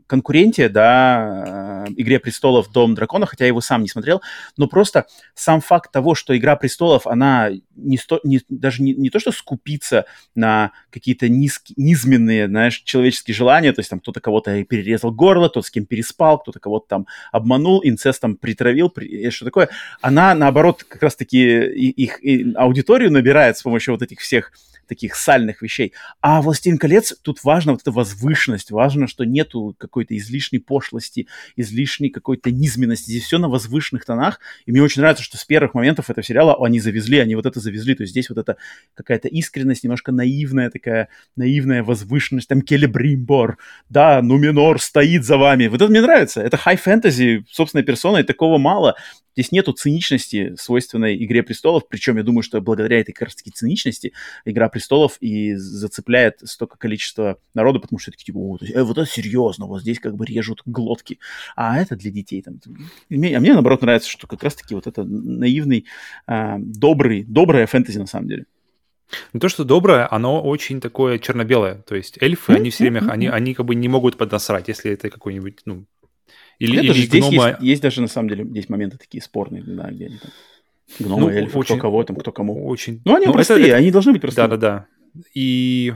конкуренте, да, «Игре престолов. Дом дракона», хотя я его сам не смотрел, но просто сам факт того, что «Игра престолов», она не сто... не, даже не, не то, что скупится на какие-то низ... низменные, знаешь, человеческие желания, то есть там кто-то кого-то перерезал горло, кто-то с кем переспал, кто-то кого-то там обманул, инцестом притравил, при... что такое. Она, наоборот, как раз-таки их, их аудиторию набирает с помощью вот этих всех таких сальных вещей. А «Властелин колец», тут важна вот эта возвышенность, важно, что нету какой-то излишней пошлости, излишней какой-то низменности. Здесь все на возвышенных тонах, и мне очень нравится, что с первых моментов этого сериала они завезли, они вот это завезли, то есть здесь вот эта какая-то искренность, немножко наивная такая, наивная возвышенность, там Келебримбор, да, Númenor стоит за вами. Вот это мне нравится, это хай-фэнтези, собственной персоной, такого мало. Здесь нету циничности, свойственной «Игре престолов», причем я думаю, что благодаря этой как раз-таки циничности «Игра престолов» и зацепляет столько количества народу, потому что такие типа, о, э, вот это серьезно, вот здесь как бы режут глотки, а это для детей. Там. А мне, наоборот, нравится, что как раз-таки вот это наивный, э, добрый, доброе фэнтези на самом деле. Ну, то, что доброе, оно очень такое черно-белое, то есть эльфы, mm-hmm. они все время, mm-hmm. они, они как бы не могут поднасрать, если это какой-нибудь, ну, Или, или здесь гнома... есть, есть даже, на самом деле, здесь моменты такие спорные, да, где они там гномы, ну, эльфы, очень, кто кого там, кто кому. Очень... Ну, они ну, простые, это, это... они должны быть простые. Да-да-да. И,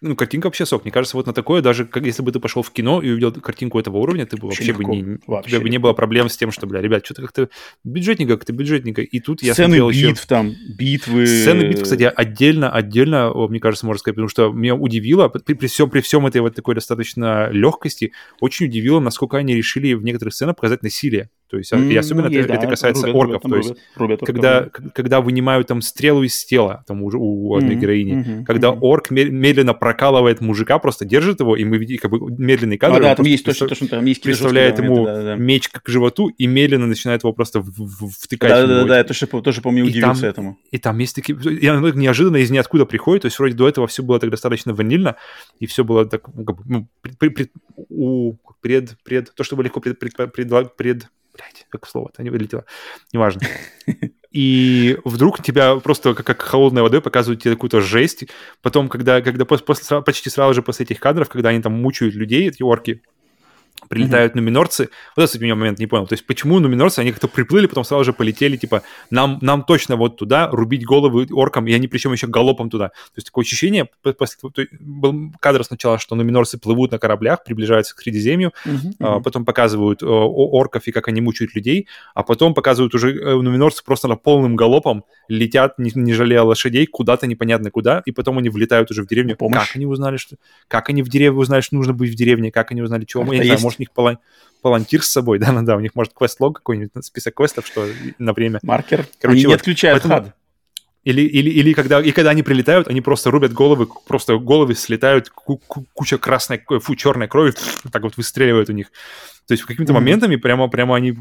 ну, картинка вообще сок. Мне кажется, вот на такое, даже как если бы ты пошел в кино и увидел картинку этого уровня, ты бы вообще, вообще бы не... Вообще у тебя бы не было проблем с тем, что, бля, ребят, что-то как-то бюджетненько, как-то бюджетненько. И тут я Сцены смотрел битв, еще... там, битвы... Сцены битв, кстати, отдельно, отдельно, мне кажется, можно сказать, потому что меня удивило, при, при, всем, при всем этой вот такой достаточно легкости, очень удивило, насколько они решили в некоторых сценах показать насилие. То есть, mm, и особенно yeah, это, yeah, это касается рубят, орков, рубят, то есть, рубят, рубят, когда, рубят. когда вынимают там стрелу из тела там, у, у одной mm-hmm, героини, mm-hmm, когда mm-hmm. орк медленно прокалывает мужика, просто держит его, и мы видим как бы медленный кадр, а, да, там есть пристав... то, что, там есть представляет ему моменты, да, да. меч к животу и медленно начинает его просто в- в- втыкать. Да-да-да, я тоже, тоже помню, удивился и там, этому. И там есть такие... И оно неожиданно из ниоткуда приходит, то есть вроде до этого все было так достаточно ванильно, и все было так... Ну, пред, пред, пред... То, чтобы легко пред... пред, пред, пред Блядь, как слово-то не вылетело. Неважно. И вдруг тебя просто как, как холодной водой показывают тебе какую-то жесть. Потом, когда, когда после, почти сразу же после этих кадров, когда они там мучают людей, эти орки, прилетают mm-hmm. нуменорцы. Вот это, кстати, у меня момент не понял. То есть, почему нуменорцы, они как-то приплыли, потом сразу же полетели, типа, нам, нам точно вот туда рубить головы оркам, и они причем еще галопом туда. То есть, такое ощущение, после, был кадр сначала, что нуменорцы плывут на кораблях, приближаются к Средиземью, mm-hmm. а, потом показывают а, орков и как они мучают людей, а потом показывают уже а, нуменорцы просто на полным галопом летят, не, не жалея лошадей, куда-то непонятно куда, и потом они влетают уже в деревню. Помощь. Как они узнали, что... Как они в деревне узнали, что нужно быть в деревне, как они узнали, чего мы... Может, у них палан... палантир с собой, да-да-да, у них, может, квест-лог какой-нибудь, список квестов, что на время. Маркер. Короче, они вот. Не отключают Поэтому... хад. Или, или, или когда, и когда они прилетают, они просто рубят головы, просто головы слетают, куча красной, фу, черной крови, так вот выстреливают у них. То есть какими-то mm-hmm. моментами прямо, прямо они,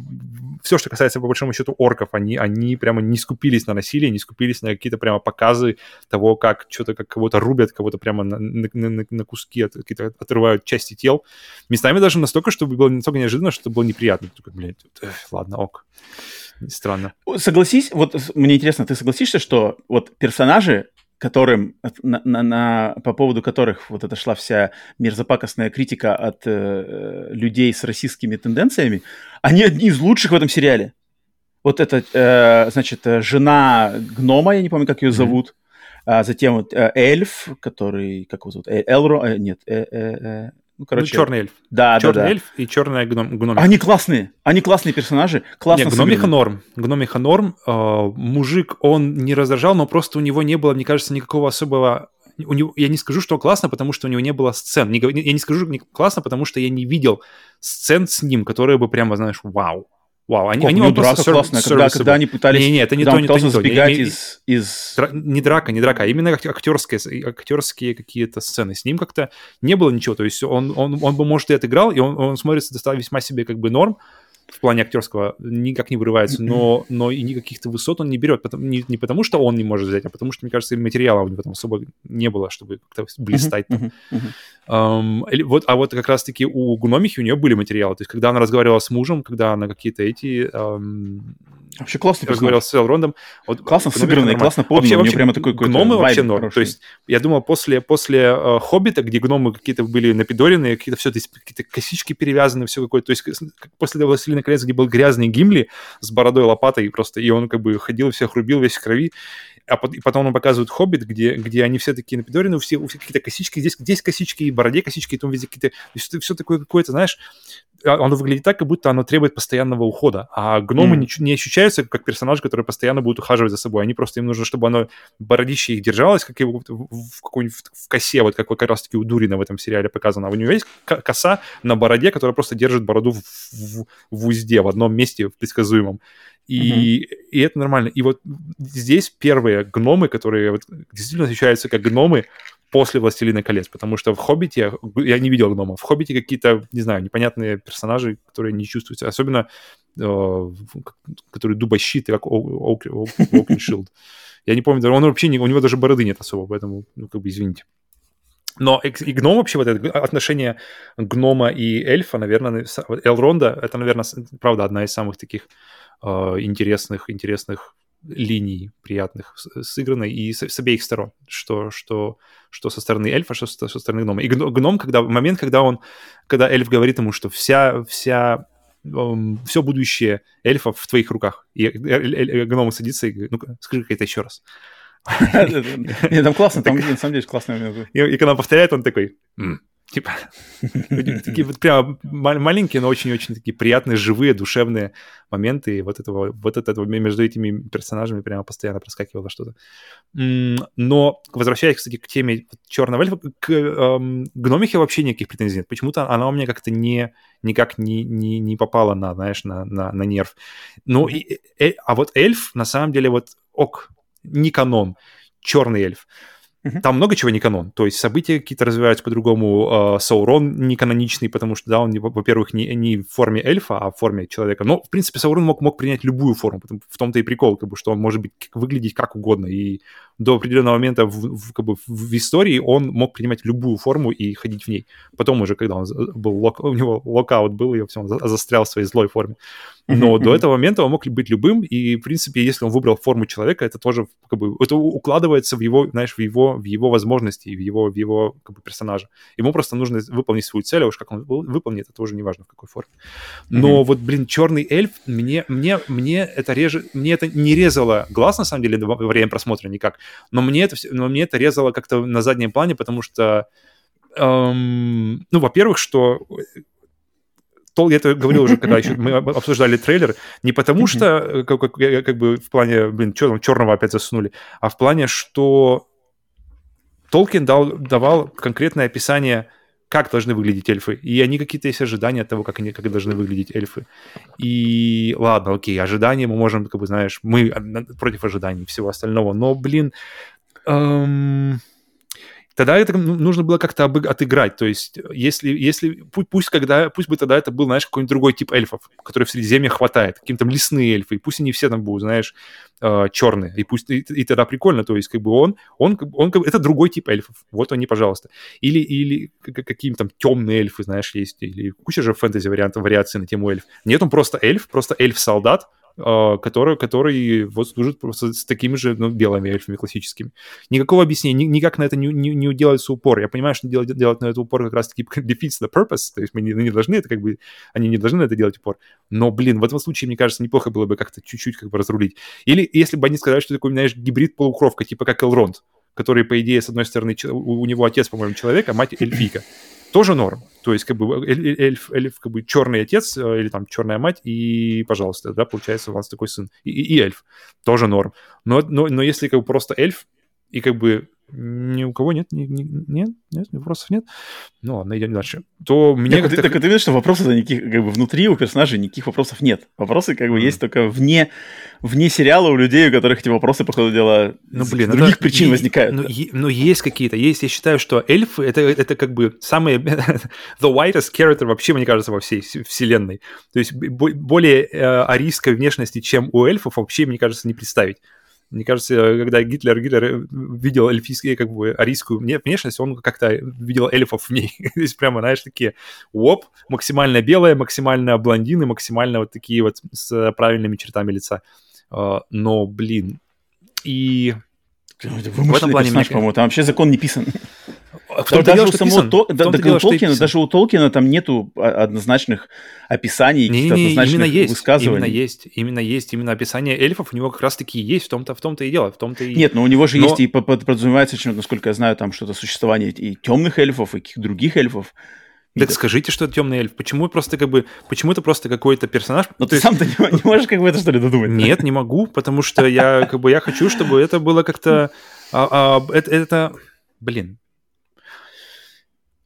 все, что касается, по большому счету, орков, они, они прямо не скупились на насилие, не скупились на какие-то прямо показы того, как что-то, как кого-то рубят, кого-то прямо на, на, на, на куски от, какие-то отрывают части тел. Местами даже настолько, что было настолько неожиданно, что было неприятно. Только, блядь, ладно, ок. Странно. Согласись, вот мне интересно, ты согласишься, что вот персонажи, которым, на, на, на, по поводу которых вот эта шла вся мерзопакостная критика от э, людей с расистскими тенденциями, они одни из лучших в этом сериале. Вот это, э, значит, жена гнома, я не помню, как ее зовут, mm-hmm. а затем вот э, эльф, который, как его зовут, э, Элро, э, нет, э, э, э, Ну, короче, ну, черный эльф. Да, черный да, да. эльф и черная гном, гномиха. Они классные. Они классные персонажи. Классно Нет, гномиха норм. Гномиха норм. Э, мужик, он не раздражал, но просто у него не было, мне кажется, никакого особого... У него... Я не скажу, что классно, потому что у него не было сцен. Не... Я не скажу классно, потому что я не видел сцен с ним, которые бы прямо, знаешь, вау. Вау, они, О, они ну, драка сер... классная, когда, когда они пытались... Не-не-не, это не то, не то, не то. сбегать из... из... Дра... Не драка, не драка, а именно актерские, актерские какие-то сцены. С ним как-то не было ничего, то есть он, он, он бы, может, и отыграл, и он, он смотрится весьма себе как бы норм в плане актерского, никак не вырывается, но, но и никаких-то высот он не берет. Потом, не, не потому, что он не может взять, а потому, что, мне кажется, материала у него там особо не было, чтобы как-то блистать там. Um, вот, а вот как раз-таки у гномихи у нее были материалы. То есть, когда она разговаривала с мужем, когда она какие-то эти... Um, вообще классно. Разговаривала с Элрондом. Вот, классно сыгранный, классно поднял. У нее прямо такой какой-то гномы вообще норм. Хороший. То есть, я думал, после, после uh, «Хоббита», где гномы какие-то были напидоренные, какие-то все, какие-то косички перевязаны, все какое-то. То есть, после «Властелина колец», где был грязный Гимли с бородой, лопатой просто, и он как бы ходил, всех рубил, весь в крови. А потом он показывает «Хоббит», где, где они все такие напидорены, у всех, у всех какие-то косички, здесь, здесь косички, и в бороде косички, и там везде какие-то... Все, все такое какое-то, знаешь, оно выглядит так, как будто оно требует постоянного ухода. А гномы mm. не, не ощущаются как персонажи, которые постоянно будут ухаживать за собой. Они просто... Им нужно, чтобы оно бородище их держалось, как его в какой-нибудь в косе, вот как, как раз-таки у Дурина в этом сериале показано. А у него есть коса на бороде, которая просто держит бороду в, в, в узде, в одном месте, в предсказуемом. И, mm-hmm. и это нормально. И вот здесь первые гномы, которые вот действительно ощущаются как гномы после «Властелина колец», потому что в «Хоббите» я не видел гномов. В «Хоббите» какие-то, не знаю, непонятные персонажи, которые не чувствуются. Особенно, э, которые дубощиты, как Оукеншилд. Я не помню, он вообще не, у него даже бороды нет особо, поэтому, ну, как бы, извините. Но и гном вообще, вот это отношение гнома и эльфа, наверное, Элронда, это, наверное, правда, одна из самых таких э, интересных, интересных линий, приятных, сыгранной и с, с обеих сторон, что, что, что со стороны эльфа, что со, со стороны гнома. И гном, когда, момент, когда он, когда эльф говорит ему, что вся, вся, все будущее эльфа в твоих руках. И гном садится и говорит, ну-ка, скажи-ка это еще раз. Нет, там классно, там на самом деле классный момент. И когда он повторяет, он такой, типа, такие вот прям маленькие, но очень-очень такие приятные, живые, душевные моменты. И вот этого, вот этого между этими персонажами прямо постоянно проскакивало что-то. Но возвращаясь, кстати, к теме черного эльфа, к гномихе вообще никаких претензий нет. Почему-то она у меня как-то не, никак не, не, не попала на, знаешь, на, на, на нерв. Ну, и, э, а вот эльф, на самом деле, вот ок. Не канон, черный эльф. Uh-huh. Там много чего не канон. То есть события какие-то развиваются по-другому. Саурон не каноничный, потому что, да, он, во-первых, не, не в форме эльфа, а в форме человека. Но, в принципе, Саурон мог, мог принять любую форму. В том-то и прикол, как бы, что он может быть, выглядеть как угодно. И до определенного момента в, в, как бы, в истории он мог принимать любую форму и ходить в ней. Потом уже, когда он был лок, у него локаут был, и все, он застрял в своей злой форме. Но mm-hmm. до этого момента он мог быть любым, и, в принципе, если он выбрал форму человека, это тоже, как бы, это укладывается в его, знаешь, в его, в его возможности, в его, в его, как бы, персонажа. Ему просто нужно выполнить свою цель, а уж как он выполнит, это уже не важно, в какой форме. Но mm-hmm. вот, блин, черный эльф, мне, мне, мне это реже, мне это не резало глаз, на самом деле, во время просмотра никак, но мне это, но мне это резало как-то на заднем плане, потому что, эм, ну, во-первых, что... То, я это говорил уже, когда еще мы обсуждали трейлер, не потому что, как, как, как бы, в плане, блин, что там, черного опять засунули, а в плане, что Толкин дал, давал конкретное описание, как должны выглядеть эльфы, и они какие-то есть ожидания от того, как они как должны выглядеть эльфы. И ладно, окей, ожидания мы можем, как бы, знаешь, мы против ожиданий и всего остального, но, блин... Эм... Тогда это нужно было как-то отыграть. То есть, если, если пусть, пусть, когда, пусть бы тогда это был, знаешь, какой-нибудь другой тип эльфов, который в Средиземье хватает, какие-то лесные эльфы, и пусть они все там будут, знаешь, черные, и пусть и, и тогда прикольно. То есть, как бы он, он, он, он, это другой тип эльфов. Вот они, пожалуйста. Или, или какие-нибудь там темные эльфы, знаешь, есть, или куча же фэнтези вариантов, вариаций на тему эльф. Нет, он просто эльф, просто эльф-солдат, Который, который вот служит просто с такими же, ну, белыми эльфами классическими. Никакого объяснения, никак на это не, не, не делается упор. Я понимаю, что делать, делать на это упор как раз-таки defeats the purpose, то есть мы не, не должны это, как бы, они не должны на это делать упор. Но, блин, в этом случае, мне кажется, неплохо было бы как-то чуть-чуть, как бы, разрулить. Или если бы они сказали, что такой, знаешь, гибрид-полукровка, типа как Элронд, который, по идее, с одной стороны, у него отец, по-моему, человек, а мать эльфийка. тоже норм. То есть, как бы, эльф, эльф, как бы, черный отец или там черная мать, и, пожалуйста, да, получается, у вас такой сын. И, и, и эльф тоже норм. Но, но, но если, как бы, просто эльф, и, как бы, ни у кого нет, ни, ни, нет, нет, вопросов нет, ну ладно, идем дальше, то мне как-то... Так ты видишь, что вопросов никаких, как бы, внутри у персонажей никаких вопросов нет. Вопросы, как бы, mm-hmm. есть только вне, вне сериала у людей, у которых эти вопросы, по ходу дела, ну, блин, с других это... причин и, возникают. Ну, да. и, ну, есть какие-то, есть, я считаю, что эльфы, это, это как бы самые... the whitest character вообще, мне кажется, во всей вселенной. То есть более э, арийской внешности, чем у эльфов, вообще, мне кажется, не представить. Мне кажется, когда Гитлер, Гитлер видел эльфийскую, как бы, арийскую внешность, он как-то видел эльфов в ней. То есть прямо, знаешь, такие, оп, максимально белые, максимально блондины, максимально вот такие вот с правильными чертами лица. Но, блин, и... Вымышленный в этом плане персонаж, мне... по-моему, там вообще закон не писан. Даже дело, у самого То... да, да, дело, Толкина, даже у Толкина там нету однозначных описаний, не, каких-то не, однозначных именно высказываний. Именно есть, именно есть, именно описание эльфов у него как раз-таки есть, в том-то, в том-то и дело. В том-то и... Нет, но у него же но... есть и подразумевается, чем, насколько я знаю, там что-то существование и темных эльфов, и каких-то других эльфов. Так скажите, что это темный эльф. Почему просто как бы, почему это просто какой-то персонаж? Но ты сам-то не, не можешь как бы это что ли додумать? Нет, не могу, потому что я как бы я хочу, чтобы это было как-то, а, а, это, это, блин.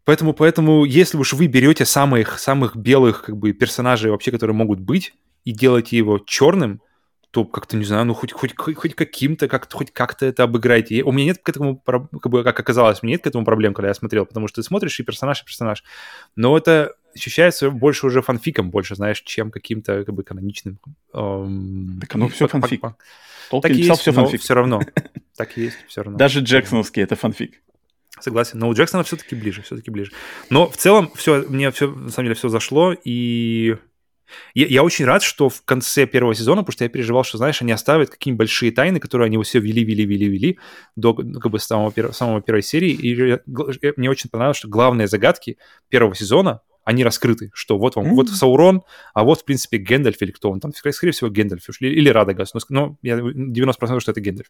Поэтому, поэтому, если уж вы берете самых самых белых как бы персонажей вообще, которые могут быть, и делаете его черным, то как-то, не знаю, ну хоть, хоть, хоть каким-то, как, хоть как-то это обыграйте. И у меня нет к этому, как бы, как оказалось, у меня нет к этому проблем, когда я смотрел, потому что ты смотришь и персонаж, и персонаж. Но это ощущается больше уже фанфиком, больше, знаешь, чем каким-то, как бы, каноничным. Эм... Так оно ну, все фанфик. Толкин писал все фанфик. Все равно. Так и есть, все равно. Даже джексоновский это фанфик. Согласен, но у Джексона все-таки ближе, все-таки ближе. Но в целом все, мне все, на самом деле, все зашло, и... Я, я очень рад, что в конце первого сезона, потому что я переживал, что, знаешь, они оставят какие-нибудь большие тайны, которые они все вели, вели, вели, вели до, как бы, самого, перв... самого первой серии. И мне очень понравилось, что главные загадки первого сезона, они раскрыты, что вот вам, mm-hmm. вот Саурон, а вот, в принципе, Гэндальф или кто он там, скорее всего, Гэндальф или Радагас, но я девяносто процентов, что это Гэндальф.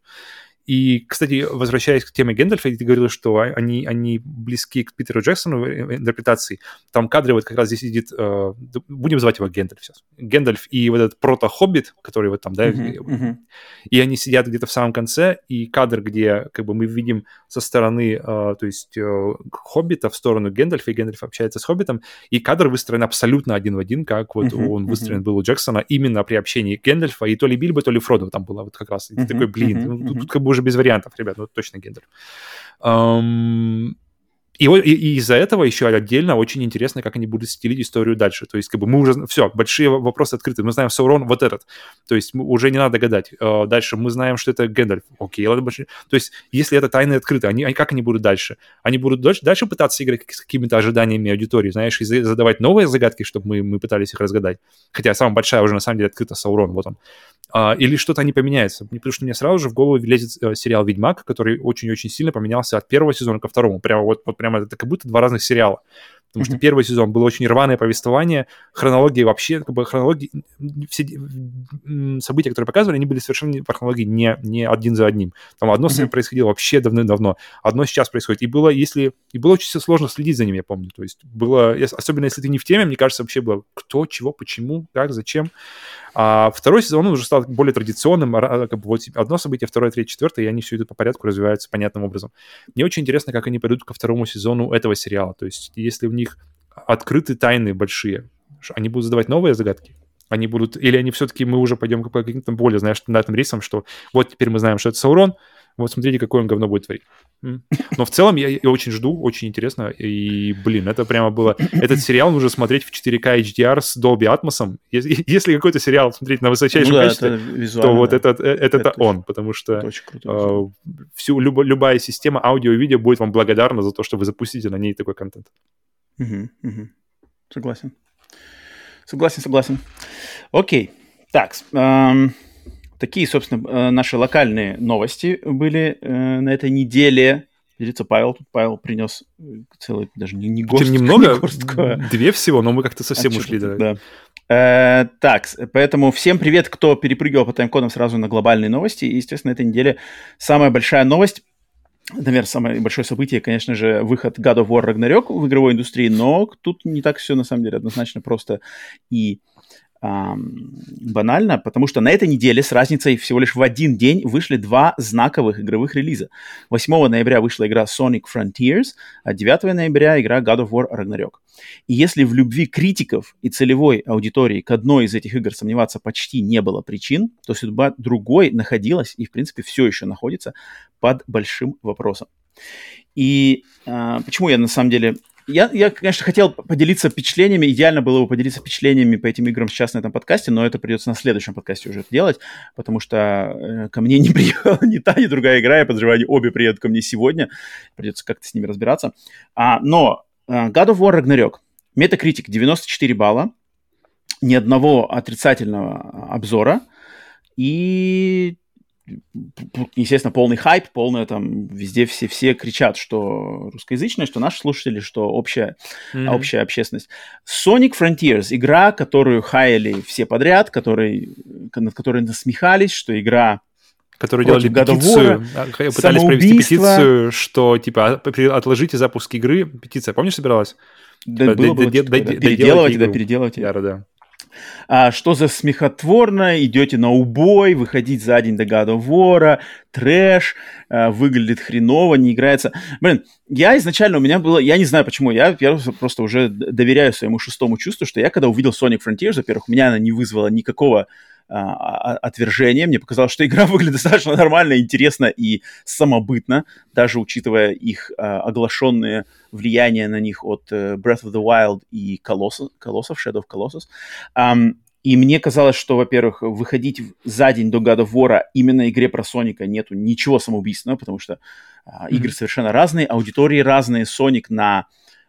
И, кстати, возвращаясь к теме Гэндальфа, ты говорил, что они, они близки к Питеру Джексону в интерпретации. Там кадры вот как раз здесь сидит, э, будем звать его Гэндальф сейчас, Гэндальф и вот этот прото-хоббит, который вот там, да, mm-hmm, mm-hmm. и они сидят где-то в самом конце, и кадр, где как бы мы видим со стороны, э, то есть э, хоббита в сторону Гэндальфа, и Гэндальф общается с хоббитом, и кадр выстроен абсолютно один в один, как вот uh-huh, он выстроен uh-huh. был у Джексона именно при общении Гэндальфа, и то ли Бильбо, то ли Фродо там было вот как раз. И ты uh-huh, такой, блин, uh-huh, тут, тут как бы уже без вариантов, ребят, ну точно Гэндальф. Um, и, и, и из-за этого еще отдельно очень интересно, как они будут стелить историю дальше. То есть как бы мы уже... Все, большие вопросы открыты. Мы знаем Саурон вот этот. То есть уже не надо гадать. Uh, дальше мы знаем, что это Гэндальф. Окей, ладно, больше... То есть если это тайны открыты, они, они, как они будут дальше? Они будут дальше, дальше пытаться играть с какими-то ожиданиями аудитории, знаешь, и задавать новые загадки, чтобы мы, мы пытались их разгадать. Хотя самая большая уже на самом деле открыта Саурон, вот он. Uh, или что-то они поменяются. Потому что мне сразу же в голову лезет uh, сериал «Ведьмак», который очень-очень сильно поменялся от первого сезона ко второму. Прямо вот, вот прямо это как будто два разных сериала. Потому mm-hmm. что первый сезон было очень рваное повествование, хронология вообще, как бы хронология, все события, которые показывали, они были совершенно по хронологии не, не один за одним. Там одно mm-hmm. происходило вообще давным-давно, одно сейчас происходит. И было, если, и было очень сложно следить за ним, я помню. То есть было, особенно если ты не в теме, мне кажется, вообще было кто, чего, почему, как, зачем. А второй сезон он уже стал более традиционным, как бы вот одно событие, второе, третье, четвертое, и они все идут по порядку, развиваются понятным образом. Мне очень интересно, как они пойдут ко второму сезону этого сериала. То есть если у них открыты тайны большие, они будут задавать новые загадки, они будут, или они все-таки, мы уже пойдем по каким-то более, знаешь, стандартным рейсам, что вот теперь мы знаем, что это Саурон, вот смотрите, какое он говно будет творить. Но в целом я, я очень жду, очень интересно. И, блин, это прямо было... Этот сериал нужно смотреть в четыре ка эйч ди ар с Dolby Atmos. Если, если какой-то сериал смотреть на высочайшем ну, да, качестве, то вот да. это, это, это, это он. Потому что э, всю, люб, любая система аудио и видео будет вам благодарна за то, что вы запустите на ней такой контент. Угу, угу. Согласен. Согласен, согласен. Окей. Так, эм... такие, собственно, наши локальные новости были на этой неделе. Видите, Павел, Павел принес целый, даже не, не горстку. Немного, не горстку. Две всего, но мы как-то совсем а ушли. Да. Да. Э, так, поэтому всем привет, кто перепрыгивал по таймкодам сразу на глобальные новости. И, естественно, на этой неделе самая большая новость Наверное, самое большое событие, конечно же, выход God of War Ragnarok в игровой индустрии, но тут не так все, на самом деле, однозначно просто и эм, банально, потому что на этой неделе с разницей всего лишь в один день вышли два знаковых игровых релиза. восьмого ноября вышла игра Sonic Frontiers, а девятого ноября игра God of War Ragnarok. И если в любви критиков и целевой аудитории к одной из этих игр сомневаться почти не было причин, то судьба другой находилась и, в принципе, все еще находится под большим вопросом. И а, почему я, на самом деле... Я, я, конечно, хотел поделиться впечатлениями, идеально было бы поделиться впечатлениями по этим играм сейчас на этом подкасте, но это придется на следующем подкасте уже делать, потому что э, ко мне не приехала ни та, ни другая игра, я подозреваю, они обе приедут ко мне сегодня, придется как-то с ними разбираться. А, но... God of War Ragnarok. Metacritic девяносто четыре балла, ни одного отрицательного обзора и, естественно, полный хайп, полное там везде все, все кричат, что русскоязычные, что наши слушатели, что общая, mm-hmm. общая общественность. Sonic Frontiers, игра, которую хаяли все подряд, который, над которой насмехались, что игра... Которые делали петицию, War, пытались провести петицию, что, типа, отложите запуск игры. Петиция, помнишь, собиралась? Да, типа, было, было д- д- д- переделывайте, да, переделывайте. Да, да. А, что за смехотворно, идете на убой, выходить за день до God of War, трэш, а, выглядит хреново, не играется. Блин, я изначально, у меня было, я не знаю почему, я, я просто уже доверяю своему шестому чувству, что я, когда увидел Sonic Frontiers, во-первых, у меня она не вызвала никакого... отвержение. Мне показалось, что игра выглядит достаточно нормально, интересно и самобытно, даже учитывая их а, оглашенные влияния на них от Breath of the Wild и Colossus, Colossus Shadow of Colossus. Um, и мне казалось, что, во-первых, выходить за день до God of War именно в игре про Соника нету ничего самоубийственного, потому что а, игры mm-hmm. совершенно разные, аудитории разные, Соник на,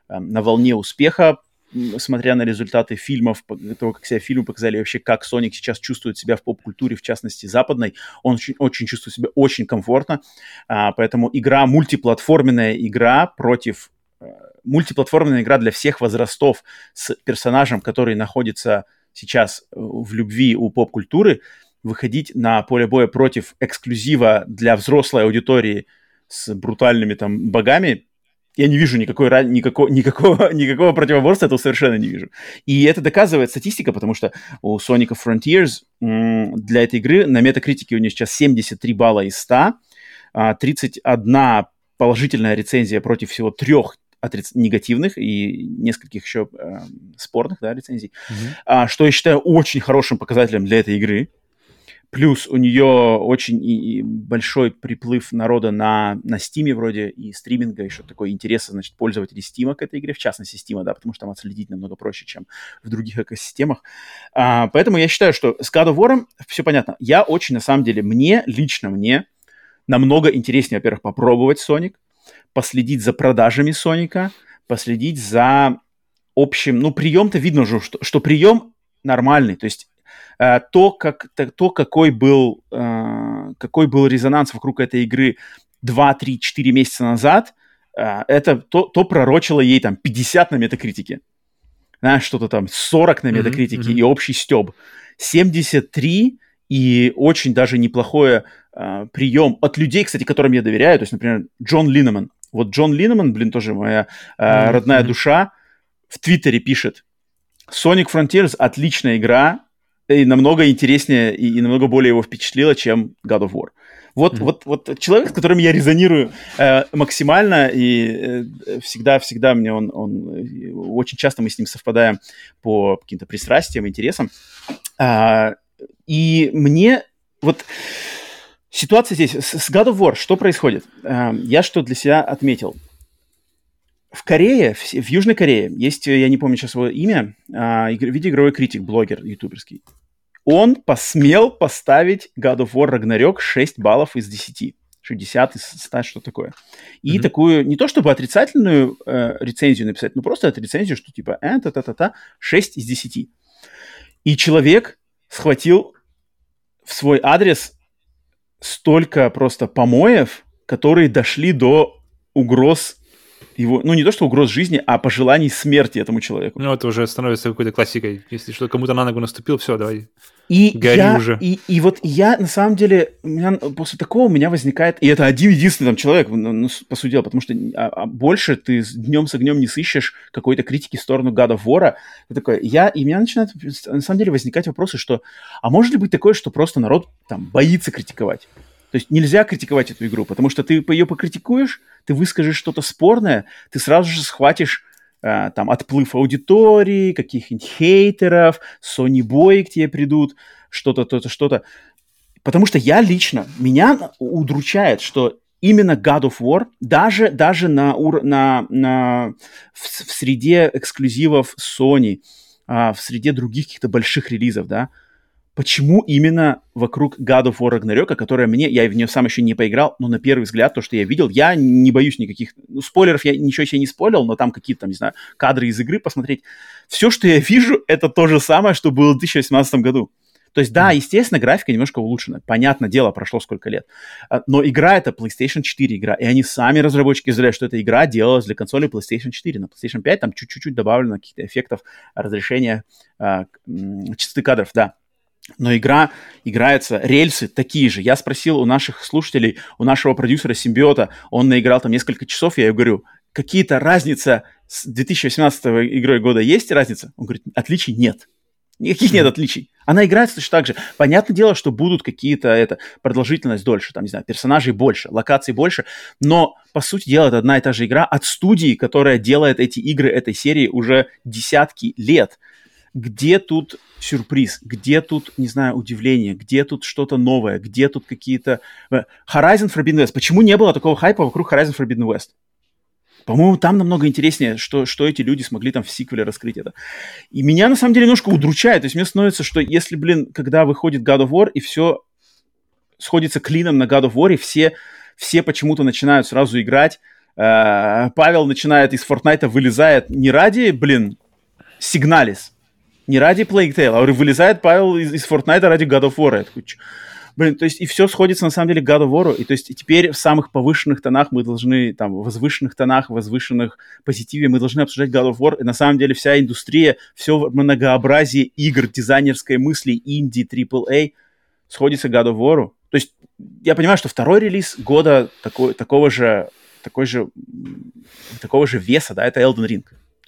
на волне успеха, смотря на результаты фильмов, того, как себя фильмы показали, вообще, как Соник сейчас чувствует себя в поп-культуре, в частности, западной, он очень, очень чувствует себя очень комфортно, а, поэтому игра, мультиплатформенная игра против... Мультиплатформенная игра для всех возрастов с персонажем, который находится сейчас в любви у поп-культуры, выходить на поле боя против эксклюзива для взрослой аудитории с брутальными там богами, я не вижу никакой, никакого, никакого, никакого противоборства, этого совершенно не вижу. И это доказывает статистика, потому что у Sonic Frontiers для этой игры на метакритике у нее сейчас семьдесят три балла из ста, тридцать одна положительная рецензия против всего трех отриц... негативных и нескольких еще э, спорных, да, рецензий, mm-hmm. что я считаю очень хорошим показателем для этой игры. Плюс у нее очень и большой приплыв народа на, на Steam вроде и стриминга, и что-то такое интереса, значит, пользователей Steam к этой игре, в частности Steam, да, потому что там отследить намного проще, чем в других экосистемах. А, поэтому я считаю, что с God of War все понятно. Я очень, на самом деле, мне, лично мне, намного интереснее, во-первых, попробовать Sonic, последить за продажами Соника, последить за общим... Ну, прием-то видно уже, что, что прием нормальный, то есть То, как, то какой, был, какой был резонанс вокруг этой игры два, три, четыре месяца назад, это то, то пророчило ей там пятьдесят на метакритике, знаешь, что-то там сорок на метакритике mm-hmm, mm-hmm. и общий стёб. семьдесят три и очень даже неплохой прием от людей, кстати, которым я доверяю, то есть, например, Джон Линнеман. Вот Джон Линнеман, блин, тоже моя mm-hmm. родная душа, в Твиттере пишет: Sonic Frontiers – отличная игра, и намного интереснее, и, и намного более его впечатлило, чем God of War. Вот, mm-hmm. вот, вот человек, с которым я резонирую э, максимально, и всегда-всегда э, мне он, он... Очень часто мы с ним совпадаем по каким-то пристрастиям, интересам. А, и мне... Вот ситуация здесь. С, с God of War что происходит? А, я что для себя отметил. В Корее, в, в Южной Корее, есть, я не помню сейчас его имя, а, игр, видеоигровой критик, блогер ютуберский. Он посмел поставить God of War Ragnarok шесть баллов из десяти. шестьдесят из ста, что такое. И mm-hmm. такую, не то чтобы отрицательную э, рецензию написать, но просто эту рецензию, что типа э, та-та-та-та, шесть из десяти. И человек схватил в свой адрес столько просто помоев, которые дошли до угроз его, ну, не то что угроз жизни, а пожеланий смерти этому человеку. Ну, это уже становится какой-то классикой. Если что, кому-то на ногу наступил, все, давай, и гори я, уже. И, и вот я, на самом деле, меня, после такого у меня возникает... И это один-единственный там человек, ну, по сути дела, потому что а, а больше ты днем с огнем не сыщешь какой-то критики в сторону God of War. И, такой, я, и у меня начинают, на самом деле, возникать вопросы, что... А может ли быть такое, что просто народ там боится критиковать? То есть нельзя критиковать эту игру, потому что ты ее покритикуешь, ты выскажешь что-то спорное, ты сразу же схватишь э, там отплыв аудитории, каких-нибудь хейтеров, сонибои к тебе придут, что-то, то-то, что-то. Потому что я лично, меня удручает, что именно God of War, даже, даже на, на, на, в, в среде эксклюзивов Sony, э, в среде других каких-то больших релизов, да, почему именно вокруг God of War Ragnarok, которая мне, я в нее сам еще не поиграл, но на первый взгляд, то, что я видел, я не боюсь никаких, ну, спойлеров, я ничего себе не спойлил, но там какие-то, там, не знаю, кадры из игры посмотреть. Все, что я вижу, это то же самое, что было в две тысячи восемнадцатом году. То есть, да, естественно, графика немножко улучшена. Понятное дело, прошло сколько лет. Но игра — это PlayStation четыре игра. И они сами, разработчики, заявляют, что эта игра делалась для консоли PlayStation четыре. На PlayStation пять там чуть-чуть добавлено каких-то эффектов разрешения э, частоты кадров, да. Но игра играется, рельсы такие же. Я спросил у наших слушателей, у нашего продюсера Симбиота, он наиграл там несколько часов, я ему говорю, какие-то разницы с две тысячи восемнадцатого игрой года есть разница? Он говорит, отличий нет. Никаких нет отличий. Она играется точно так же. Понятное дело, что будут какие-то, это, продолжительность дольше, там, не знаю, персонажей больше, локаций больше, но, по сути дела, это одна и та же игра от студии, которая делает эти игры этой серии уже десятки лет. Где тут сюрприз? Где тут, не знаю, удивление? Где тут что-то новое? Где тут какие-то... Horizon Forbidden West. Почему не было такого хайпа вокруг Horizon Forbidden West? По-моему, там намного интереснее, что, что эти люди смогли там в сиквеле раскрыть это. И меня, на самом деле, немножко удручает. То есть мне становится, что если, блин, когда выходит God of War, и все сходится клином на God of War, и все, все почему-то начинают сразу играть. Павел начинает из Fortnite, вылезает не ради, блин, Сигналис. Не ради Plague Tale, а вылезает Павел из, из Fortnite ради God of War. Блин, то есть и все сходится на самом деле к God of War. И то есть и теперь в самых повышенных тонах мы должны, там, в возвышенных тонах, в возвышенных позитиве мы должны обсуждать God of War. И на самом деле вся индустрия, все многообразие игр, дизайнерской мысли, инди, ААА сходится к God of War. То есть я понимаю, что второй релиз года такой, такого, же, такой же, такого же веса, да, это Elden Ring.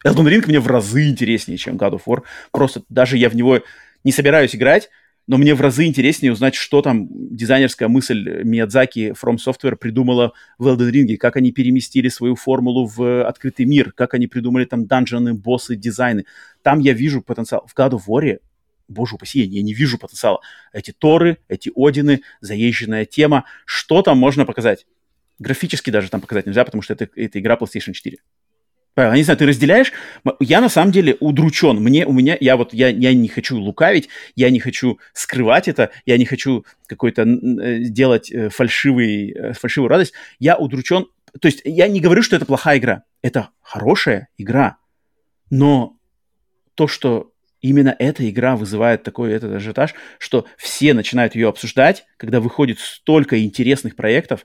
Elden Ring мне в разы интереснее, чем God of War. Просто даже я в него не собираюсь играть, но мне в разы интереснее узнать, что там дизайнерская мысль Миядзаки From Software придумала в Elden Ring, как они переместили свою формулу в открытый мир, как они придумали там данжены, боссы, дизайны. Там я вижу потенциал. В God of War, боже упаси, я не вижу потенциала. Эти Торы, эти Одины, заезженная тема. Что там можно показать? Графически даже там показать нельзя, потому что это, это игра PlayStation четыре. Я не знаю, ты разделяешь? Я на самом деле удручен. Мне, у меня, я вот, я, я не хочу лукавить, я не хочу скрывать это, я не хочу какой-то делать фальшивый, фальшивую радость. Я удручен. То есть я не говорю, что это плохая игра. Это хорошая игра. Но то, что именно эта игра вызывает такой этот ажиотаж, что все начинают ее обсуждать, когда выходит столько интересных проектов,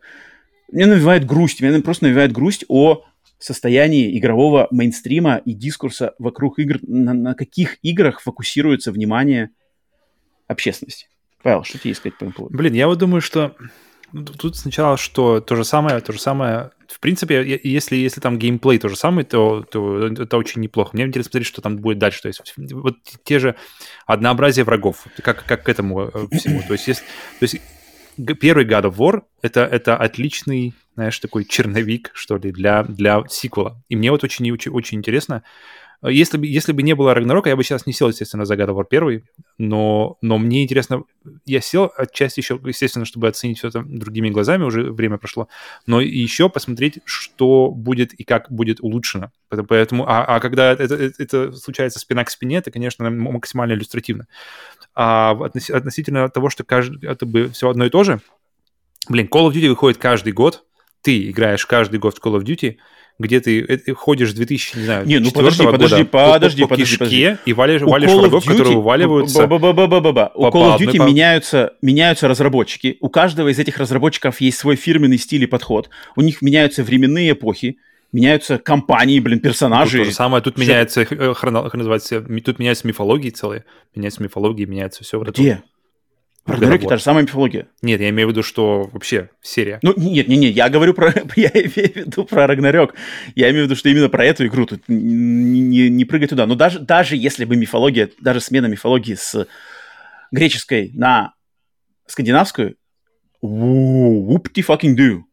мне навевает грусть. Меня просто навевает грусть о... состоянии игрового мейнстрима и дискурса вокруг игр, на, на каких играх фокусируется внимание общественности. Павел, что тебе искать по этому поводу? Блин, я вот думаю, что тут сначала что то же самое, то же самое. В принципе, если, если там геймплей то же самое, то, то это очень неплохо. Мне интересно смотреть, что там будет дальше. То есть вот те же однообразие врагов, как, как к этому всему. То есть, если, то есть первый God of War это, это отличный, знаешь, такой черновик, что ли, для, для сиквела. И мне вот очень, очень, очень интересно. Если бы, если бы не было Рагнарока, я бы сейчас не сел, естественно, за God of War первый, но, но мне интересно... Я сел отчасти еще, естественно, чтобы оценить все это другими глазами, уже время прошло, но еще посмотреть, что будет и как будет улучшено. Поэтому, а, а когда это, это случается спина к спине, это, конечно, максимально иллюстративно. А относительно того, что каждый, это бы все одно и то же, блин, Call of Duty выходит каждый год, ты играешь каждый год в Call of Duty, где ты ходишь с две тысячи, не знаю, не, ну подожди, подожди, подожди, по, по, по подожди, кишке подожди. И валишь, валишь врагов, Duty, которые вываливаются. Ба-ба-ба-ба-ба-ба. У Call of Duty меняются, меняются разработчики. У каждого из этих разработчиков есть свой фирменный стиль и подход. У них меняются временные эпохи. меняются компании, блин, персонажи. Тут то же самое, тут все... меняется, хрон... называется, тут меняются мифологии целые, меняются мифологии, меняется все. Где? В Рагнароке та же самая мифология. Нет, я имею в виду, что вообще серия. Ну, нет, нет, нет, я говорю про... я имею в виду про Рагнарёк. Я имею в виду, что именно про эту игру. Тут не, не, не прыгай туда. Но даже, даже если бы мифология, даже смена мифологии с греческой на скандинавскую, whoop-ty-fucking-do.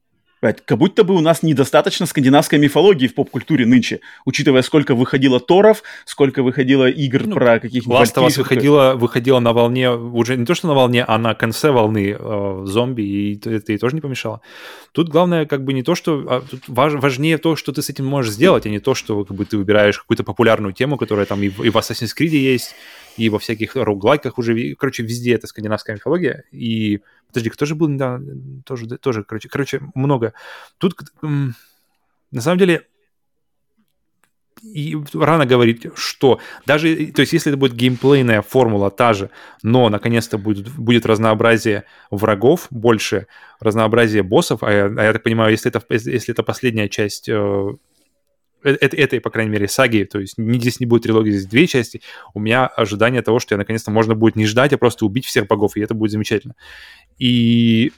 Как будто бы у нас недостаточно скандинавской мифологии в поп-культуре нынче, учитывая, сколько выходило Торов, сколько выходило игр ну, про каких-нибудь... Last of Us выходила, выходила на волне, уже не то, что на волне, а на конце волны э, зомби, и это ей тоже не помешало. Тут главное как бы не то, что... А, тут важ, важнее то, что ты с этим можешь сделать, а не то, что как бы, ты выбираешь какую-то популярную тему, которая там и в, и в Assassin's Creed есть, и во всяких роуглайках уже... Короче, везде это скандинавская мифология, и... Подожди, кто же был недавно? Тоже, тоже короче, короче, много. Тут, на самом деле, и рано говорить, что даже, то есть, если это будет геймплейная формула та же, но, наконец-то, будет, будет разнообразие врагов больше, разнообразие боссов, а я, а я так понимаю, если это, если это последняя часть... этой, по крайней мере, саги, то есть здесь не будет трилогии, здесь две части, у меня ожидание того, что я, наконец-то, можно будет не ждать, а просто убить всех богов, и это будет замечательно. И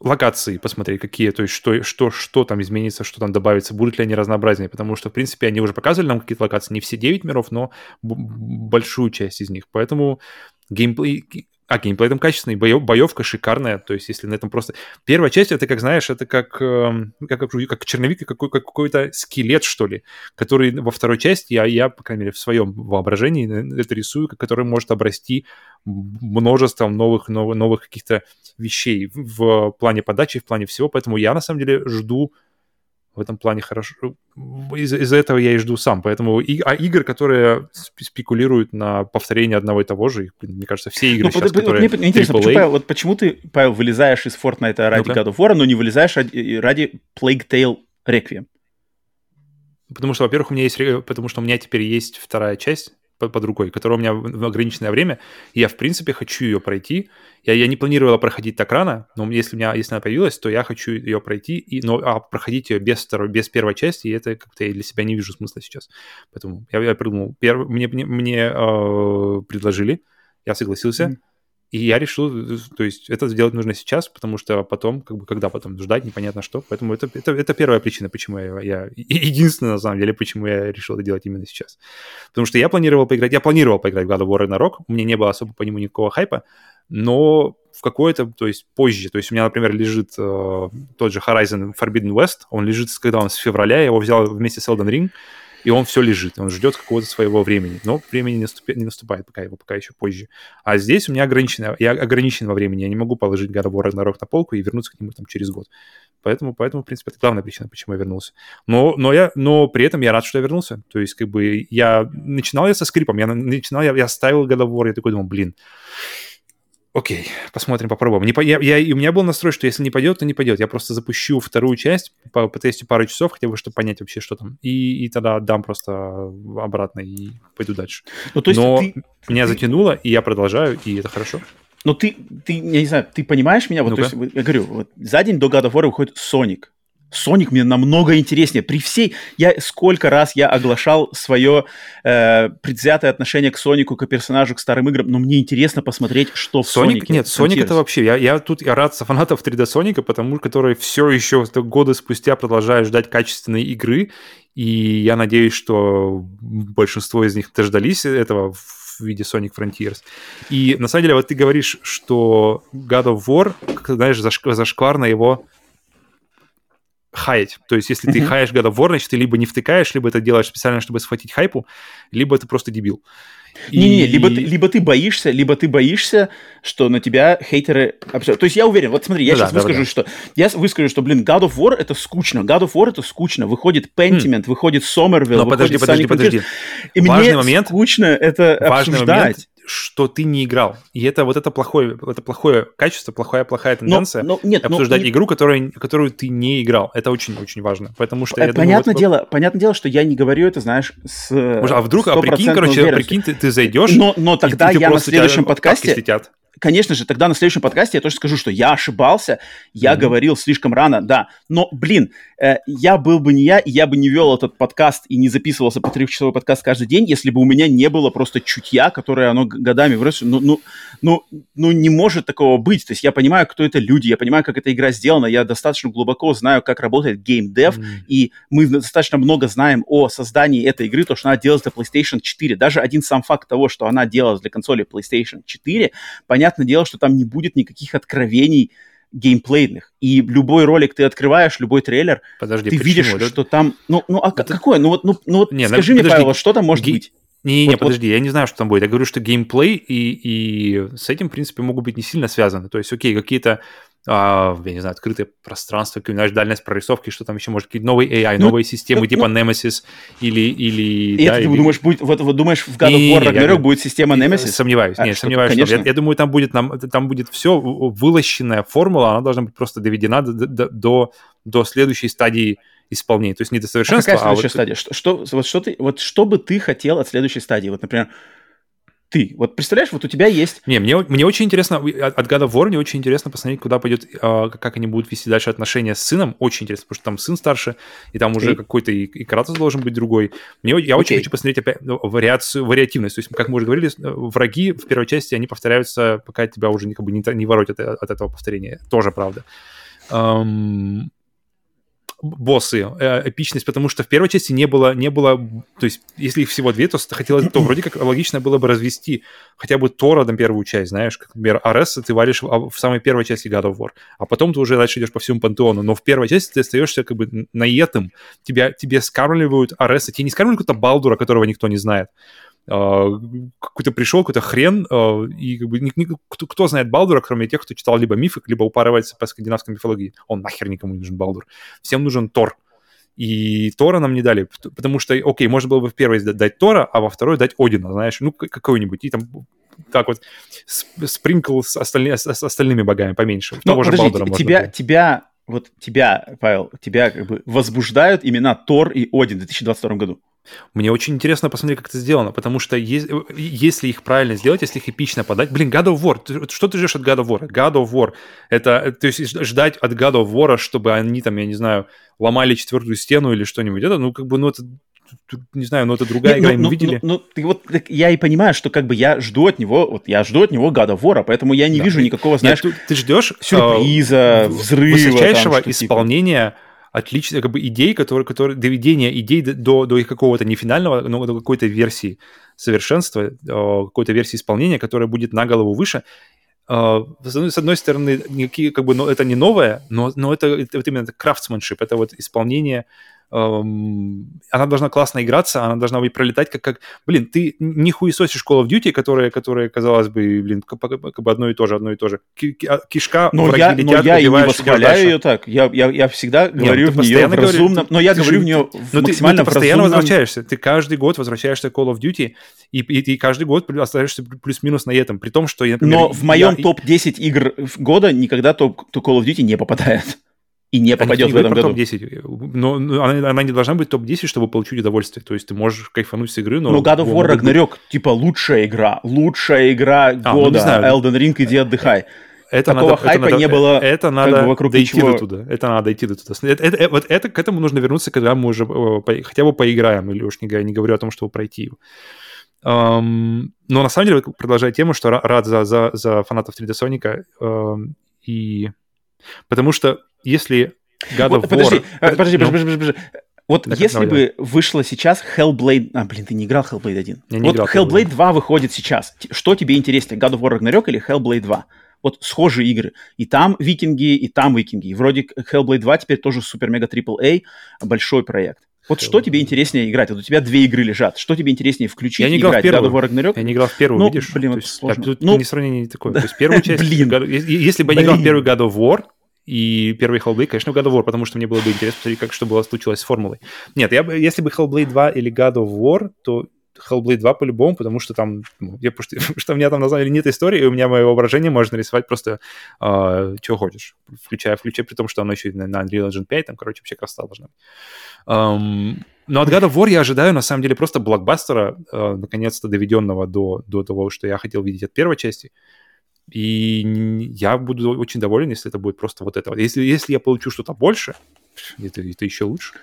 локации посмотреть, какие, то есть что, что, что там изменится, что там добавится, будут ли они разнообразнее, потому что, в принципе, они уже показывали нам какие-то локации, не все девять миров, но б- большую часть из них, поэтому геймплей... А геймплей там качественный, боев, боевка шикарная, то есть если на этом просто... Первая часть, это как, знаешь, это как, э, как, как черновик, как, как какой-то скелет, что ли, который во второй части, я, я, по крайней мере, в своем воображении это рисую, который может обрасти множеством новых, новых, новых каких-то вещей в плане подачи, в плане всего, поэтому я, на самом деле, жду в этом плане хорошо. Из-за из- этого я и жду сам. Поэтому и- а игр, которые спекулируют на повторение одного и того же, их, блин, мне кажется, все игры ну, сейчас, под, которые... Мне трипл эй... интересно, почему, Павел, вот почему ты, Павел, вылезаешь из Fortnite ради ну-ка. God of War, но не вылезаешь ради, ради Plague Tale Requiem? Потому что, во-первых, у меня есть... Потому что у меня теперь есть вторая часть под, под рукой, которая у меня в ограниченное время, и я, в принципе, хочу ее пройти. Я, я не планировала проходить так рано, но если, у меня, если она появилась, то я хочу ее пройти, и, но а проходить ее без, второй, без первой части, и это как-то я для себя не вижу смысла сейчас. Поэтому я, я придумал, перв, мне, мне, мне э, предложили, я согласился, mm-hmm. и я решил, то есть это сделать нужно сейчас, потому что потом, как бы, когда потом ждать, непонятно что. Поэтому это, это, это первая причина, почему я, я... Единственная, на самом деле, почему я решил это делать именно сейчас. Потому что я планировал поиграть... Я планировал поиграть в God of War Ragnarok. У меня не было особо по нему никакого хайпа. Но в какое-то... То есть позже. То есть у меня, например, лежит э, тот же Horizon Forbidden West. Он лежит, когда он с февраля. Я его взял вместе с Elden Ring. И он все лежит, он ждет какого-то своего времени. Но времени не наступает, не наступает пока его, пока еще позже. А здесь у меня ограничено, я ограничен во времени. Я не могу положить God of War Ragnarok на полку и вернуться к нему там через год. Поэтому, поэтому, в принципе, это главная причина, почему я вернулся. Но, но, я, но при этом я рад, что я вернулся. То есть, как бы, я начинал я со скрипом. Я начинал, я, я ставил God of War, я такой думал, блин, окей, посмотрим, попробуем. Не по... я, я... И у меня был настрой, что если не пойдет, то не пойдет. Я просто запущу вторую часть, потестю пару часов, хотя бы, чтобы понять вообще, что там. И, и тогда отдам просто обратно и пойду дальше. Ну, то есть Но ты... меня затянуло, и я продолжаю, и это хорошо. Но ты, ты я не знаю, ты понимаешь меня? Вот, то есть, я говорю, вот, за день до God of War выходит Sonic. Sonic мне намного интереснее. При всей... Я сколько раз я оглашал свое э, предвзятое отношение к Сонику, к персонажу, к старым играм, но мне интересно посмотреть, что в Сонике. Нет, Соник это вообще... Я, я тут я рад со фанатов три дэ Соника, потому которые все еще годы спустя продолжают ждать качественной игры, и я надеюсь, что большинство из них дождались этого в виде Sonic Frontiers. И на самом деле, вот ты говоришь, что God of War, знаешь, зашкварно его... хаять. То есть, если ты хаяешь God of War, значит, ты либо не втыкаешь, либо это делаешь специально, чтобы схватить хайпу, либо ты просто дебил. Не-не, и... либо, ты, либо ты боишься, либо ты боишься, что на тебя хейтеры... То есть, я уверен, вот смотри, я ну, сейчас да, выскажу, да, да. что... Я выскажу, что, блин, God of War это скучно, God of War это скучно, выходит Pentiment, mm. выходит Somerville, Но выходит подожди, подожди, подожди. И Важный мне момент. скучно это Важный обсуждать. Момент. Что ты не играл. И это вот это плохое, это плохое качество, плохая-плохая тенденция но, но, нет, обсуждать но, игру, которую, которую ты не играл. Это очень-очень важно. Потому что... Понятное, думаю, вот... дело, понятное дело, что я не говорю это, знаешь, с сто процентов. А вдруг, а прикинь, короче, прикинь, ты, ты зайдешь... Но, но тогда и ты, я ты на следующем подкасте... конечно же, тогда на следующем подкасте я тоже скажу, что я ошибался, я mm-hmm. говорил слишком рано, да. Но, блин, э, я был бы не я, и я бы не вел этот подкаст и не записывался по трехчасовой подкаст каждый день, если бы у меня не было просто чутья, которое оно годами выросло. Ну, ну, ну, ну, не может такого быть. То есть я понимаю, кто это люди, я понимаю, как эта игра сделана, я достаточно глубоко знаю, как работает геймдев, mm-hmm. и мы достаточно много знаем о создании этой игры, то, что она делалась для PlayStation четыре. Даже один сам факт того, что она делалась для консоли PlayStation четыре, понятное дело, что там не будет никаких откровений геймплейных. И любой ролик ты открываешь, любой трейлер, подожди, ты почему? видишь, да? что там... Ну, ну а это... какое? Ну вот ну, ну, вот не, скажи на... мне, подожди. Павел, что там может Ге... быть? Не-не-не, вот, подожди, вот... я не знаю, что там будет. Я говорю, что геймплей и, и с этим, в принципе, могут быть не сильно связаны. То есть, окей, какие-то, а, я не знаю, открытые пространства, какая-нибудь дальность прорисовки, что там еще может, какие-то новые эй ай, ну, новые системы, ну, типа ну... Nemesis или... или и да, это ты или... думаешь, будет, вот, вот, думаешь, в God of War Ragnarok будет система Nemesis? Сомневаюсь, а, нет, сомневаюсь. Что, что, я, я думаю, там будет, нам, там будет все, вылощенная формула, она должна быть просто доведена до, до, до, до следующей стадии исполнения. То есть не до совершенства, а... Какая а следующая вот... стадия? Что, что, вот, что ты, вот что бы ты хотел от следующей стадии? Вот, например... Ты. Вот представляешь, вот у тебя есть... Не, мне, мне очень интересно, от God of War мне очень интересно посмотреть, куда пойдет, э, как они будут вести дальше отношения с сыном. Очень интересно, потому что там сын старше, и там уже okay. какой-то и, и Кратос должен быть другой. Мне, я okay. очень хочу посмотреть опять вариацию, вариативность. То есть, как мы уже говорили, враги в первой части, они повторяются, пока тебя уже как бы не, не воротят от, от этого повторения. Тоже правда. Эм... Боссы, эпичность, потому что в первой части не было, не было, то есть если их всего две, то хотелось, то вроде как логично было бы развести хотя бы Тора там первую часть, знаешь, как, например, Арес ты варишь в, в самой первой части God of War, а потом ты уже дальше идешь по всему пантеону, но в первой части ты остаешься как бы наетым, тебя, тебе скармливают Ареса, тебе не скармливают какого-то Балдура, которого никто не знает. Uh, какой-то пришел, какой-то хрен, uh, и как бы ни, ни, кто, кто знает Балдура, кроме тех, кто читал либо мифы, либо упарывается по скандинавской мифологии. Он нахер никому не нужен, Балдур. Всем нужен Тор. И Тора нам не дали, потому что, окей, можно было бы в первой дать Тора, а во второй дать Одина, знаешь, ну, какой-нибудь, и там так вот спринкл с, остальни, с, с остальными богами поменьше. Но, того же Балдура можно тебя, тебя, вот тебя, Павел, тебя как бы возбуждают имена Тор и Один в две тысячи двадцать втором году. Мне очень интересно посмотреть, как это сделано, потому что е- если их правильно сделать, если их эпично подать... Блин, God of War, ты, что ты ждешь от God of War? God of War, это... То есть ждать от God of War, чтобы они там, я не знаю, ломали четвертую стену или что-нибудь, это, ну, как бы, ну, это... Не знаю, но это другая игра, мы видели. Ну, ты вот я и понимаю, что как бы я жду от него, вот я жду от него God of War, поэтому я не вижу никакого, знаешь... Ты ждешь сюрприза, взрыва... Высочайшего исполнения... Отлично, как бы идей, которые, которые доведение идей до, до их какого-то не финального, но до какой-то версии совершенства, какой-то версии исполнения, которая будет на голову выше. С одной стороны, никакие, как бы, ну, это не новое, но, но это, это вот именно крафтсманшип, это вот исполнение. Она должна классно играться, она должна быть пролетать, как, как блин, ты не хуесосишь Call of Duty, которые, которые казалось бы, блин, как, как бы одно и то же, одно и то же. Кишка, но враги я, летят, но я и не восхваляю ее так. Я, я, я всегда Нет, говорю в нее в разумном, ты, но я ты, говорю ты, в нее в максимально ты, ты постоянно разумном... возвращаешься. Ты каждый год возвращаешься к Call of Duty, и, и, и каждый год остаешься плюс-минус на этом, при том, что... Например, но в моем я... топ-десять игр года никогда топ, топ Call of Duty не попадает. И не попадет а в этом году. топ десять. Но, но она, она не должна быть топ десять, чтобы получить удовольствие. То есть ты можешь кайфануть с игры, но... Ну, God of War Ragnarok, типа, лучшая игра. Лучшая игра а, года. Ну, Elden Ring, иди отдыхай. Это Такого надо, хайпа это надо, не было это надо бы вокруг дойти ничего. До туда. Это надо дойти до туда. Это, это, вот это, к этому нужно вернуться, когда мы уже э, хотя бы поиграем. Или уж не, не говорю о том, чтобы пройти его. Эм, но на самом деле, продолжая тему, что рад за, за, за фанатов три дэ Sonic. Э, и... Потому что если God of War... Подожди, подожди, подожди, подожди. Вот если бы вышло сейчас Hellblade... А, блин, ты не играл Hellblade один. Вот Hellblade два выходит сейчас. Что тебе интереснее, God of War Ragnarok или Hellblade два? Вот схожие игры. И там викинги, и там викинги. И вроде Hellblade два теперь тоже супер-мега-трипл-эй, большой проект. Вот что тебе интереснее играть? Вот у тебя две игры лежат. Что тебе интереснее включить и играть? God of War Ragnarok? Я не играл в первую, ну, видишь? Блин, это сложно. Тут ну, не сравнение не такое. То есть первую часть... Блин, если бы я не играл в первый God of War... И первый Hellblade, конечно, God of War, потому что мне было бы интересно посмотреть, как что было случилось с формулой. Нет, я бы, если бы Hellblade два или God of War, то Hellblade два по-любому, потому что там, я, потому что у меня там на самом деле нет истории, и у меня мое воображение можно рисовать просто э, чего хочешь, включая, включая, при том, что оно еще на, на Unreal Engine пять, там, короче, вообще красота должна быть. Эм, но от God of War я ожидаю, на самом деле, просто блокбастера, э, наконец-то доведенного до, до того, что я хотел видеть от первой части. И я буду очень доволен, если это будет просто вот это. Если, если я получу что-то больше, это, это еще лучше.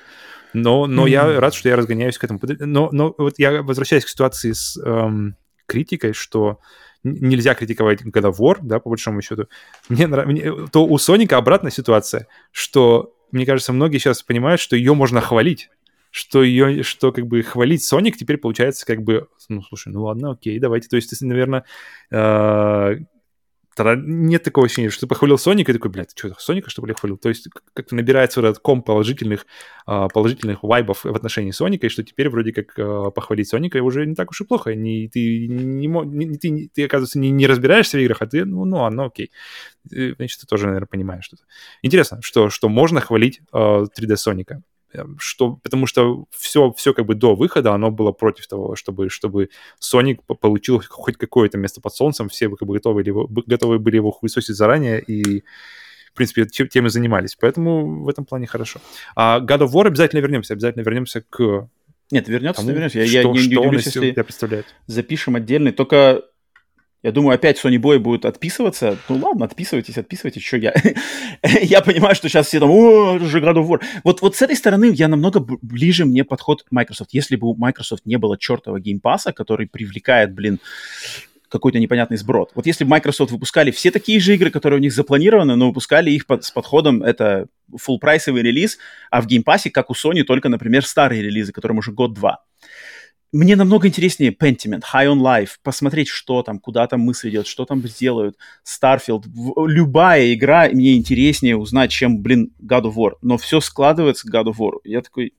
Но, но mm-hmm. я рад, что я разгоняюсь к этому. Но, но вот я возвращаюсь к ситуации с эм, критикой, что нельзя критиковать God of War, да, по большому счету. Мне, мне, то у Соника обратная ситуация, что, мне кажется, многие сейчас понимают, что ее можно хвалить. Что ее, что как бы хвалить Sonic теперь получается как бы, ну, слушай, ну ладно, окей, давайте. То есть, наверное, э, тогда нет такого ощущения, что ты похвалил Sonic и такой, блядь, что, Соника, что ли, хвалил? То есть, как-то набирается вот этот комп положительных, э, положительных вайбов в отношении Соника, и что теперь вроде как э, похвалить Соника уже не так уж и плохо. Не, ты, не, не, ты, ты, оказывается, не, не разбираешься в играх, а ты, ну, ну ладно, окей. Значит, ты тоже, наверное, понимаешь что-то. Интересно, что, что можно хвалить э, три дэ Соника. Что, потому что все, все как бы до выхода оно было против того, чтобы, чтобы Sonic получил хоть какое-то место под солнцем, все как бы готовы, его, готовы были его хуесосить заранее, и, в принципе, тем и занимались. Поэтому в этом плане хорошо. А God of War обязательно вернемся, обязательно вернемся к... Нет, вернется, тому, вернемся. Я, что, я не, не удивлюсь, если представляет. Запишем отдельный, только... Я думаю, опять Sony Boy будет отписываться. Ну ладно, отписывайтесь, отписывайтесь. Что я? Я понимаю, что сейчас все там... О, это же God of War. Вот, вот с этой стороны я намного ближе мне подход к Microsoft. Если бы у Microsoft не было чертова геймпаса, который привлекает, блин, какой-то непонятный сброд. Вот если бы Microsoft выпускали все такие же игры, которые у них запланированы, но выпускали их под, с подходом, это фулл-прайсовый релиз, а в геймпасе, как у Sony, только, например, старые релизы, которым уже год-два. Мне намного интереснее Pentiment, High on Life, посмотреть, что там, куда там мысль идет, что там сделают, Starfield. Любая игра мне интереснее узнать, чем, блин, God of War. Но все складывается к God of War. Я такой...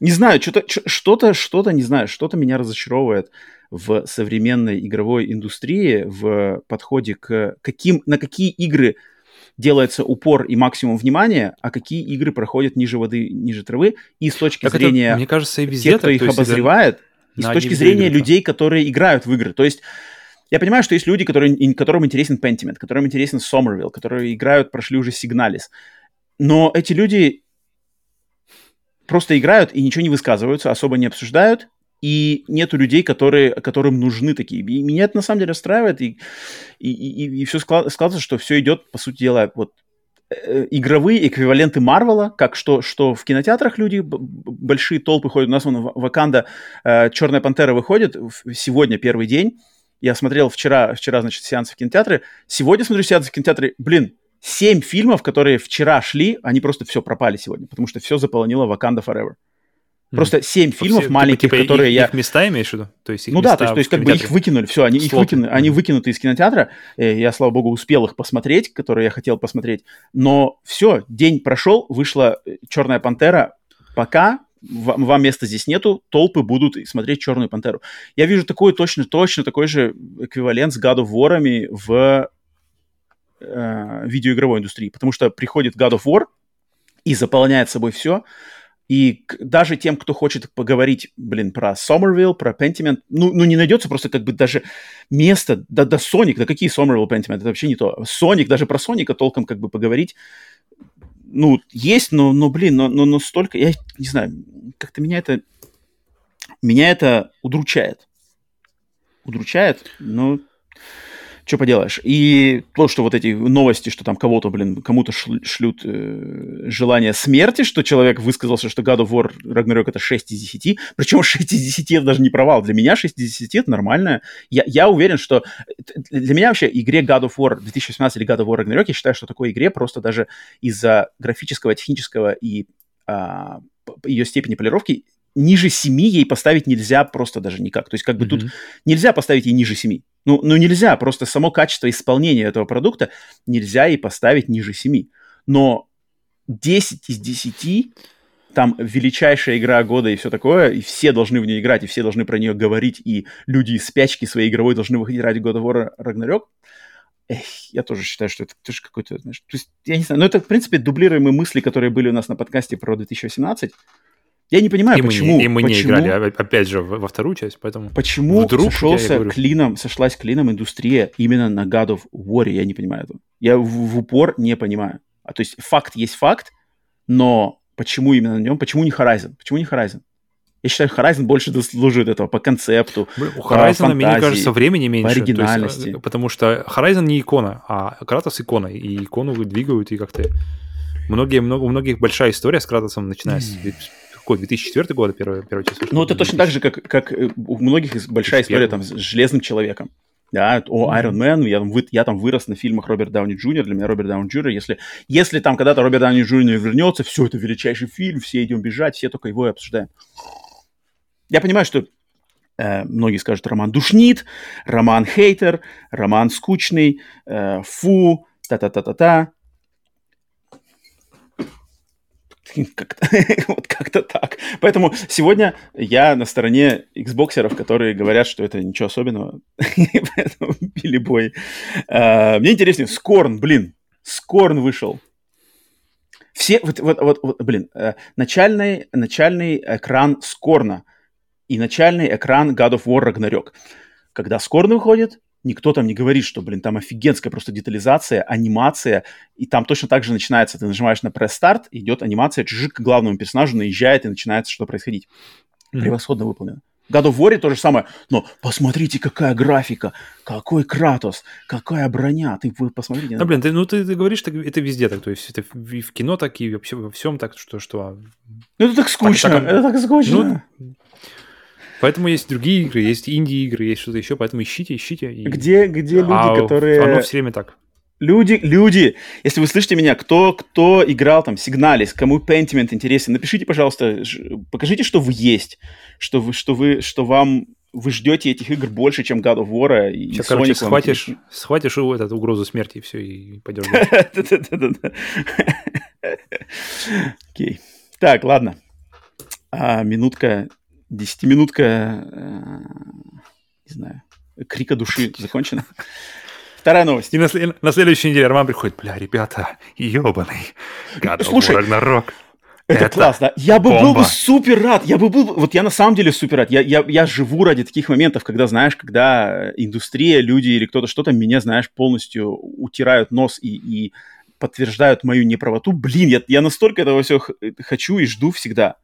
Не знаю, что-то, что-то, что-то, не знаю, что-то меня разочаровывает в современной игровой индустрии, в подходе к каким... На какие игры делается упор и максимум внимания, а какие игры проходят ниже воды, ниже травы, и с точки так зрения это, мне кажется, и везде тех, кто так, их обозревает, и с точки зрения игры, людей, которые играют в игры. То есть я понимаю, что есть люди, которые, которым интересен Pentiment, которым интересен Somerville, которые играют, прошли уже Signalis. Но эти люди просто играют и ничего не высказываются, особо не обсуждают, и нету людей, которые, которым нужны такие. И меня это на самом деле расстраивает, и, и, и, и все склад, складывается, что все идет, по сути дела, вот э, игровые эквиваленты Марвела, как что, что в кинотеатрах люди, б- большие толпы ходят. У нас вон Ваканда, э, Черная пантера выходит сегодня первый день. Я смотрел вчера, вчера, значит, сеансы в кинотеатре. Сегодня смотрю сеансы в кинотеатре. Блин, семь фильмов, которые вчера шли, они просто все пропали сегодня, потому что все заполонило Ваканда Forever. Просто семь mm. фильмов все, маленьких, типа, которые их, я... Их места имеешь в виду? То есть, их ну да, то есть, то есть как бы их выкинули, все, они, их выкину, они выкинуты из кинотеатра. Я, слава богу, успел их посмотреть, которые я хотел посмотреть. Но все, день прошел, вышла «Черная пантера». Пока вам, вам места здесь нету, толпы будут смотреть «Черную пантеру». Я вижу такой точно-точно такой же эквивалент с God of War'ами в э, видеоигровой индустрии. Потому что приходит God of War и заполняет собой все. И даже тем, кто хочет поговорить, блин, про Somerville, про Pentiment, ну, ну не найдется просто как бы даже места, да, да Sonic, да какие Somerville, Pentiment, это вообще не то. Sonic, даже про Соника толком как бы поговорить, ну, есть, но, но блин, но, но, но столько, я не знаю, как-то меня это, меня это удручает. Удручает, но... Что поделаешь? И то, что вот эти новости, что там кого-то, блин, кому-то шлют э, желание смерти, что человек высказался, что God of War Ragnarok это шесть из десяти. Причем шесть из десяти это даже не провал. Для меня шесть из десяти это нормально. Я, я уверен, что для меня вообще игре God of War две тысячи восемнадцать или God of War Ragnarok, я считаю, что такой игре просто даже из-за графического, технического и а, ее степени полировки ниже семи ей поставить нельзя просто даже никак. То есть как бы mm-hmm. тут нельзя поставить ей ниже семи. Ну, ну, нельзя, просто само качество исполнения этого продукта нельзя и поставить ниже семи. Но десять из десяти, там величайшая игра года и все такое, и все должны в нее играть, и все должны про нее говорить, и люди из спячки своей игровой должны выходить ради God of War Ragnarok. Эх, я тоже считаю, что это тоже какой-то... Знаешь, то есть, я не знаю, но это, в принципе, дублируемые мысли, которые были у нас на подкасте про две тысячи восемнадцать. Я не понимаю, и почему... Мы, и мы почему, не играли, опять же, во вторую часть, поэтому... Почему вдруг сошелся клином, сошлась клином индустрия именно на God of War, я не понимаю этого. Я в, в упор не понимаю. А, то есть факт есть факт, но почему именно на нем? Почему не Horizon? Почему не Horizon? Я считаю, Horizon больше заслуживает этого по концепту, у Horizon, мне кажется, времени меньше. По оригинальности. То есть, потому что Horizon не икона, а Кратос икона. И икону двигают, и как-то... Многие, много, у многих большая история с Кратосом начинается... Mm. Какой, две тысячи четвёртый год, первое, первое число? Ну, это две тысячи четвёртый. Точно так же, как, как у многих большая история там, с Железным Человеком. Да, о, Iron Man, я, я там вырос на фильмах Роберт Дауни Джуниор, для меня Роберт Дауни Джуниор, если, если там когда-то Роберт Дауни Джуниор вернется, все, это величайший фильм, все идем бежать, все только его и обсуждаем. Я понимаю, что э, многие скажут, роман душнит, роман хейтер, роман скучный, э, фу, та-та-та-та-та. Как-то, вот как-то так. Поэтому сегодня я на стороне Xboxеров, которые говорят, что это ничего особенного. Поэтому били бой. Uh, мне интереснее, Scorn, блин. Scorn вышел. Все, вот, вот, вот, вот блин, uh, начальный, начальный экран Scorn'а и начальный экран God of War Ragnarok. Когда Scorn выходит, никто там не говорит, что, блин, там офигенская просто детализация, анимация, и там точно так же начинается, ты нажимаешь на пресс-старт, идет анимация, чужик к главному персонажу наезжает, и начинается что-то происходить. Mm-hmm. Превосходно выполнено. В God of War то же самое, но посмотрите, какая графика, какой Кратос, какая броня, ты посмотрите. Да, блин, ты, ну ты, ты говоришь, так, это везде так, то есть это и в кино так, и во всем так, что... что... Ну это так скучно, так, так... это так скучно. Ну... Поэтому есть другие игры, есть инди-игры, есть что-то еще, поэтому ищите, ищите. И... Где, где люди, а, которые... Оно все время так. Люди, люди, если вы слышите меня, кто, кто играл там Сигналис, кому Pentiment интересен, напишите, пожалуйста, покажите, что вы есть, что вы, что вы, что вам... Вы ждете этих игр больше, чем God of War и Sonic. Короче, схватишь, схватишь его, этот, угрозу смерти, и все, и пойдешь. Окей. Так, ладно. Минутка... Десятиминутка, не знаю, крика души закончена. Вторая новость. И на, на следующей неделе Роман приходит, бля, ребята, ёбаный God of War Ragnarok. Это, это классно. Я бы бомба. был бы супер рад. Я бы был, вот я на самом деле супер рад. Я, я, я живу ради таких моментов, когда, знаешь, когда индустрия, люди или кто-то что-то меня, знаешь, полностью утирают нос и... и подтверждают мою неправоту. Блин, я, я настолько этого все хочу и жду всегда.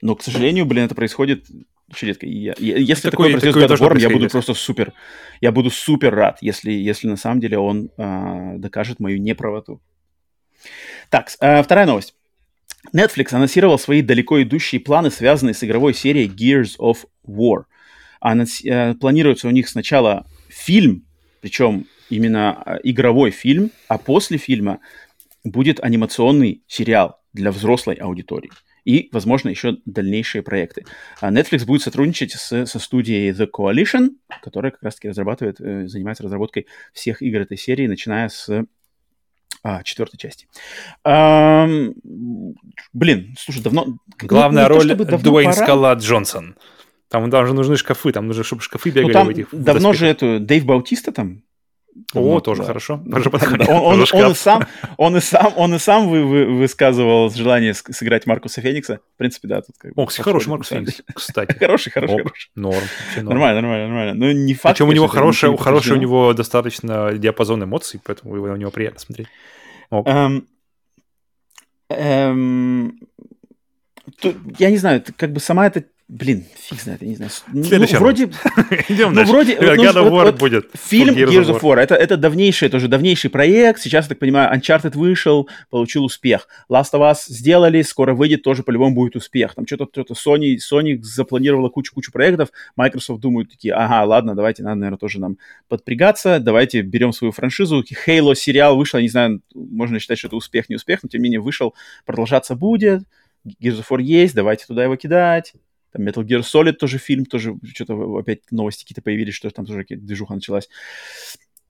Но, к сожалению, блин, это происходит очень редко. Я, я, если такое, такое произойдет с Гадофором, я буду просто супер. Я буду супер рад, если, если на самом деле он э, докажет мою неправоту. Так, э, вторая новость. Netflix анонсировал свои далеко идущие планы, связанные с игровой серией Gears of War. Анонс... Э, планируется у них сначала фильм, причем именно игровой фильм, а после фильма будет анимационный сериал для взрослой аудитории. И, возможно, еще дальнейшие проекты. Netflix будет сотрудничать с, со студией The Coalition, которая как раз-таки разрабатывает, занимается разработкой всех игр этой серии, начиная с а, четвертой части. А, блин, слушай, давно... Главная не, не роль то, Дуэйн Скала Джонсон. Там даже нужны шкафы, там нужно, чтобы шкафы бегали. Ну, там в этих, давно в же эту Дэйв Баутиста там... О, ну, тоже да. Хорошо. Тоже подходит. Он, он, он, и сам, он и сам, он и сам вы, вы, высказывал желание сыграть Маркуса Феникса. В принципе, да. Тут как бы О, кстати, хороший Маркус Феникс, кстати. Хороший, хороший, Оп, хороший. Норм, норм. Нормально, нормально, нормально. Но не факт. Причем у него хороший, у него достаточно диапазон эмоций, поэтому у него приятно смотреть. Эм, эм, тут, я не знаю, как бы сама эта... Блин, фиг знает, я не знаю. Ну, вроде... Идем дальше. Ну, вроде... God ну, of War вот, будет. Фильм Gears, Gears of War. War. Это, это давнейший, тоже давнейший проект. Сейчас, я так понимаю, Uncharted вышел, получил успех. Last of Us сделали, скоро выйдет, тоже по-любому будет успех. Там что-то, что-то Sony, Sony запланировала кучу-кучу проектов. Microsoft думают такие, ага, ладно, давайте, надо, наверное, тоже нам подпрягаться. Давайте берем свою франшизу. Halo сериал вышел, я не знаю, можно считать, что это успех, не успех, но тем не менее вышел, продолжаться будет. Gears of War есть, давайте туда его кидать. Там Metal Gear Solid тоже фильм, тоже что-то опять новости какие-то появились, что там тоже какая-то движуха началась.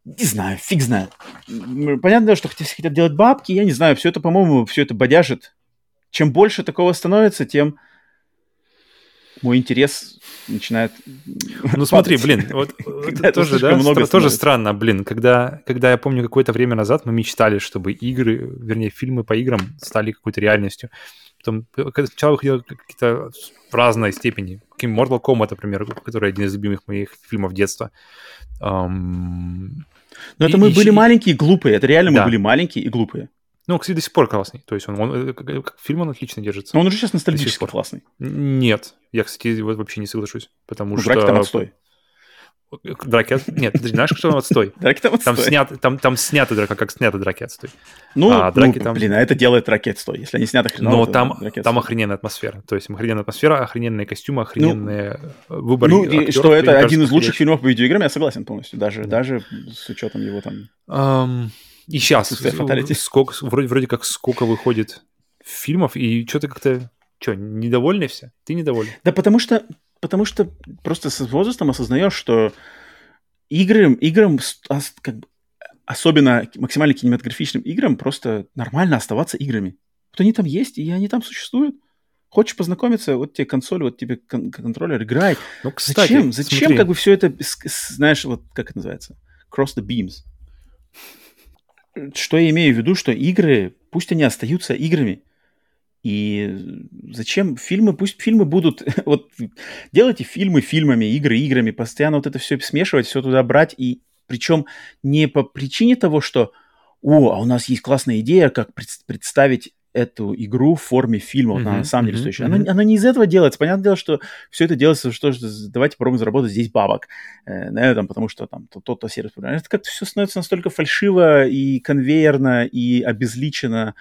Не знаю, фиг знает. Понятно, что все хотят делать бабки, я не знаю, все это, по-моему, все это бодяжит. Чем больше такого становится, тем мой интерес начинает Ну падать. Смотри, блин, вот тоже, да, много стра- тоже странно, блин, когда, когда я помню какое-то время назад мы мечтали, чтобы игры, вернее, фильмы по играм стали какой-то реальностью. Потом, сначала выходило какие-то в разной степени. Mortal Kombat, например, который один из любимых моих фильмов детства. Um, Но это мы еще... были маленькие и глупые. Это реально да. мы были маленькие и глупые. Ну, кстати, до сих пор классный. То есть он, он как фильм он отлично держится. Но он уже сейчас ностальгически классный. Нет. Я, кстати, вот вообще не соглашусь. Потому ну, что... Драки там отстой. Драки отстой? Нет, ты знаешь, что он отстой? Драки там отстой. Там, снят, там, там снята драка, как снята драки отстой. Ну, а, драки ну там... блин, а это делает драки отстой. Если они сняты хреново, но там, там охрененная атмосфера. То есть охрененная атмосфера, охрененные костюмы, охрененные ну, выборы. Ну, и что это один кажется, из лучших есть... фильмов по видеоиграм, я согласен полностью. Даже, да. даже с учетом его там... Um... И сейчас сколько, вроде, вроде как сколько выходит фильмов, и что ты как-то... Что, недовольны все? Ты недоволен? Да потому что, потому что просто с возрастом осознаешь, что игры, играм, как бы, особенно максимально кинематографичным играм, просто нормально оставаться играми. Вот они там есть, и они там существуют. Хочешь познакомиться, вот тебе консоль, вот тебе кон- контроллер, играй. Ну, кстати, зачем? Зачем смотри. Как бы все это, знаешь, вот как это называется? Cross the beams. Что я имею в виду, что игры, пусть они остаются играми. И зачем фильмы, пусть фильмы будут... вот делайте фильмы фильмами, игры играми, постоянно вот это все смешивать, все туда брать. И причем не по причине того, что «О, а у нас есть классная идея, как пред- представить эту игру в форме фильма». Вот mm-hmm. она на самом деле стоящая. Mm-hmm. Она, она не из этого делается. Понятное дело, что все это делается, что давайте попробуем заработать здесь бабок. Э, на этом, потому что там то-то сервис. Это как-то все становится настолько фальшиво и конвейерно, и обезличено,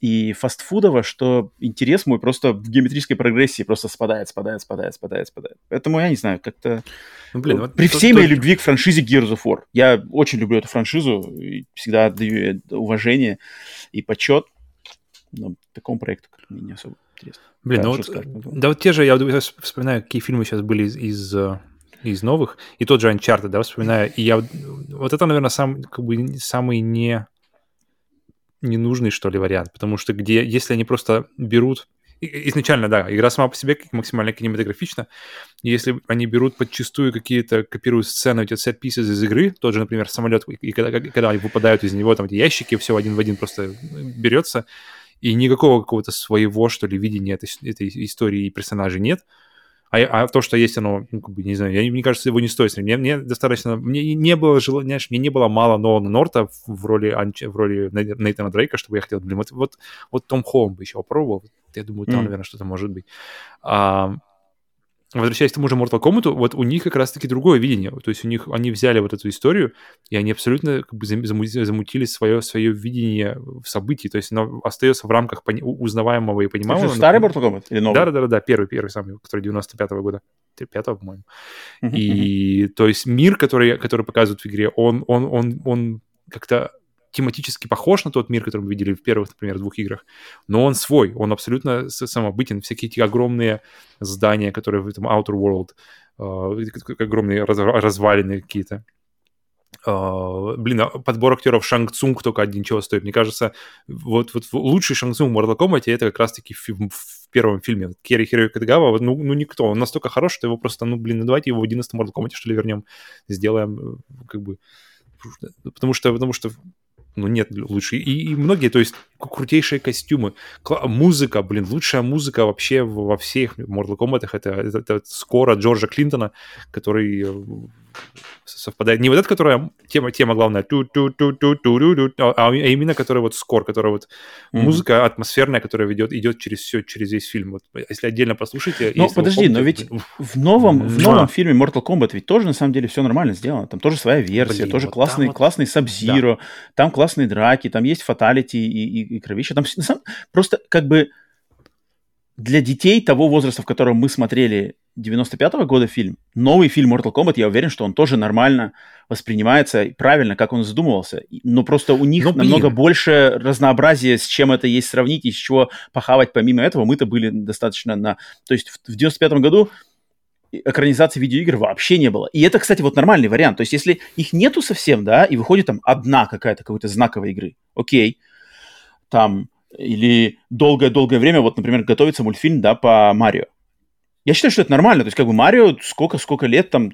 и фастфудово, что интерес мой просто в геометрической прогрессии просто спадает, спадает, спадает, спадает, спадает. Поэтому я не знаю, как-то... Ну, блин, вот при то, всей то, моей то... любви к франшизе Gears of War. Я очень люблю эту франшизу, и всегда отдаю уважение и почет. Но такому проекту мне не особо интересно. Блин, ну вот, да вот те же, я вспоминаю, какие фильмы сейчас были из, из, из новых, и тот же Uncharted, да, вспоминаю, и я, вот это, наверное, сам, как бы, самый не, ненужный, что ли, вариант, потому что где, если они просто берут, изначально, да, игра сама по себе максимально кинематографична, если они берут подчистую какие-то, копируют сцены, эти set-pieces из игры, тот же, например, самолет, и когда, когда они выпадают из него, там эти ящики, все один в один просто берется, и никакого какого-то своего, что ли, видения этой, этой истории и персонажей нет. А, а то, что есть, оно, ну, как бы, не знаю, я, мне кажется, его не стоит. Мне, мне достаточно... Мне не было, знаешь, мне не было мало Нолана Норта в роли, в роли Нейтана Дрейка, чтобы я хотел... Блин, вот, вот, вот Том Холланд бы еще попробовал. Я думаю, там, mm. наверное, что-то может быть. А, возвращаясь к тому же Mortal Kombat, вот у них как раз-таки другое видение. То есть у них... Они взяли вот эту историю, и они абсолютно как бы замутили свое, свое видение событий. То есть оно остается в рамках пони- узнаваемого и понимаемого. Это же старый Mortal Kombat или новый? Да-да-да, первый, первый самый, который девяносто пятого года. девяносто пятого, по-моему. Uh-huh, и uh-huh. то есть мир, который, который показывают в игре, он, он, он, он как-то... тематически похож на тот мир, который мы видели в первых, например, двух играх, но он свой, он абсолютно самобытен. Всякие эти огромные здания, которые в там, Outer World, э, огромные раз, развалины какие-то. Э, блин, подбор актеров Шанг Цунг только один чего стоит. Мне кажется, вот, вот лучший Шанг Цунг в Mortal Kombat это как раз-таки в, в первом фильме. Кири Хироякатагава, ну, ну никто, он настолько хорош, что его просто, ну блин, ну давайте его в одиннадцатом Mortal Kombat что ли вернем, сделаем как бы... Потому что... Потому что ну, нет, лучше. И, и многие, то есть, крутейшие костюмы. Кла- музыка, блин, лучшая музыка вообще во всех Mortal Kombat. Это, это, это скоро Джорджа Клинтона, который совпадает. Не вот эта, которая тема, тема главная, а именно, которая вот скор, которая вот mm-hmm. музыка атмосферная, которая ведет, идет через все, через весь фильм. Вот, если отдельно послушайте... Ну, подожди, помните, но ведь блин, в новом, в новом фильме Mortal Kombat ведь тоже, на самом деле, все нормально сделано. Там тоже своя версия, блин, тоже вот классный, вот... классный Sub-Zero, да. Там классные драки, там есть фаталити и, и, и кровища. Там сам, просто как бы для детей того возраста, в котором мы смотрели девяносто пятого года фильм, новый фильм Mortal Kombat, я уверен, что он тоже нормально воспринимается и правильно, как он задумывался. Но просто у них но, намного блин. больше разнообразия, с чем это есть сравнить и с чего похавать помимо этого. Мы-то были достаточно на... То есть в, в девяносто пятом году экранизации видеоигр вообще не было. И это, кстати, вот нормальный вариант. То есть если их нету совсем, да, и выходит там одна какая-то, какой-то знаковая игры, окей, там, или долгое-долгое время, вот, например, готовится мультфильм, да, по Марио. Я считаю, что это нормально. То есть как бы Марио сколько-сколько лет там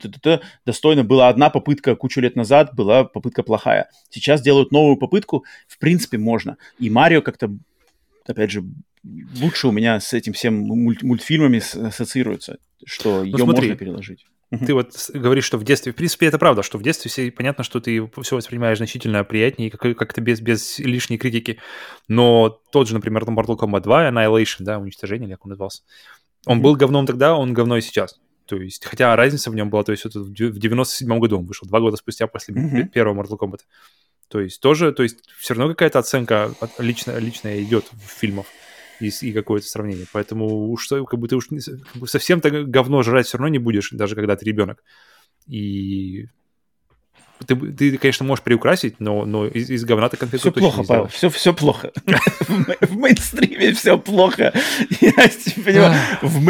достойно была одна попытка, кучу лет назад была попытка плохая. Сейчас делают новую попытку, в принципе, можно. И Марио как-то, опять же, лучше у меня с этим всем мульт- мультфильмами ассоциируется, что ну, ее смотри, можно переложить. Ты вот говоришь, что в детстве... В принципе, это правда, что в детстве все понятно, что ты все воспринимаешь значительно приятнее, как-то без, без лишней критики. Но тот же, например, Mortal Kombat два, Annihilation, да, уничтожение, или как он назывался, он был говном тогда, он говно и сейчас. То есть, хотя разница в нем была, то есть, в девяносто седьмом году он вышел, два года спустя после mm-hmm. первого Mortal Kombat. То есть, тоже, то есть, все равно какая-то оценка лично, личная идет в фильмах. И, и какое-то сравнение. Поэтому уж как бы ты уж не, как бы совсем так говно жрать все равно не будешь, даже когда ты ребенок. И ты, ты конечно, можешь приукрасить, но, но из, из говна ты конфету все точно плохо, не сделаешь. Все, все плохо, в мейнстриме все плохо. Я понимаю, в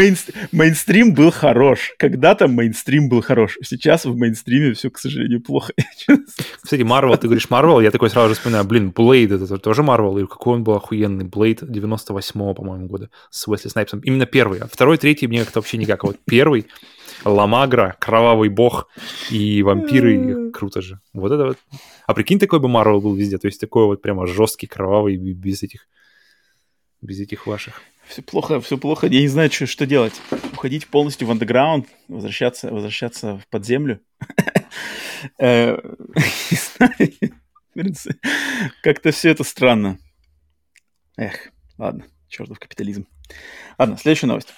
мейнстрим был хорош. Когда-то мейнстрим был хорош. Сейчас в мейнстриме все, к сожалению, плохо. Кстати, Marvel, ты говоришь Marvel, я такой сразу же вспоминаю, блин, Блейд, это тоже Marvel, и какой он был охуенный. Блейд девяносто восьмого, по-моему, года с Уэсли Снайпсом. Именно первый. А второй, третий мне как-то вообще никак. А вот первый... Ламагра, Кровавый Бог и вампиры, круто же. Вот это вот. А прикинь, такой бы Марвел был везде, то есть такой вот прямо жесткий, кровавый, без этих, без этих ваших. Все плохо, все плохо, я не знаю, что, что делать. Уходить полностью в андеграунд, возвращаться, возвращаться в подземлю. Как-то все это странно. Эх, ладно, чертов капитализм. Ладно, следующая новость.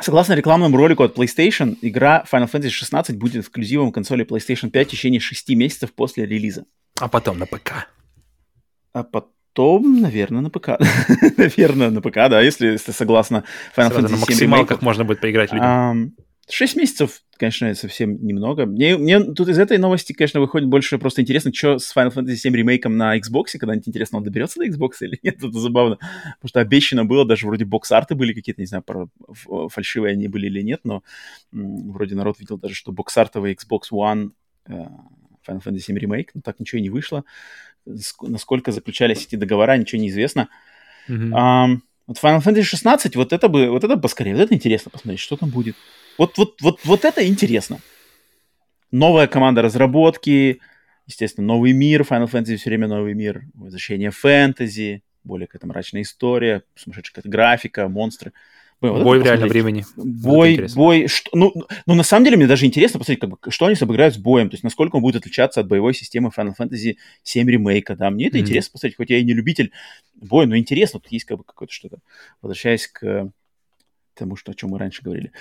Согласно рекламному ролику от PlayStation, игра Final Fantasy шестнадцать будет эксклюзивом консоли PlayStation пять в течение шести месяцев после релиза. А потом на ПК. А потом, наверное, на ПК. Наверное, на ПК, да, если согласно Final Сразу Fantasy семь. Максимал, как можно будет поиграть людям. шесть месяцев, конечно, совсем немного. Мне, мне тут из этой новости, конечно, выходит больше просто интересно, что с Final Fantasy семь ремейком на Xbox, когда-нибудь интересно, он доберется до Xbox или нет, это забавно. Потому что обещано было, даже вроде бокс-арты были какие-то, не знаю, фальшивые они были или нет, но м, вроде народ видел даже, что бокс-артовый Xbox One Final Fantasy семь ремейк, но так ничего и не вышло. Насколько заключались эти договора, ничего не известно. Mm-hmm. А, вот Final Fantasy шестнадцать, вот это бы, вот это поскорее, вот это интересно посмотреть, что там будет. Вот, вот, вот, вот это интересно. Новая команда разработки, естественно, новый мир, Final Fantasy все время новый мир, возвращение фэнтези, более какая-то мрачная история, сумасшедшая какая-то графика, монстры. Блин, вот бой в реальном времени. Бой, вот бой. Что, ну, ну, на самом деле, мне даже интересно посмотреть, как бы, что они обыграют с боем, то есть насколько он будет отличаться от боевой системы Final Fantasy семь ремейка. Да? Мне это mm-hmm. интересно посмотреть, хоть я и не любитель боя, но интересно, тут есть как бы какое-то что-то. Возвращаясь к... Потому что, о чем мы раньше говорили.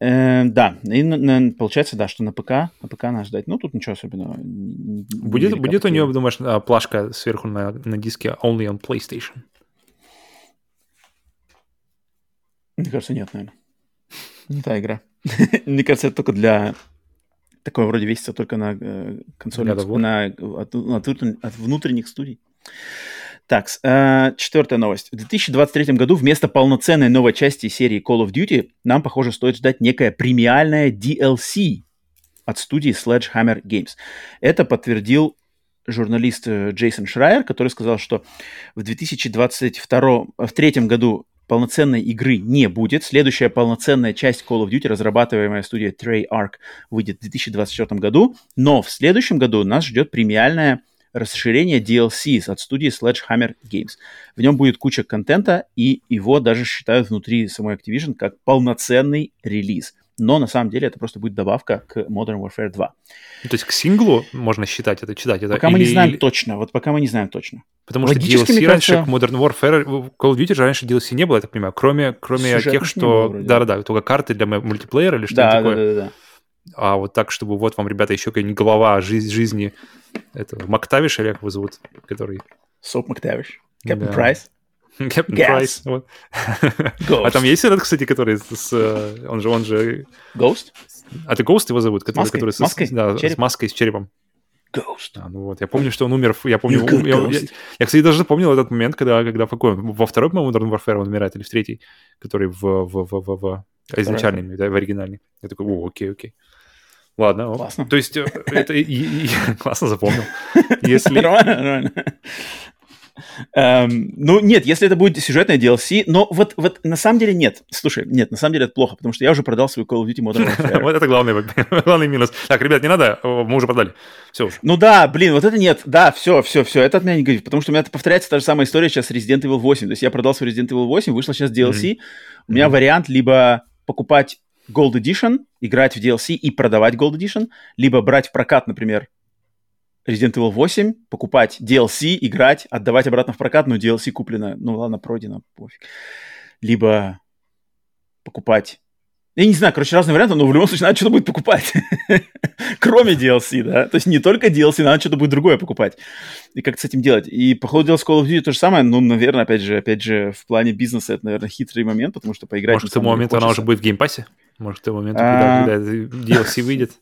Э, да, и на, на, получается, да, что на ПК, на ПК надо ждать. Ну, тут ничего особенного. Будет, будет у нее, думаешь, плашка сверху на, на диске Only on PlayStation? Мне кажется, нет, наверное. Не та игра. Мне кажется, это только для... Такое вроде весится только на э, консоли, на, от, от внутренних студий. Так, четвертая новость. В две тысячи двадцать третьем году вместо полноценной новой части серии Call of Duty нам, похоже, стоит ждать некое премиальное ди эл си от студии Sledgehammer Games. Это подтвердил журналист Джейсон Шрайер, который сказал, что в две тысячи двадцать втором, в две тысячи двадцать третьем году полноценной игры не будет. Следующая полноценная часть Call of Duty, разрабатываемая студией Treyarch, выйдет в две тысячи двадцать четвёртом году, но в следующем году нас ждет премиальная расширение ди эл си от студии Sledgehammer Games. В нем будет куча контента, и его даже считают внутри самой Activision как полноценный релиз. Но на самом деле это просто будет добавка к Modern Warfare два. То есть к синглу можно считать это, читать это? Пока или... мы не знаем точно. Вот пока мы не знаем точно. Потому логически, что ди эл си кажется... раньше к Modern Warfare, Call of Duty же раньше ди эл си не было, я так понимаю. Кроме, кроме тех, что... Да-да-да, только карты для мультиплеера или что-то да, такое. Да-да-да. А вот так, чтобы вот вам, ребята, еще какая-нибудь голова жизнь, жизни этого Мактавиш, или как его зовут, который... Соп Мактавиш. Кэптен Прайс. Кэптен Прайс. А там есть этот, кстати, который с... Он же... он же Ghost? А это Ghost его зовут? Который, который с маской? Да, череп. С маской, с черепом. Ghost. А, ну вот, я помню, что он умер. Я помню... Я, я, я, кстати, даже помнил этот момент, когда, когда во второй, по-моему, Modern Warfare он умирает, или в третий, который в... в, в, в, в изначальный, да, в оригинальный. Я такой, о, окей, окей. Ладно, о. Классно. То есть, это я классно запомнил. Нормально, нормально. Ну, нет, если это будет сюжетное ди эл си, но вот на самом деле нет. Слушай, нет, на самом деле это плохо, потому что я уже продал свою Call of Duty Modern Warfare. Вот это главный минус. Так, ребят, не надо, мы уже продали. Все уже. Ну да, блин, вот это нет. Да, все, все, все, это от меня не говорит, потому что у меня повторяется та же самая история сейчас с Resident Evil восемь. То есть я продал свой Resident Evil восемь, вышло сейчас ди эл си. У меня вариант либо покупать Gold Edition, играть в ди эл си и продавать Gold Edition, либо брать в прокат, например, Resident Evil восемь, покупать ди эл си, играть, отдавать обратно в прокат, но ди эл си куплено, ну ладно, пройдено, пофиг. Либо покупать... Я не знаю, короче, разные варианты, но в любом случае надо что-то будет покупать. Кроме ди эл си, да. То есть не только ди эл си, надо что-то будет другое покупать. И как с этим делать? И, по ходу дела, с Call of Duty то же самое. Ну, наверное, опять же, опять же, в плане бизнеса это, наверное, хитрый момент, потому что поиграть... Может, к тому моменту она уже будет в геймпассе? Может, к тому моменту, когда ди эл си выйдет?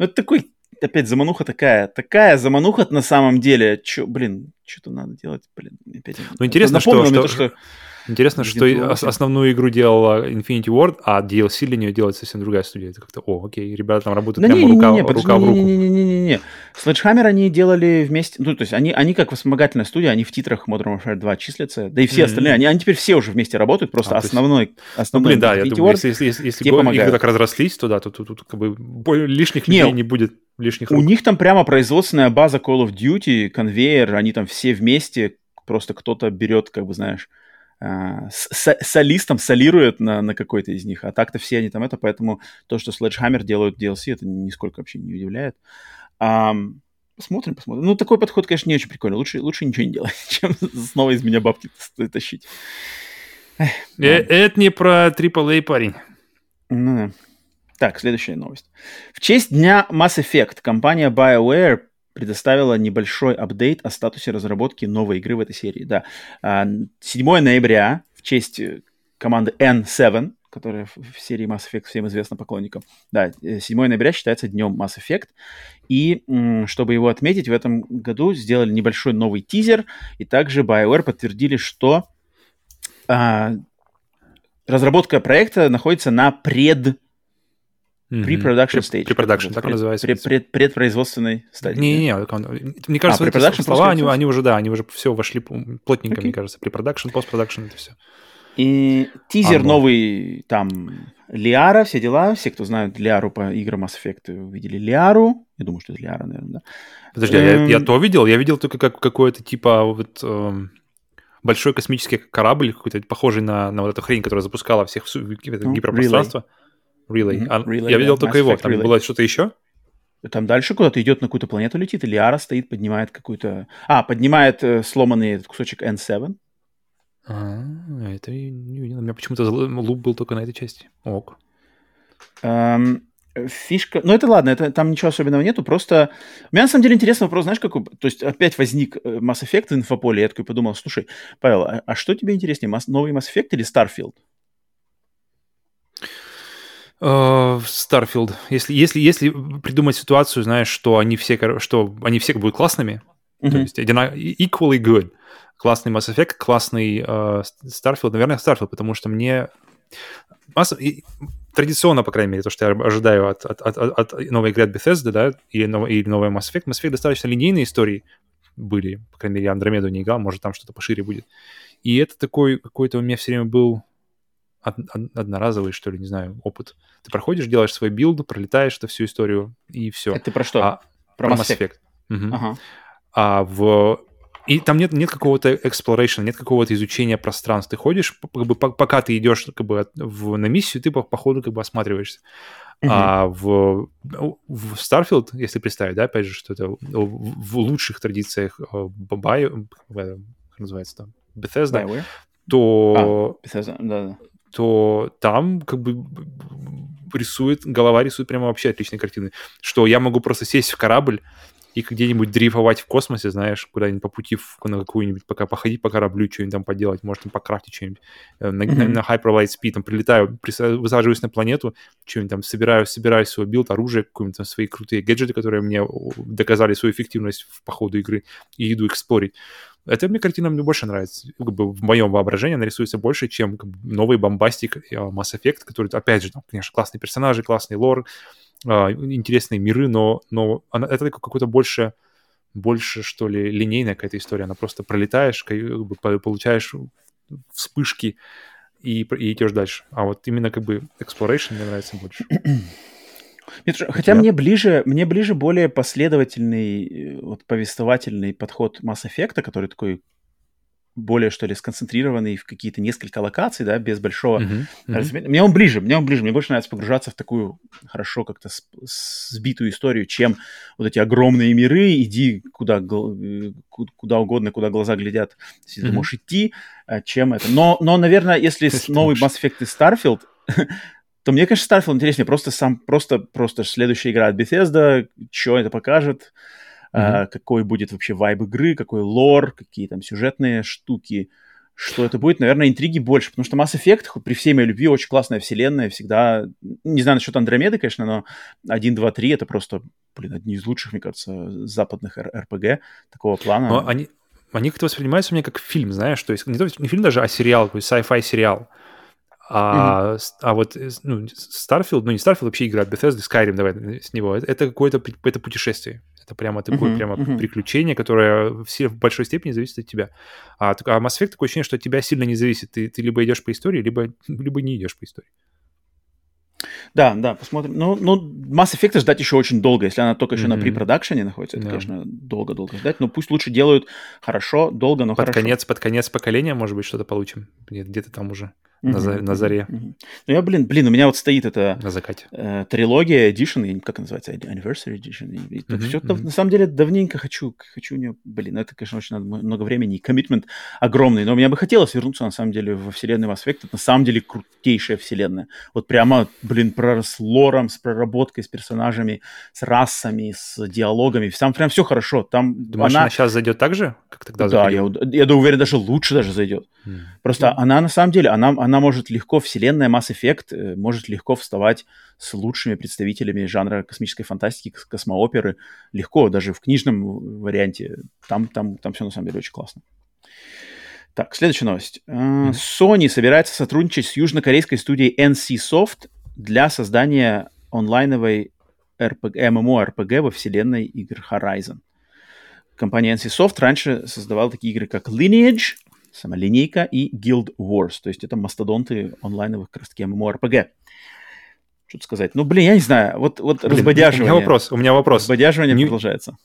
Ну, это такой... Опять замануха такая. Такая замануха на самом деле. Че, блин, что-то надо делать, блин. Опять... Ну, интересно, Напомню, что, то, что... Интересно, что основную игру делала Infinity Ward, а ди эл си для нее делает совсем другая студия. Это как-то, о, окей, ребята там работают да прямо не, рука, не, не, рука, рука в руку. Не-не-не-не-не. Sledgehammer они делали вместе... Ну, то есть они, они как вспомогательная студия, они в титрах Modern Warfare два числятся. Да и все mm-hmm. остальные, они, они теперь все уже вместе работают, просто а, основной, основной... Ну, блин, да, я думаю, Ward, если, если, если бы игры так разрослись, то да, то тут, тут, тут как бы лишних людей не, не будет. Лишних рук. У них там прямо производственная база Call of Duty, конвейер, они там все вместе, просто кто-то берет, как бы, знаешь, солистом, солирует на, на какой-то из них, а так-то все они там это, поэтому то, что Sledgehammer делают ди эл си, это нисколько вообще не удивляет. Um, посмотрим, посмотрим. Ну, такой подход, конечно, не очень прикольный. Лучше, лучше ничего не делать, чем снова из меня бабки тащить. Это не про ААА, парень. Ну да. Так, следующая новость. В честь дня Mass Effect компания BioWare предоставила небольшой апдейт о статусе разработки новой игры в этой серии. Да. седьмого ноября в честь команды эн семь, которая в серии Mass Effect всем известна поклонникам. Да, седьмого ноября считается днем Mass Effect. И чтобы его отметить, в этом году сделали небольшой новый тизер. И также BioWare подтвердили, что а, разработка проекта находится на пред... Pre-production mm-hmm. stage. Pre-production, так он называется. Предпроизводственной стадии. Не-не-не, мне кажется, а, эти слова, они, они уже, да, они уже все вошли плотненько, okay. мне кажется. Pre-production, post-production, это все. И тизер а, новый, там, Лиара, все дела. Все, кто знают Лиару по играм Mass Effect, увидели Лиару. Я думаю, что это Лиара, наверное, да. Подожди, эм... я, я то видел, я видел только как, какое-то типа вот... Эм... большой космический корабль, какой-то похожий на, на вот эту хрень, которая запускала всех в ну, гиперпространство. Relay. Relay. Mm-hmm. Relay. Я видел yeah, только Mass его. Effect там Relay. Было что-то еще? Там дальше куда-то идет, на какую-то планету летит, или Лиара стоит, поднимает какую-то... А, поднимает э, сломанный этот кусочек эн семь. А, это не видел. У меня почему-то луп был только на этой части. Ок. Um, фишка... Ну, это ладно, это, там ничего особенного нету, просто... У меня, на самом деле, интересный вопрос, знаешь, какой... То есть опять возник Mass Effect в инфополе, я такой подумал, слушай, Павел, а, а что тебе интереснее, Mass... новый Mass Effect или Starfield? Starfield. Если, если, если придумать ситуацию, знаешь, что они все, что они все будут классными, mm-hmm. то есть equally good. Классный Mass Effect, классный uh, Starfield. Наверное, Starfield, потому что мне... Традиционно, по крайней мере, то, что я ожидаю от, от, от, от новой игры от Bethesda, да, или, нов, или новая Mass Effect. Mass Effect достаточно линейные истории были. По крайней мере, я Андромеду не играл, может, там что-то пошире будет. И это такой какой-то у меня все время был... одноразовый, что ли, не знаю, опыт. Ты проходишь, делаешь свой билд, пролетаешь эту всю историю, и все. Это ты про что? А, про, про Mass Effect. Effect. Угу. Ага. А в... И там нет, нет какого-то exploration, нет какого-то изучения пространств. Ты ходишь, как бы, пока ты идешь как бы, в, на миссию, ты по, по ходу как бы осматриваешься. Угу. А в, в Starfield, если представить, да, опять же, что это в, в лучших традициях Бабай, как называется там, Bethesda, BioWare? То... А, Bethesda, да-да. То там как бы рисует, голова рисует прямо вообще отличные картины. Что я могу просто сесть в корабль и где-нибудь дрейфовать в космосе, знаешь, куда-нибудь по пути в, на какую-нибудь, пока походить по кораблю, что-нибудь там поделать, может, там покрафтить что-нибудь. На, mm-hmm. на Hyperlight Speed там прилетаю, высаживаюсь на планету, что-нибудь там собираю, собираю свой билд, оружие, какие-нибудь там свои крутые гаджеты, которые мне доказали свою эффективность по ходу игры, и иду эксплорить. Эта мне картина мне больше нравится. Как бы в моем воображении она рисуется больше, чем как бы, новый бомбастик Mass Effect, который, опять же, там, конечно, классные персонажи, классный лор, интересные миры, но, но она, это какой-то больше, больше, что ли, линейная какая-то история. Она просто пролетаешь, как бы, получаешь вспышки и, и идешь дальше. А вот именно как бы exploration мне нравится больше. Хотя yeah. мне ближе, мне ближе более последовательный вот, повествовательный подход Mass Effect, который такой более, что ли, сконцентрированный в какие-то несколько локаций, да, без большого... Uh-huh, uh-huh. Мне он ближе, мне он ближе. Мне больше нравится погружаться в такую хорошо как-то сбитую историю, чем вот эти огромные миры, иди куда, куда угодно, куда глаза глядят, если uh-huh. ты можешь идти, чем это. Но, но наверное, если с новый Mass Effect и Starfield... то мне, конечно, Starfield интереснее. Просто сам, просто, просто следующая игра от Bethesda, что это покажет, mm-hmm. э, какой будет вообще вайб игры, какой лор, какие там сюжетные штуки, что это будет. Наверное, интриги больше, потому что Mass Effect, при всей моей любви, очень классная вселенная, всегда... Не знаю насчет Андромеды, конечно, но один, два, три — это просто, блин, одни из лучших, мне кажется, западных эр пи джи такого плана. Но они, они как-то воспринимаются у меня как фильм, знаешь, то есть не, то, не фильм даже, а сериал, какой-то sci-fi сериал. А, mm-hmm. а вот ну, Starfield, ну не Starfield, вообще игра от Bethesda, Skyrim, давай с него, это, это какое-то это путешествие, это прямо такое mm-hmm. прямо mm-hmm. приключение, которое все в большой степени зависит от тебя. А, а Mass Effect такое ощущение, что от тебя сильно не зависит, ты, ты либо идешь по истории, либо, либо не идешь по истории. Да, да, посмотрим. Ну, ну, Mass Effect ждать еще очень долго. Если она только еще mm-hmm. на препродакшене находится, это, да. конечно, долго-долго ждать. Но пусть лучше делают хорошо, долго, но под хорошо. Конец, под конец поколения, может быть, что-то получим. Нет, где-то там уже mm-hmm. на, за, на заре. Mm-hmm. Ну, я, блин, блин, у меня вот стоит эта на закате. Э, трилогия Edition, как называется, Anniversary Edition. И mm-hmm. все, mm-hmm. на самом деле, давненько хочу, хочу у нее... Блин, это, конечно, очень надо много времени и коммитмент огромный. Но мне бы хотелось вернуться, на самом деле, во вселенную Mass Effect. Это, на самом деле, крутейшая вселенная. Вот прямо... Блин, с лором, с проработкой, с персонажами, с расами, с диалогами. Там прям все хорошо. Там Думаешь, она... она сейчас зайдет так же, как тогда заходила? Да, я, я уверен, даже лучше даже зайдет. Mm. Просто mm. она на самом деле, она, она может легко, вселенная Mass Effect может легко вставать с лучшими представителями жанра космической фантастики, космооперы. Легко, даже в книжном варианте. Там, там, там все на самом деле очень классно. Так, следующая новость. Mm. Sony собирается сотрудничать с южнокорейской студией эн си Soft для создания онлайновой эм эм о ар пи джи во вселенной игр Horizon. Компания эн си Soft раньше создавала такие игры, как Lineage, сама линейка, и Guild Wars. То есть это мастодонты онлайновых, как раз таки, эм эм о ар пи джи. Что-то сказать. Ну, блин, я не знаю. Вот, вот блин, разбодяживание. У меня вопрос. У меня вопрос. Разбодяживание не... продолжается.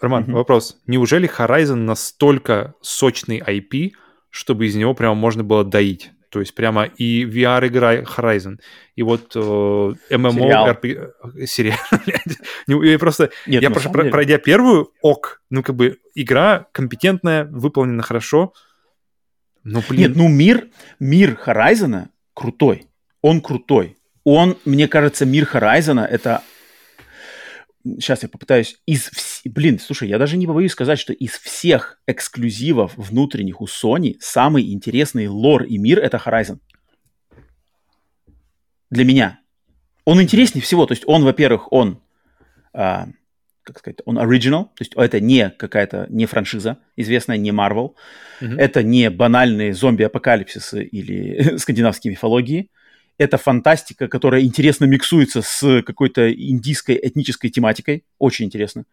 Роман, mm-hmm. вопрос. Неужели Horizon настолько сочный ай пи, чтобы из него прямо можно было доить? То есть прямо и ви ар-игра Horizon, и вот uh, эм эм о эр пи джи... Сериал. Сериал. Просто, Нет, я просто, деле... пройдя первую, ок, ну как бы игра компетентная, выполнена хорошо. Но, блин... Нет, ну мир, мир Horizon крутой. Он крутой. Он, мне кажется, мир Horizon это... Сейчас я попытаюсь из... Вс... Блин, слушай, я даже не побоюсь сказать, что из всех эксклюзивов внутренних у Sony самый интересный лор и мир — это Horizon. Для меня. Он интереснее всего. То есть он, во-первых, он... А, как сказать? Он оригинал. То есть это не какая-то... Не франшиза известная, не Marvel. Mm-hmm. Это не банальные зомби-апокалипсисы или скандинавские мифологии. Это фантастика, которая интересно миксуется с какой-то индийской этнической тематикой. Очень интересно.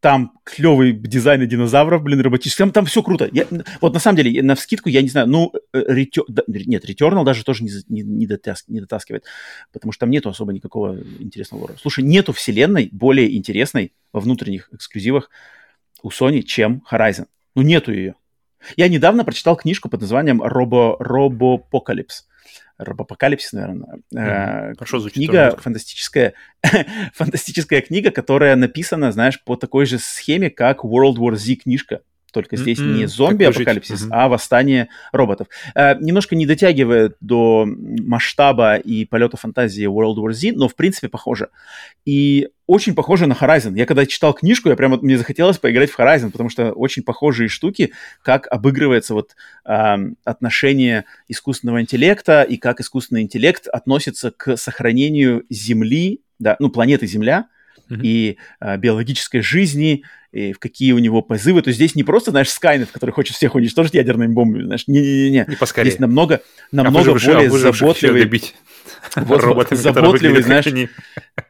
Там клевый дизайн динозавров, блин, роботический. Там, там все круто. Я, вот на самом деле, навскидку, я не знаю, ну, ретер... нет, Returnal даже тоже не, не, не, дотас... не дотаскивает, потому что там нету особо никакого интересного лора. Слушай, нету вселенной более интересной во внутренних эксклюзивах у Sony, чем Horizon. Ну, нету ее. Я недавно прочитал книжку под названием «Робо... «Робопокалипс». Робопокалипсис, наверное. Mm-hmm. Хорошо звучит. Книга фантастическая, фантастическая книга, которая написана, знаешь, по такой же схеме, как World War Z книжка. Только здесь mm-hmm. не зомби-апокалипсис, mm-hmm. а восстание роботов. Э, немножко не дотягивает до масштаба и полета фантазии World War Z, но в принципе похоже. И очень похоже на Horizon. Я когда читал книжку, я прямо, мне захотелось поиграть в Horizon, потому что очень похожие штуки, как обыгрывается вот, э, отношение искусственного интеллекта и как искусственный интеллект относится к сохранению Земли, да, ну, планеты Земля, и э, биологической жизни, и в какие у него позывы. То есть здесь не просто, знаешь, Skynet, который хочет всех уничтожить ядерными бомбами, знаешь, не-не-не. Здесь намного, намного а более выживших, заботливый... Вот, роботами, заботливый, знаешь, не...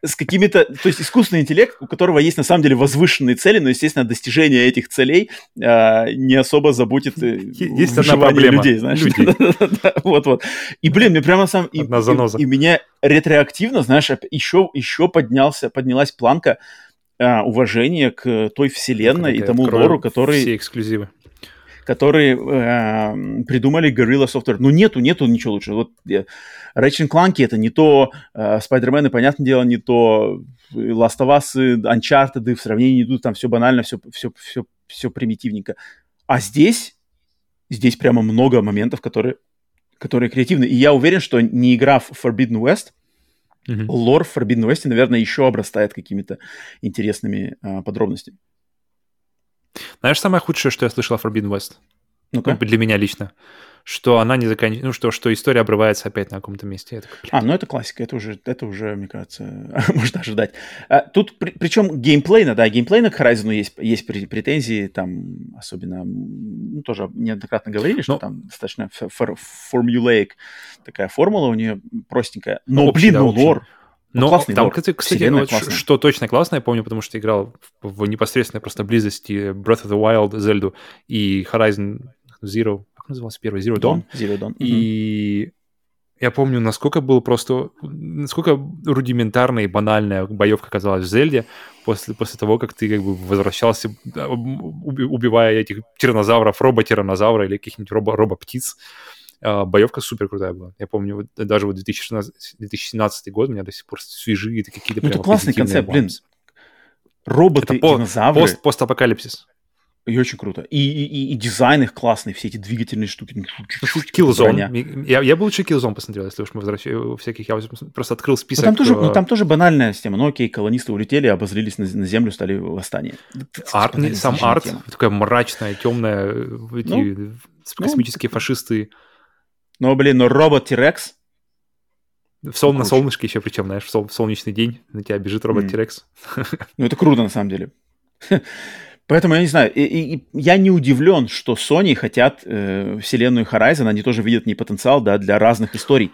с какими-то... То есть искусственный интеллект, у которого есть на самом деле возвышенные цели, но, естественно, достижение этих целей э, не особо заботит есть выживание людей, знаешь. Вот-вот. И, блин, мне прямо сам... Одна и, заноза. И, и меня ретроактивно, знаешь, еще, еще поднялся, поднялась планка э, уважения к той вселенной и тому лору, который... Все эксклюзивы. которые э, придумали Guerrilla Software. Ну, нету, нету ничего лучше. Вот э, Ratchet энд Clank — это не то, э, Spider-Man, понятное дело, не то, Last of Us, Uncharted, в сравнении идут, там все банально, все, все, все, все примитивненько. А здесь, здесь прямо много моментов, которые, которые креативны. И я уверен, что не игра в Forbidden West, mm-hmm. лор в Forbidden West, наверное, еще обрастает какими-то интересными э, подробностями. Знаешь, самое худшее, что я слышал о Forbidden West? Ну-ка. Для меня лично. Что она не заканчивается... Ну, что, что история обрывается опять на каком-то месте. Такой, а, ну это классика. Это уже, это уже, мне кажется, можно ожидать. А, тут при, причем геймплейно, да, геймплейно к Horizon есть, есть претензии. Там особенно... Ну, тоже неоднократно говорили, что но... там достаточно формулейк. Такая формула у нее простенькая. Но, общий, блин, да, ну лор... Но классный, там, кстати, вот классный. Что точно классно, я помню, потому что играл в непосредственной просто близости Breath of the Wild, Zelda и Horizon Zero, как назывался первый? Zero Dawn. Zero Dawn. И mm-hmm. я помню, насколько было просто, насколько рудиментарная и банальная боевка оказалась в Зельде после, после того, как ты как бы возвращался, убивая этих тиранозавров, робо-тиранозавра или каких-нибудь робо-птиц. Боевка супер крутая была. Я помню, вот, даже вот две тысячи семнадцатый год у меня до сих пор свежие это какие-то прям. Ну, это классный концепт, блин. Роботы, это динозавры. Пост, постапокалипсис. И очень круто. И, и, и дизайн их классный, все эти двигательные штуки. Killzone. Я, я бы лучше Killzone посмотрел, если уж мы возвращаем всяких. Я просто открыл список. Там тоже, ну, там тоже банальная система. Ну, окей, колонисты улетели, обозлились на, на землю, стали восстание. Арт, банальная, сам арт, тема. Такая мрачная, темная, эти ну, космические ну, фашисты. Ну, блин, но робот T-Rex... Сол... На солнышке еще причем, знаешь, в, сол... в солнечный день на тебя бежит робот T-Rex. Mm. Ну, это круто, на самом деле. Поэтому я не знаю. И, и, я не удивлен, что Sony хотят э, вселенную Horizon. Они тоже видят не потенциал, да, для разных историй.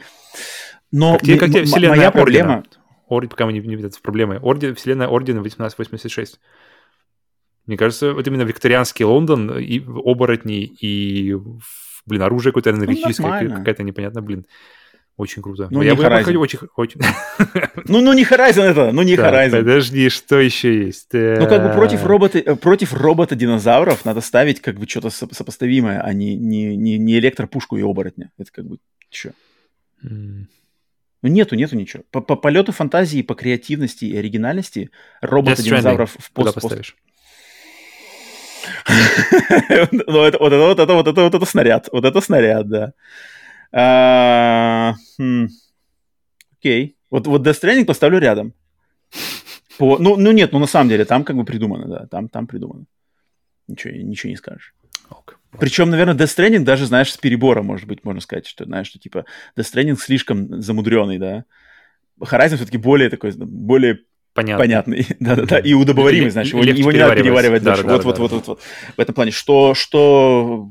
Но как тебе, как тебе м- моя проблема... Ордена. Пока мы не, не видят в проблеме. Орден, вселенная Ордена тысяча восемьсот восемьдесят шесть. Мне кажется, вот именно викторианский Лондон, и оборотни, и... Блин, оружие какое-то аналитическое, ну, какая-то непонятная, блин. Очень круто. Ну, не Horizon. Ну, не Horizon это, ну, не Horizon. Подожди, что еще есть? Ну, как бы против робота, против робота-динозавров надо ставить как бы что-то сопоставимое, а не, не, не, не электропушку и оборотня. Это как бы что? Mm. Ну, нету, нету ничего. По, по полету фантазии, по креативности и оригинальности робота-динозавров в пост. Куда поставишь? Ну, это вот это вот это вот это вот это снаряд. Вот это снаряд, да. Окей. Вот Death Stranding поставлю рядом. Ну, нет, ну на самом деле, там как бы придумано, да. Там там придумано. Ничего не скажешь. Причем, наверное, Death Stranding даже, знаешь, с перебора, может быть, можно сказать, что, знаешь, что типа Death Stranding слишком замудренный, да. Horizon все-таки более такой, более... Понятно. Понятный, да-да-да, и удобоваримый, значит, его, его не надо переваривать дальше, вот-вот-вот. Да, да, да. В этом плане, что, что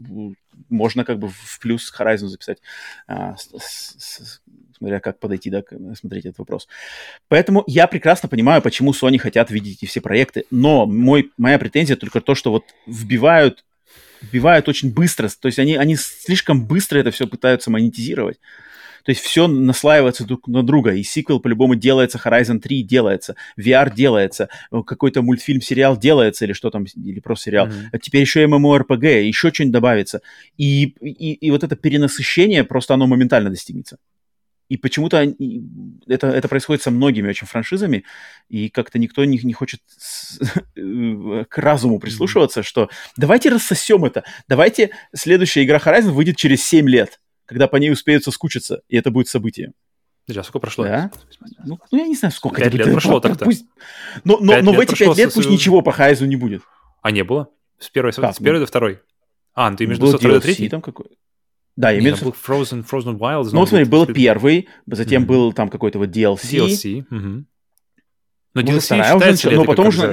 можно как бы в плюс к Horizon записать, а, с, с, смотря как подойти, да, смотреть этот вопрос. Поэтому я прекрасно понимаю, почему Sony хотят видеть эти все проекты, но мой, моя претензия только то, что вот вбивают, вбивают очень быстро, то есть они, они слишком быстро это все пытаются монетизировать. То есть все наслаивается друг на друга, и сиквел по-любому делается, Horizon три делается, ви ар делается, какой-то мультфильм, сериал делается, или что там, или просто сериал. Mm-hmm. А теперь еще MMORPG, еще что-нибудь добавится. И, и, и вот это перенасыщение, просто оно моментально достигнется. И почему-то это, это происходит со многими очень франшизами, и как-то никто не, не хочет с, к разуму прислушиваться, mm-hmm. что давайте рассосем это, давайте следующая игра Horizon выйдет через семь лет. Когда по ней успеют соскучиться, и это будет событие. Подожди, а сколько прошло? Да? Ну, ну, я не знаю, сколько. Пять лет прошло так-то. Пусть... Но, но, но в эти пять лет со... пусть ничего по Horizon не будет. А не было? С первой, как, с первой ну... до второй? А, ну ты между со второй до третьей? Там какой... Да, я имею в виду... Frozen, Frozen Wilds. Ну, смотри, был первый, затем mm-hmm. был там какой-то вот ди эл си. ди эл си, угу. Но ди эл си считается ли это как обзор?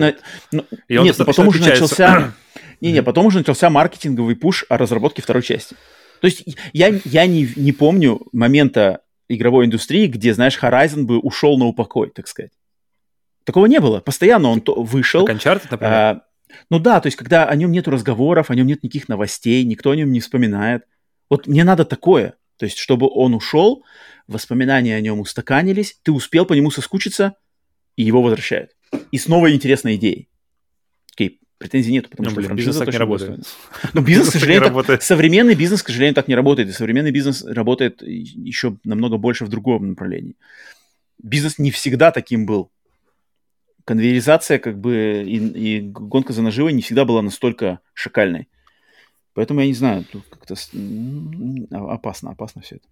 Нет, потом уже начался... Не-не, потом уже начался маркетинговый пуш о разработке второй части. То есть я, я не, не помню момента игровой индустрии, где, знаешь, Horizon бы ушел на упокой, так сказать. Такого не было. Постоянно он то вышел. Как Uncharted, например? А, ну да, то есть когда о нем нет разговоров, о нем нет никаких новостей, никто о нем не вспоминает. Вот мне надо такое. То есть чтобы он ушел, воспоминания о нем устаканились, ты успел по нему соскучиться, и его возвращают. И с новой интересной идеей. Окей, претензий нет, потому ну, что блин, франшиза бизнес так не работает. Но бизнес, к сожалению, так, современный бизнес, к сожалению, так не работает. И современный бизнес работает еще намного больше в другом направлении. Бизнес не всегда таким был. Конвейеризация, как бы, и, и гонка за наживой не всегда была настолько шикальной. Поэтому я не знаю, тут как-то опасно, опасно все это.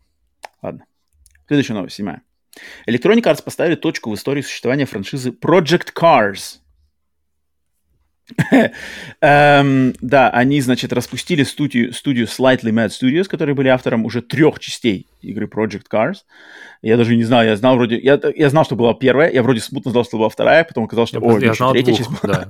Ладно. Следующая новость, седьмая. Electronic Arts поставили точку в истории существования франшизы Project Cars. um, да, они, значит, распустили студию, студию Slightly Mad Studios, которые были автором уже трех частей игры Project Cars. Я даже не знал, я знал вроде... Я, я знал, что была первая, я вроде смутно знал, что была вторая, потом оказалось, что... Я, о, я знал третья двух, часть была.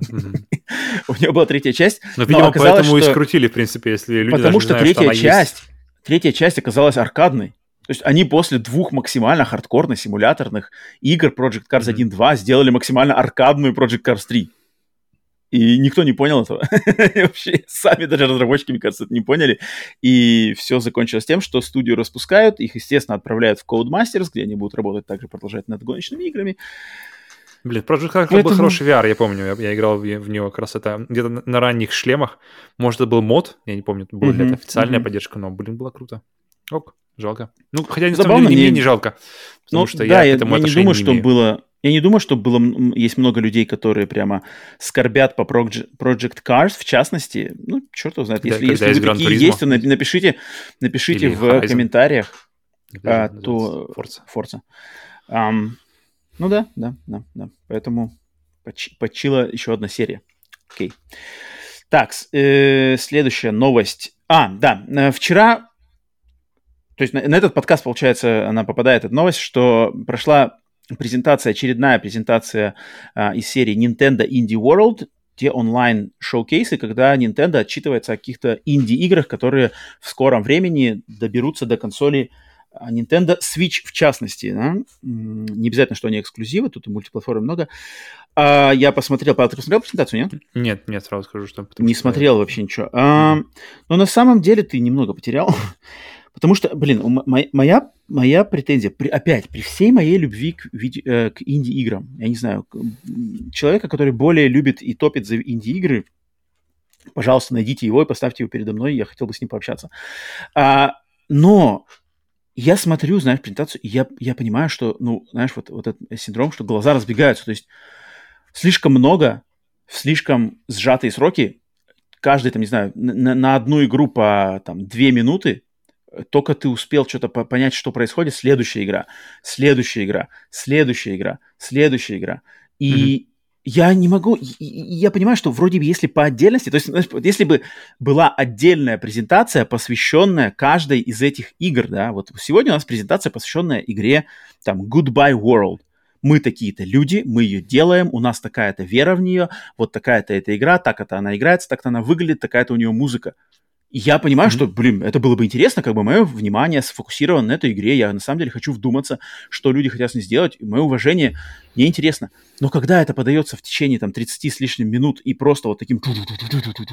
У нее была третья часть. Но, видимо, но оказалось, поэтому что... и скрутили, в принципе, если люди потому даже что не знают, третья что часть, есть. Третья часть оказалась аркадной. То есть они после двух максимально хардкорных симуляторных игр Project Cars mm-hmm. один-два сделали максимально аркадную Project Cars три. И никто не понял этого. Вообще, сами даже разработчики, мне кажется, это не поняли. И все закончилось тем, что студию распускают. Их, естественно, отправляют в Codemasters, где они будут работать также, продолжать над гоночными играми. Блин, Project Cars поэтому... был хороший ви ар, я помню. Я, я играл в, в него как раз это где-то на, на ранних шлемах. Может, это был мод. Я не помню, была mm-hmm. ли это официальная mm-hmm. поддержка, но, блин, было круто. Ок, жалко. Ну, хотя, на самом деле, мне не жалко. Потому ну, что да, я к этому я, отношения я не, думаю, не что имею. Было... Я не думаю, что было, есть много людей, которые прямо скорбят по Project Cars, в частности. Ну, черт его знает. Да, если если вы такие есть, то напишите, напишите в Horizon. Комментариях. А, то... Forza. Forza. Um, ну да, да, да, да. Поэтому почила еще одна серия. Окей. Okay. Так, э, следующая новость. А, да, вчера... То есть на, на этот подкаст, получается, она попадает эта новость, что прошла... презентация, очередная презентация а, из серии Nintendo Indie World, те онлайн-шоукейсы, когда Nintendo отчитывается о каких-то инди-играх, которые в скором времени доберутся до консолей Nintendo Switch, в частности. Да? Не обязательно, что они эксклюзивы, тут и мультиплатформы много. А, я посмотрел, Павел, ты посмотрел презентацию, нет? Нет, нет, сразу скажу, что... Не смотрел я... вообще ничего. А, mm-hmm. Но на самом деле ты немного потерял... Потому что, блин, моя, моя, моя претензия, при, опять, при всей моей любви к, к инди-играм, я не знаю, к, человека, который более любит и топит за инди-игры, пожалуйста, найдите его и поставьте его передо мной, я хотел бы с ним пообщаться. А, но я смотрю, знаешь, презентацию, и я, я понимаю, что, ну, знаешь, вот, вот этот синдром, что глаза разбегаются, то есть слишком много, в слишком сжатые сроки, каждый, там, не знаю, на, на одну игру по, там, две минуты, только ты успел что-то понять, что происходит, следующая игра, следующая игра, следующая игра, следующая игра. И mm-hmm. я не могу... Я понимаю, что вроде бы если по отдельности... То есть если бы была отдельная презентация, посвященная каждой из этих игр, да, вот сегодня у нас презентация, посвященная игре там Goodbye World. Мы такие-то люди, мы ее делаем, у нас такая-то вера в нее, вот такая-то эта игра, так-то она играется, так-то она выглядит, такая-то у нее музыка. Я понимаю, mm-hmm. что, блин, это было бы интересно, как бы мое внимание сфокусировано на этой игре, я на самом деле хочу вдуматься, что люди хотят с ней сделать, мое уважение, мне интересно. Но когда это подается в течение там тридцати с лишним минут и просто вот таким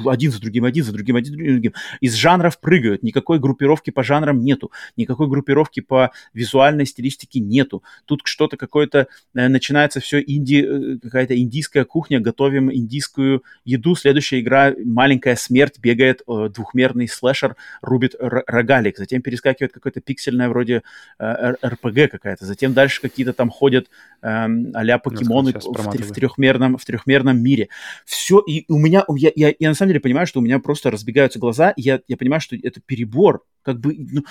один за другим, один за другим, один за другим, из жанров прыгают, никакой группировки по жанрам нету, никакой группировки по визуальной стилистике нету, тут что-то какое-то, начинается все инди, какая-то индийская кухня, готовим индийскую еду, следующая игра «Маленькая смерть» бегает двухмерно, слэшер рубит рогалик, затем перескакивает какое-то пиксельное вроде эр пи джи какая-то, затем дальше какие-то там ходят э, а-ля покемоны в, в, трехмерном, в трехмерном мире. Все, и у меня, я, я, я на самом деле понимаю, что у меня просто разбегаются глаза, и я, я понимаю, что это перебор, как бы, ну,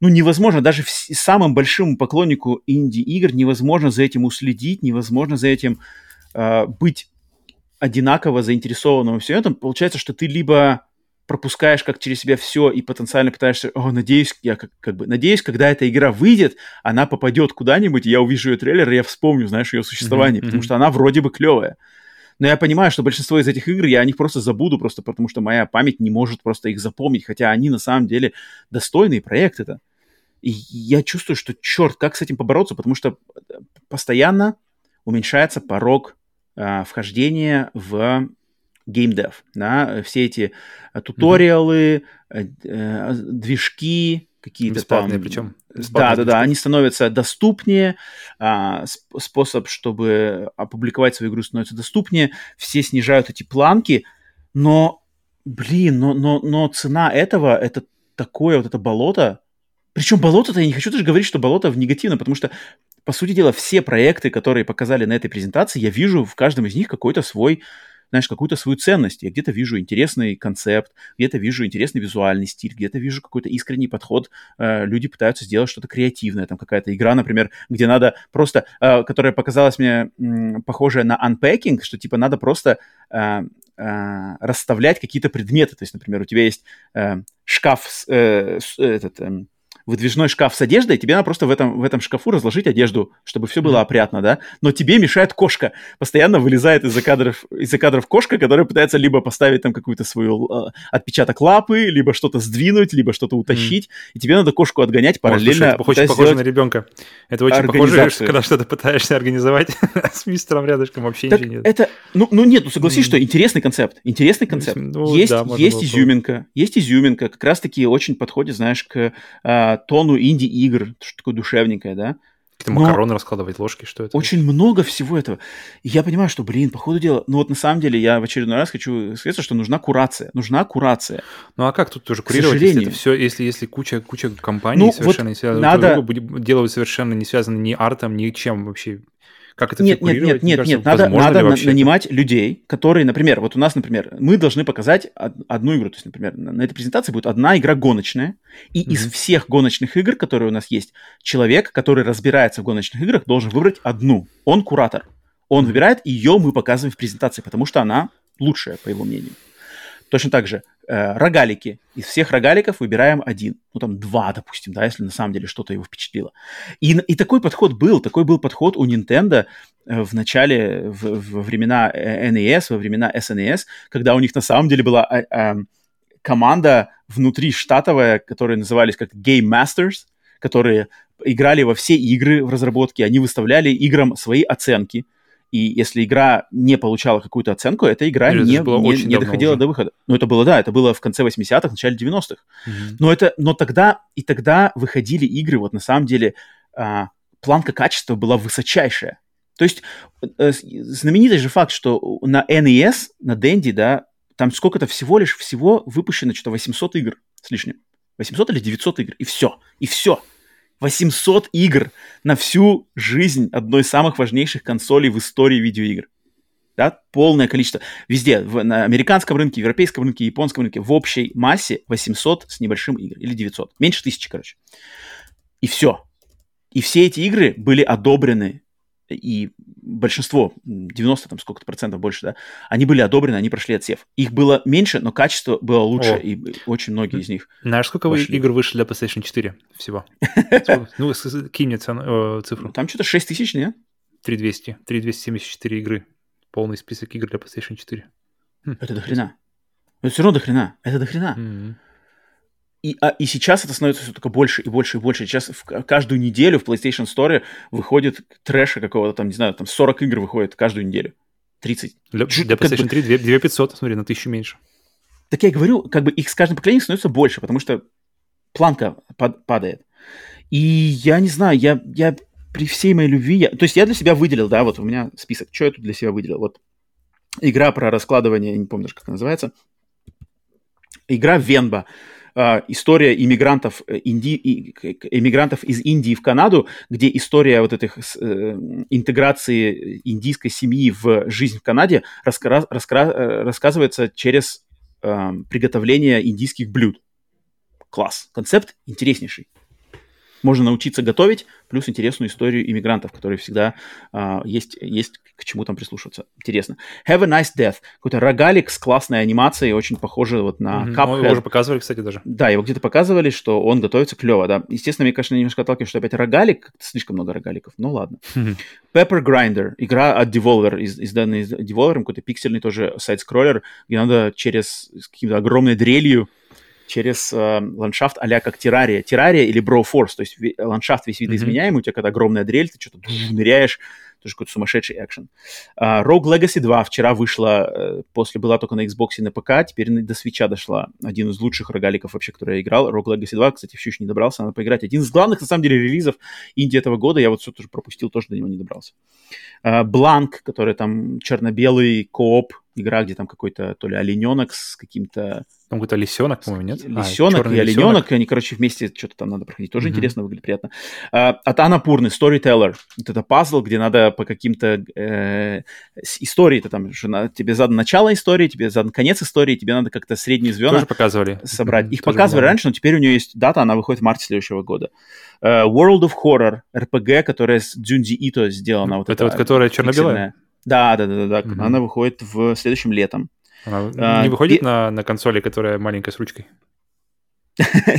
ну невозможно, даже в, самым большим поклоннику инди-игр невозможно за этим уследить, невозможно за этим э, быть одинаково заинтересованным всем этом. Получается, что ты либо пропускаешь как через себя все и потенциально пытаешься, о, надеюсь, я как, как бы, надеюсь, когда эта игра выйдет, она попадет куда-нибудь, и я увижу ее трейлер, и я вспомню, знаешь, ее существование, mm-hmm. потому что она вроде бы клевая. Но я понимаю, что большинство из этих игр я о них просто забуду, просто потому что моя память не может просто их запомнить, хотя они на самом деле достойные проекты-то. И я чувствую, что, черт, как с этим побороться, потому что постоянно уменьшается порог э, вхождения в... геймдев, да, все эти туториалы, mm-hmm. движки, какие-то бесплатные, там... Бесплатные причем. Да-да-да, они становятся доступнее, способ, чтобы опубликовать свою игру, становится доступнее, все снижают эти планки, Но, блин, но, но, но цена этого, это такое вот это болото. Причем болото-то я не хочу даже говорить, что болото в негативном, потому что, по сути дела, все проекты, которые показали на этой презентации, я вижу в каждом из них какой-то свой, знаешь, какую-то свою ценность. Я где-то вижу интересный концепт, где-то вижу интересный визуальный стиль, где-то вижу какой-то искренний подход. Э, люди пытаются сделать что-то креативное. Там какая-то игра, например, где надо просто... Э, которая показалась мне м, похожая на Unpacking, что типа надо просто... Э, расставлять какие-то предметы. То есть, например, у тебя есть э, шкаф, э, этот, э, выдвижной шкаф с одеждой, и тебе надо просто в этом, в этом шкафу разложить одежду, чтобы все было опрятно, да? Но тебе мешает кошка. Постоянно вылезает из-за кадров, из-за кадров кошка, которая пытается либо поставить там какую-то свою э, отпечаток лапы, либо что-то сдвинуть, либо что-то утащить, mm. и тебе надо кошку отгонять параллельно. О, слушай, это похоже на ребенка. Это очень похоже, когда что-то пытаешься организовать с мистером рядышком, вообще так ничего нет. Это, ну, ну нет, ну согласись, mm. что интересный концепт, интересный концепт. Ну, есть да, есть изюминка, было. есть изюминка, как раз-таки очень подходит, знаешь, к э, тону инди-игр, что такое душевненькое, да? Какие-то макароны раскладывать, ложки, что это? Очень много всего этого. И я понимаю, что, блин, по ходу дела... Ну вот на самом деле я в очередной раз хочу сказать, что нужна курация. Нужна курация. Ну а как тут тоже курировать, если это все, если, если куча, куча компаний ну, совершенно вот не связаны? Надо... Делают совершенно не связаны ни артом, ни чем вообще. Как это нет, нет, нет, нет, нет, надо, надо нанимать это? людей, которые, например, вот у нас, например, мы должны показать одну игру, то есть, например, на этой презентации будет одна игра гоночная, и mm-hmm. из всех гоночных игр, которые у нас есть, человек, который разбирается в гоночных играх, должен выбрать одну, он куратор, он mm-hmm. выбирает, ее мы показываем в презентации, потому что она лучшая, по его мнению. Точно так же э, рогалики. Из всех рогаликов выбираем один. Ну, там два, допустим, да, если на самом деле что-то его впечатлило. И, и такой подход был. Такой был подход у Nintendo в начале, в, во времена эн и эс, во времена эс эн и эс, когда у них на самом деле была а, а, команда внутри штатовая, которые назывались как Game Masters, которые играли во все игры в разработке. Они выставляли играм свои оценки. И если игра не получала какую-то оценку, эта игра Или не, не, не доходила уже. до выхода. Ну, это было, да, это было в конце восьмидесятых, начале девяностых. Mm-hmm. Но, это, но тогда, и тогда выходили игры, вот на самом деле а, планка качества была высочайшая. То есть знаменитый же факт, что на эн и эс, на Dendy, да, там сколько-то всего лишь всего выпущено, что-то восемьсот игр с лишним. восемьсот или девятьсот игр, и все, и все. восемьсот игр на всю жизнь одной из самых важнейших консолей в истории видеоигр. Да? Полное количество. Везде, в, на американском рынке, европейском рынке, японском рынке, в общей массе восемьсот с небольшим игр. Или девятьсот. Меньше тысячи, короче. И все. И все эти игры были одобрены, и большинство, девяносто там сколько-то процентов больше, да, они были одобрены, они прошли отсев. Их было меньше, но качество было лучше, О. и очень многие из них. Знаешь, сколько вышли? игр вышло для PlayStation четыре всего? Ну, кинь мне цифру. Там что-то шесть тысяч, нет? три тысячи двести. три тысячи двести семьдесят четыре игры. Полный список игр для PlayStation четыре. Это до хрена. Это все равно до хрена. Это до хрена. И, а, и сейчас это становится все только больше и больше и больше. Сейчас в, каждую неделю в PlayStation Store выходит трэша какого-то там, не знаю, там сорок игр выходит каждую неделю. тридцать. Для, для PlayStation бы... три две тысячи пятьсот, смотри, на тысячу меньше. Так я и говорю, как бы их с каждым поколением становится больше, потому что планка пад, падает. И я не знаю, я, я при всей моей любви... Я... То есть я для себя выделил, да, вот у меня список. Что я тут для себя выделил? Вот игра про раскладывание, я не помню даже, как она называется. Игра Венба. Uh, история иммигрантов, инди... иммигрантов из Индии в Канаду, где история вот этих uh, интеграции индийской семьи в жизнь в Канаде раска... Раска... рассказывается через uh, приготовление индийских блюд. Класс. Концепт интереснейший. Можно научиться готовить, плюс интересную историю иммигрантов, которые всегда uh, есть, есть к чему там прислушиваться. Интересно. Have a Nice Death. Какой-то рогалик с классной анимацией, очень похожий вот на mm-hmm. Cuphead. Его уже показывали, кстати, даже. Да, его где-то показывали, что он готовится клево, да. Естественно, мне, конечно, немножко отталкивает, что опять рогалик, слишком много рогаликов, ну ладно. Mm-hmm. Pepper Grinder. Игра от Devolver, из, изданная Devolver, какой-то пиксельный тоже сайт-скроллер, где надо через с каким-то огромной дрелью через э, ландшафт а-ля как террария. Террария или Броуфорс, то есть ве- ландшафт весь видоизменяемый, mm-hmm. у тебя когда огромная дрель, ты что-то ныряешь, тоже какой-то сумасшедший экшен. Uh, Rogue Legacy два вчера вышла, uh, после была только на Xbox и на ПК, теперь до Switch'а дошла. Один из лучших рогаликов вообще, который я играл. Rogue Legacy два, кстати, все еще не добрался, надо поиграть. Один из главных, на самом деле, релизов инди этого года. Я вот все тоже пропустил, тоже до него не добрался. Uh, Blank, который там черно-белый кооп, игра, где там какой-то то ли олененок с каким-то... Там какой-то лисенок, по-моему, нет? Лисенок а, и олененок, лисенок. И они, короче, вместе что-то там надо проходить. Тоже mm-hmm. интересно, выглядит приятно. А, от Анапурны, Storyteller. Вот это пазл, где надо по каким-то э, истории, там, на, тебе задан начало истории, тебе задан конец истории, тебе надо как-то средние звена тоже показывали. Собрать. Mm-hmm. Их тоже показывали было. Раньше, но теперь у нее есть дата, она выходит в марте следующего года. Uh, World of Horror, эр пи джи, которая с Дзюнзи Ито сделана. Mm-hmm. Вот это вот, которая черно-белая? Да, да, да, да. Mm-hmm. Она выходит в следующем летом. Она а, не выходит и... на, на консоли, которая маленькая с ручкой?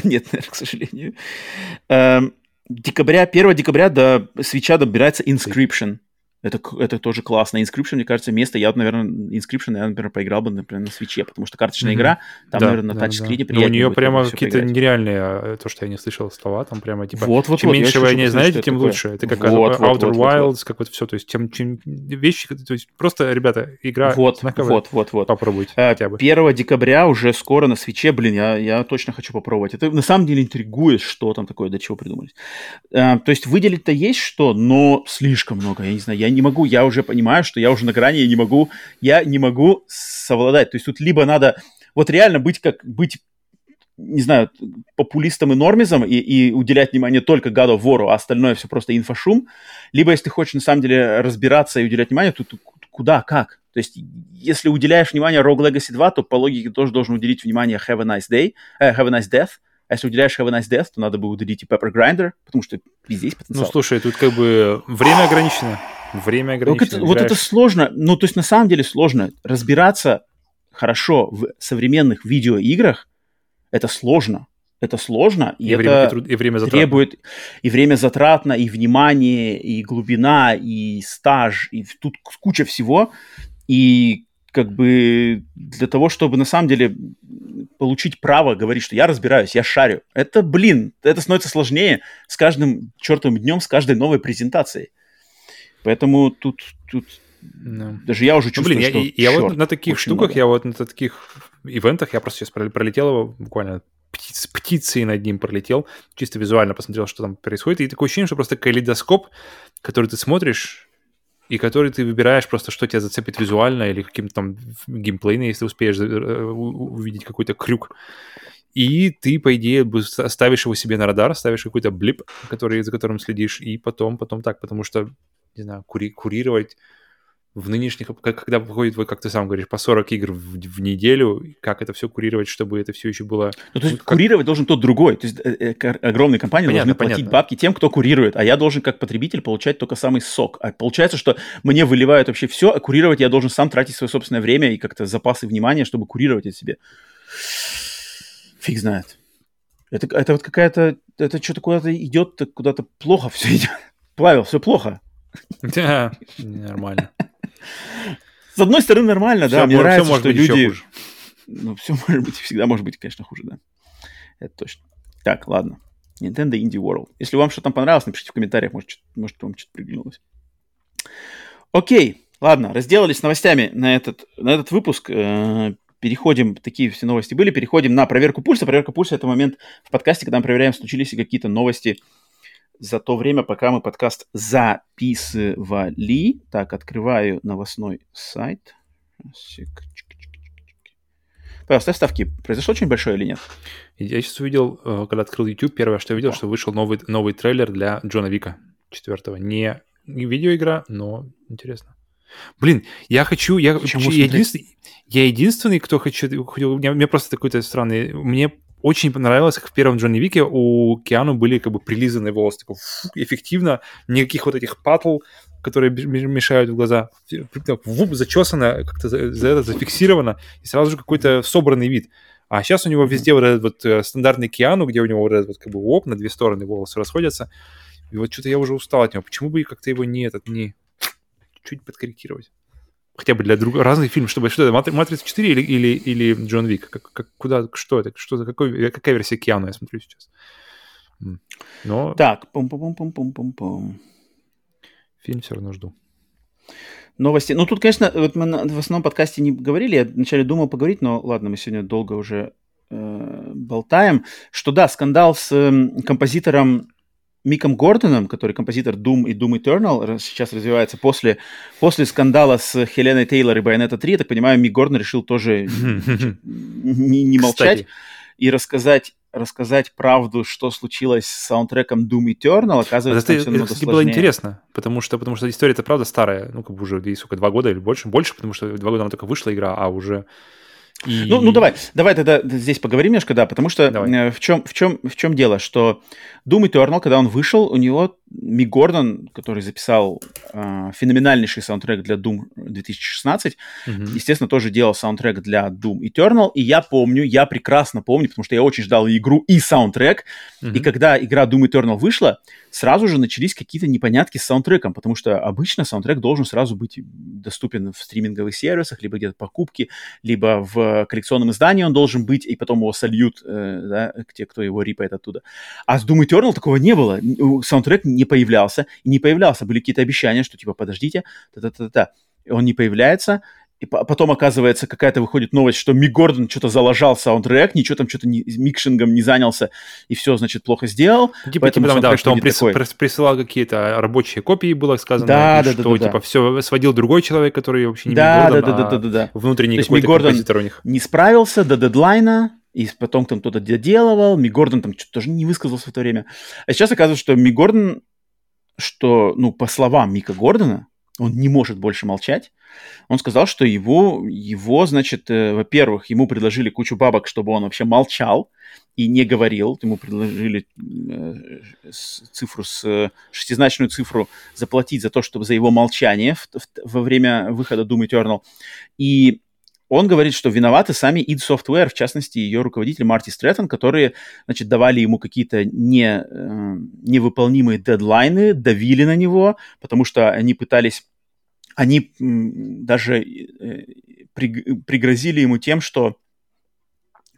Нет, наверное, к сожалению. Декабря, первого декабря до Switch'а добирается Inscription. Это, это тоже классно. Inscription, мне кажется, место... Я, наверное, Inscription, я, например, поиграл бы, например, на Switch'е, потому что карточная mm-hmm. игра, там, да, наверное, на да, тачскрине да. приятнее. Но у нее прямо какие-то поиграть. Нереальные, то, что я не слышал, слова, там прямо типа... Вот, вот, чем вот, меньше вы не знаете, тем такое. Лучше. Это как вот, Outer вот, вот, Wilds, вот, вот. Как вот все. То есть, тем, чем вещи... То есть, просто, ребята, игра... Вот, вот, вот, вот. Попробуйте а, хотя бы. первого декабря уже скоро на Switch'е, блин, я, я точно хочу попробовать. Это на самом деле интригует, что там такое, до чего придумались. А, то есть, выделить-то есть что, но слишком много, я не знаю, я не могу, я уже понимаю, что я уже на грани, я не могу, я не могу совладать. То есть тут либо надо вот реально быть как быть, не знаю, популистом и нормизом и, и уделять внимание только God of War, а остальное все просто инфошум. Либо если ты хочешь на самом деле разбираться и уделять внимание, то куда, как? То есть если уделяешь внимание Rogue Legacy два, то по логике тоже должен уделить внимание Have a Nice Day, э, Have a Nice Death. А если уделяешь Have a Nice Death, то надо бы уделить и Pepper Grinder, потому что здесь потенциал. Ну слушай, тут как бы время ограничено. Время ограничено. Вот это сложно. Ну, то есть, на самом деле сложно. Разбираться хорошо в современных видеоиграх это сложно. Это сложно. И, и, это время, и, труд... и время затратно. Требует... И время затратно, и внимание, и глубина, и стаж, и тут куча всего. И как бы для того, чтобы на самом деле получить право говорить, что я разбираюсь, я шарю, это, блин, это становится сложнее с каждым чертовым днем, с каждой новой презентацией. Поэтому тут, тут no. даже я уже чувствую, ну, блин, что я, я черт, вот на таких штуках, много. Я вот на таких ивентах, я просто сейчас пролетел буквально птиц, птицей над ним пролетел, чисто визуально посмотрел, что там происходит, и такое ощущение, что просто калейдоскоп, который ты смотришь, и который ты выбираешь просто, что тебя зацепит визуально или каким-то там геймплейным, если успеешь увидеть какой-то крюк. И ты, по идее, ставишь его себе на радар, ставишь какой-то блип, который, за которым следишь, и потом, потом так, потому что, не знаю, кури- курировать в нынешних... Когда выходит, как ты сам говоришь, по сорок игр в, в неделю, как это все курировать, чтобы это все еще было... Ну, то есть ну, как... курировать должен тот другой. То есть э, э, огромные компании понятно, должны платить понятно. Бабки тем, кто курирует, а я должен как потребитель получать только самый сок. А получается, что мне выливают вообще все, а курировать я должен сам тратить свое собственное время и как-то запасы внимания, чтобы курировать это себе. Фиг знает. Это, это вот какая-то... Это что-то куда-то идет, куда-то плохо все идет. Павел, все плохо. Да, нормально. С одной стороны, нормально, все, да. Мне все нравится, может что быть люди... Хуже. Ну, все может быть, всегда может быть, конечно, хуже, да. Это точно. Так, ладно. Nintendo Indie World. Если вам что-то там понравилось, напишите в комментариях, может, может вам что-то приглянулось. Окей, ладно, разделались с новостями на этот, на этот выпуск. Переходим, такие все новости были, переходим на проверку пульса. Проверка пульса – это момент в подкасте, когда мы проверяем, случились ли какие-то новости за то время, пока мы подкаст записывали. Так, открываю новостной сайт. Павел, ставь ставки. Произошло что-нибудь большое или нет? Я сейчас увидел, когда открыл YouTube, первое, что я видел, О. что вышел новый, новый трейлер для Джона Вика четвертого. Не видеоигра, но интересно. Блин, я хочу... Я, я, единственный, я единственный, кто хочет... У меня, у меня просто такой-то странный... Мне... Очень понравилось, как в первом Джонни Вике у Киану были как бы прилизанные волосы. Такой, фу, эффективно, никаких вот этих патл, которые мешают в глаза. Вуп, зачесано, как-то за, за это зафиксировано, и сразу же какой-то собранный вид. А сейчас у него везде вот этот вот э, стандартный Киану, где у него вот этот вот как бы оп, на две стороны волосы расходятся. И вот что-то я уже устал от него. Почему бы как-то его не этот, не чуть подкорректировать? Хотя бы для друг... разных фильмов, чтобы что это, Матрица четыре или, или, или Джон Вик? Как, как, куда, что это? Что, какой, какая версия Киану я смотрю сейчас? Но... Так, пум-пум-пум-пум-пум-пум. Фильм все равно жду. Новости. Ну, тут, конечно, вот мы на, в основном подкасте не говорили. Я вначале думал поговорить, но ладно, мы сегодня долго уже э, болтаем. Что да, скандал с э, композитором Миком Гордоном, который композитор Doom и Doom Eternal, сейчас развивается после, после скандала с Хеленой Тейлор и Байонета три. Я так понимаю, Мик Гордон решил тоже не, не молчать и рассказать, рассказать правду, что случилось с саундтреком Doom Eternal. Оказывается, это, это, это кстати, было интересно, потому что, потому что история-то правда старая, ну, как бы уже, сколько, два года или больше, больше, потому что два года она только вышла игра, а уже... И... Ну, ну, давай, давай тогда здесь поговорим немножко, да, потому что э, в, чем, в, чем, в чем дело, что Doom Eternal, когда он вышел, у него Мик Гордон, который записал э, феноменальнейший саундтрек для Doom две тысячи шестнадцать, mm-hmm. естественно, тоже делал саундтрек для Doom Eternal, и я помню, я прекрасно помню, потому что я очень ждал и игру, и саундтрек, mm-hmm. и когда игра Doom Eternal вышла, сразу же начались какие-то непонятки с саундтреком, потому что обычно саундтрек должен сразу быть доступен в стриминговых сервисах, либо где-то в покупке, либо в коллекционном издании он должен быть, и потом его сольют, да, те, кто его рипает оттуда. А с Doom Eternal такого не было. Саундтрек не появлялся, и не появлялся. Были какие-то обещания, что типа подождите, та-та-та-та. Он не появляется, и потом, оказывается, какая-то выходит новость, что Мик Гордон что-то заложал саундтрек, ничего там, что-то не, микшингом не занялся, и все, значит, плохо сделал. Типа, поэтому типа, да, что он прис, присылал какие-то рабочие копии, было сказано, да, да, что, да, да, типа, да. все сводил другой человек, который вообще не да, Мик Гордон, да, да, да, да, да, да. а внутренний то какой-то композитор у них. не справился до дедлайна, и потом там кто-то доделывал, Мик Гордон там что-то тоже не высказался в то время. А сейчас оказывается, что Мик Гордон, что, ну, по словам Мика Гордона, он не может больше молчать. Он сказал, что его, его, значит, э, во-первых, ему предложили кучу бабок, чтобы он вообще молчал и не говорил. Ему предложили э, цифру с, э, шестизначную цифру заплатить за то, чтобы за его молчание в, в, во время выхода Doom Eternal. И он говорит, что виноваты сами id Software, в частности, ее руководитель Марти Стрэттон, которые, значит, давали ему какие-то не, э, невыполнимые дедлайны, давили на него, потому что они пытались... Они м, даже э, при, пригрозили ему тем, что,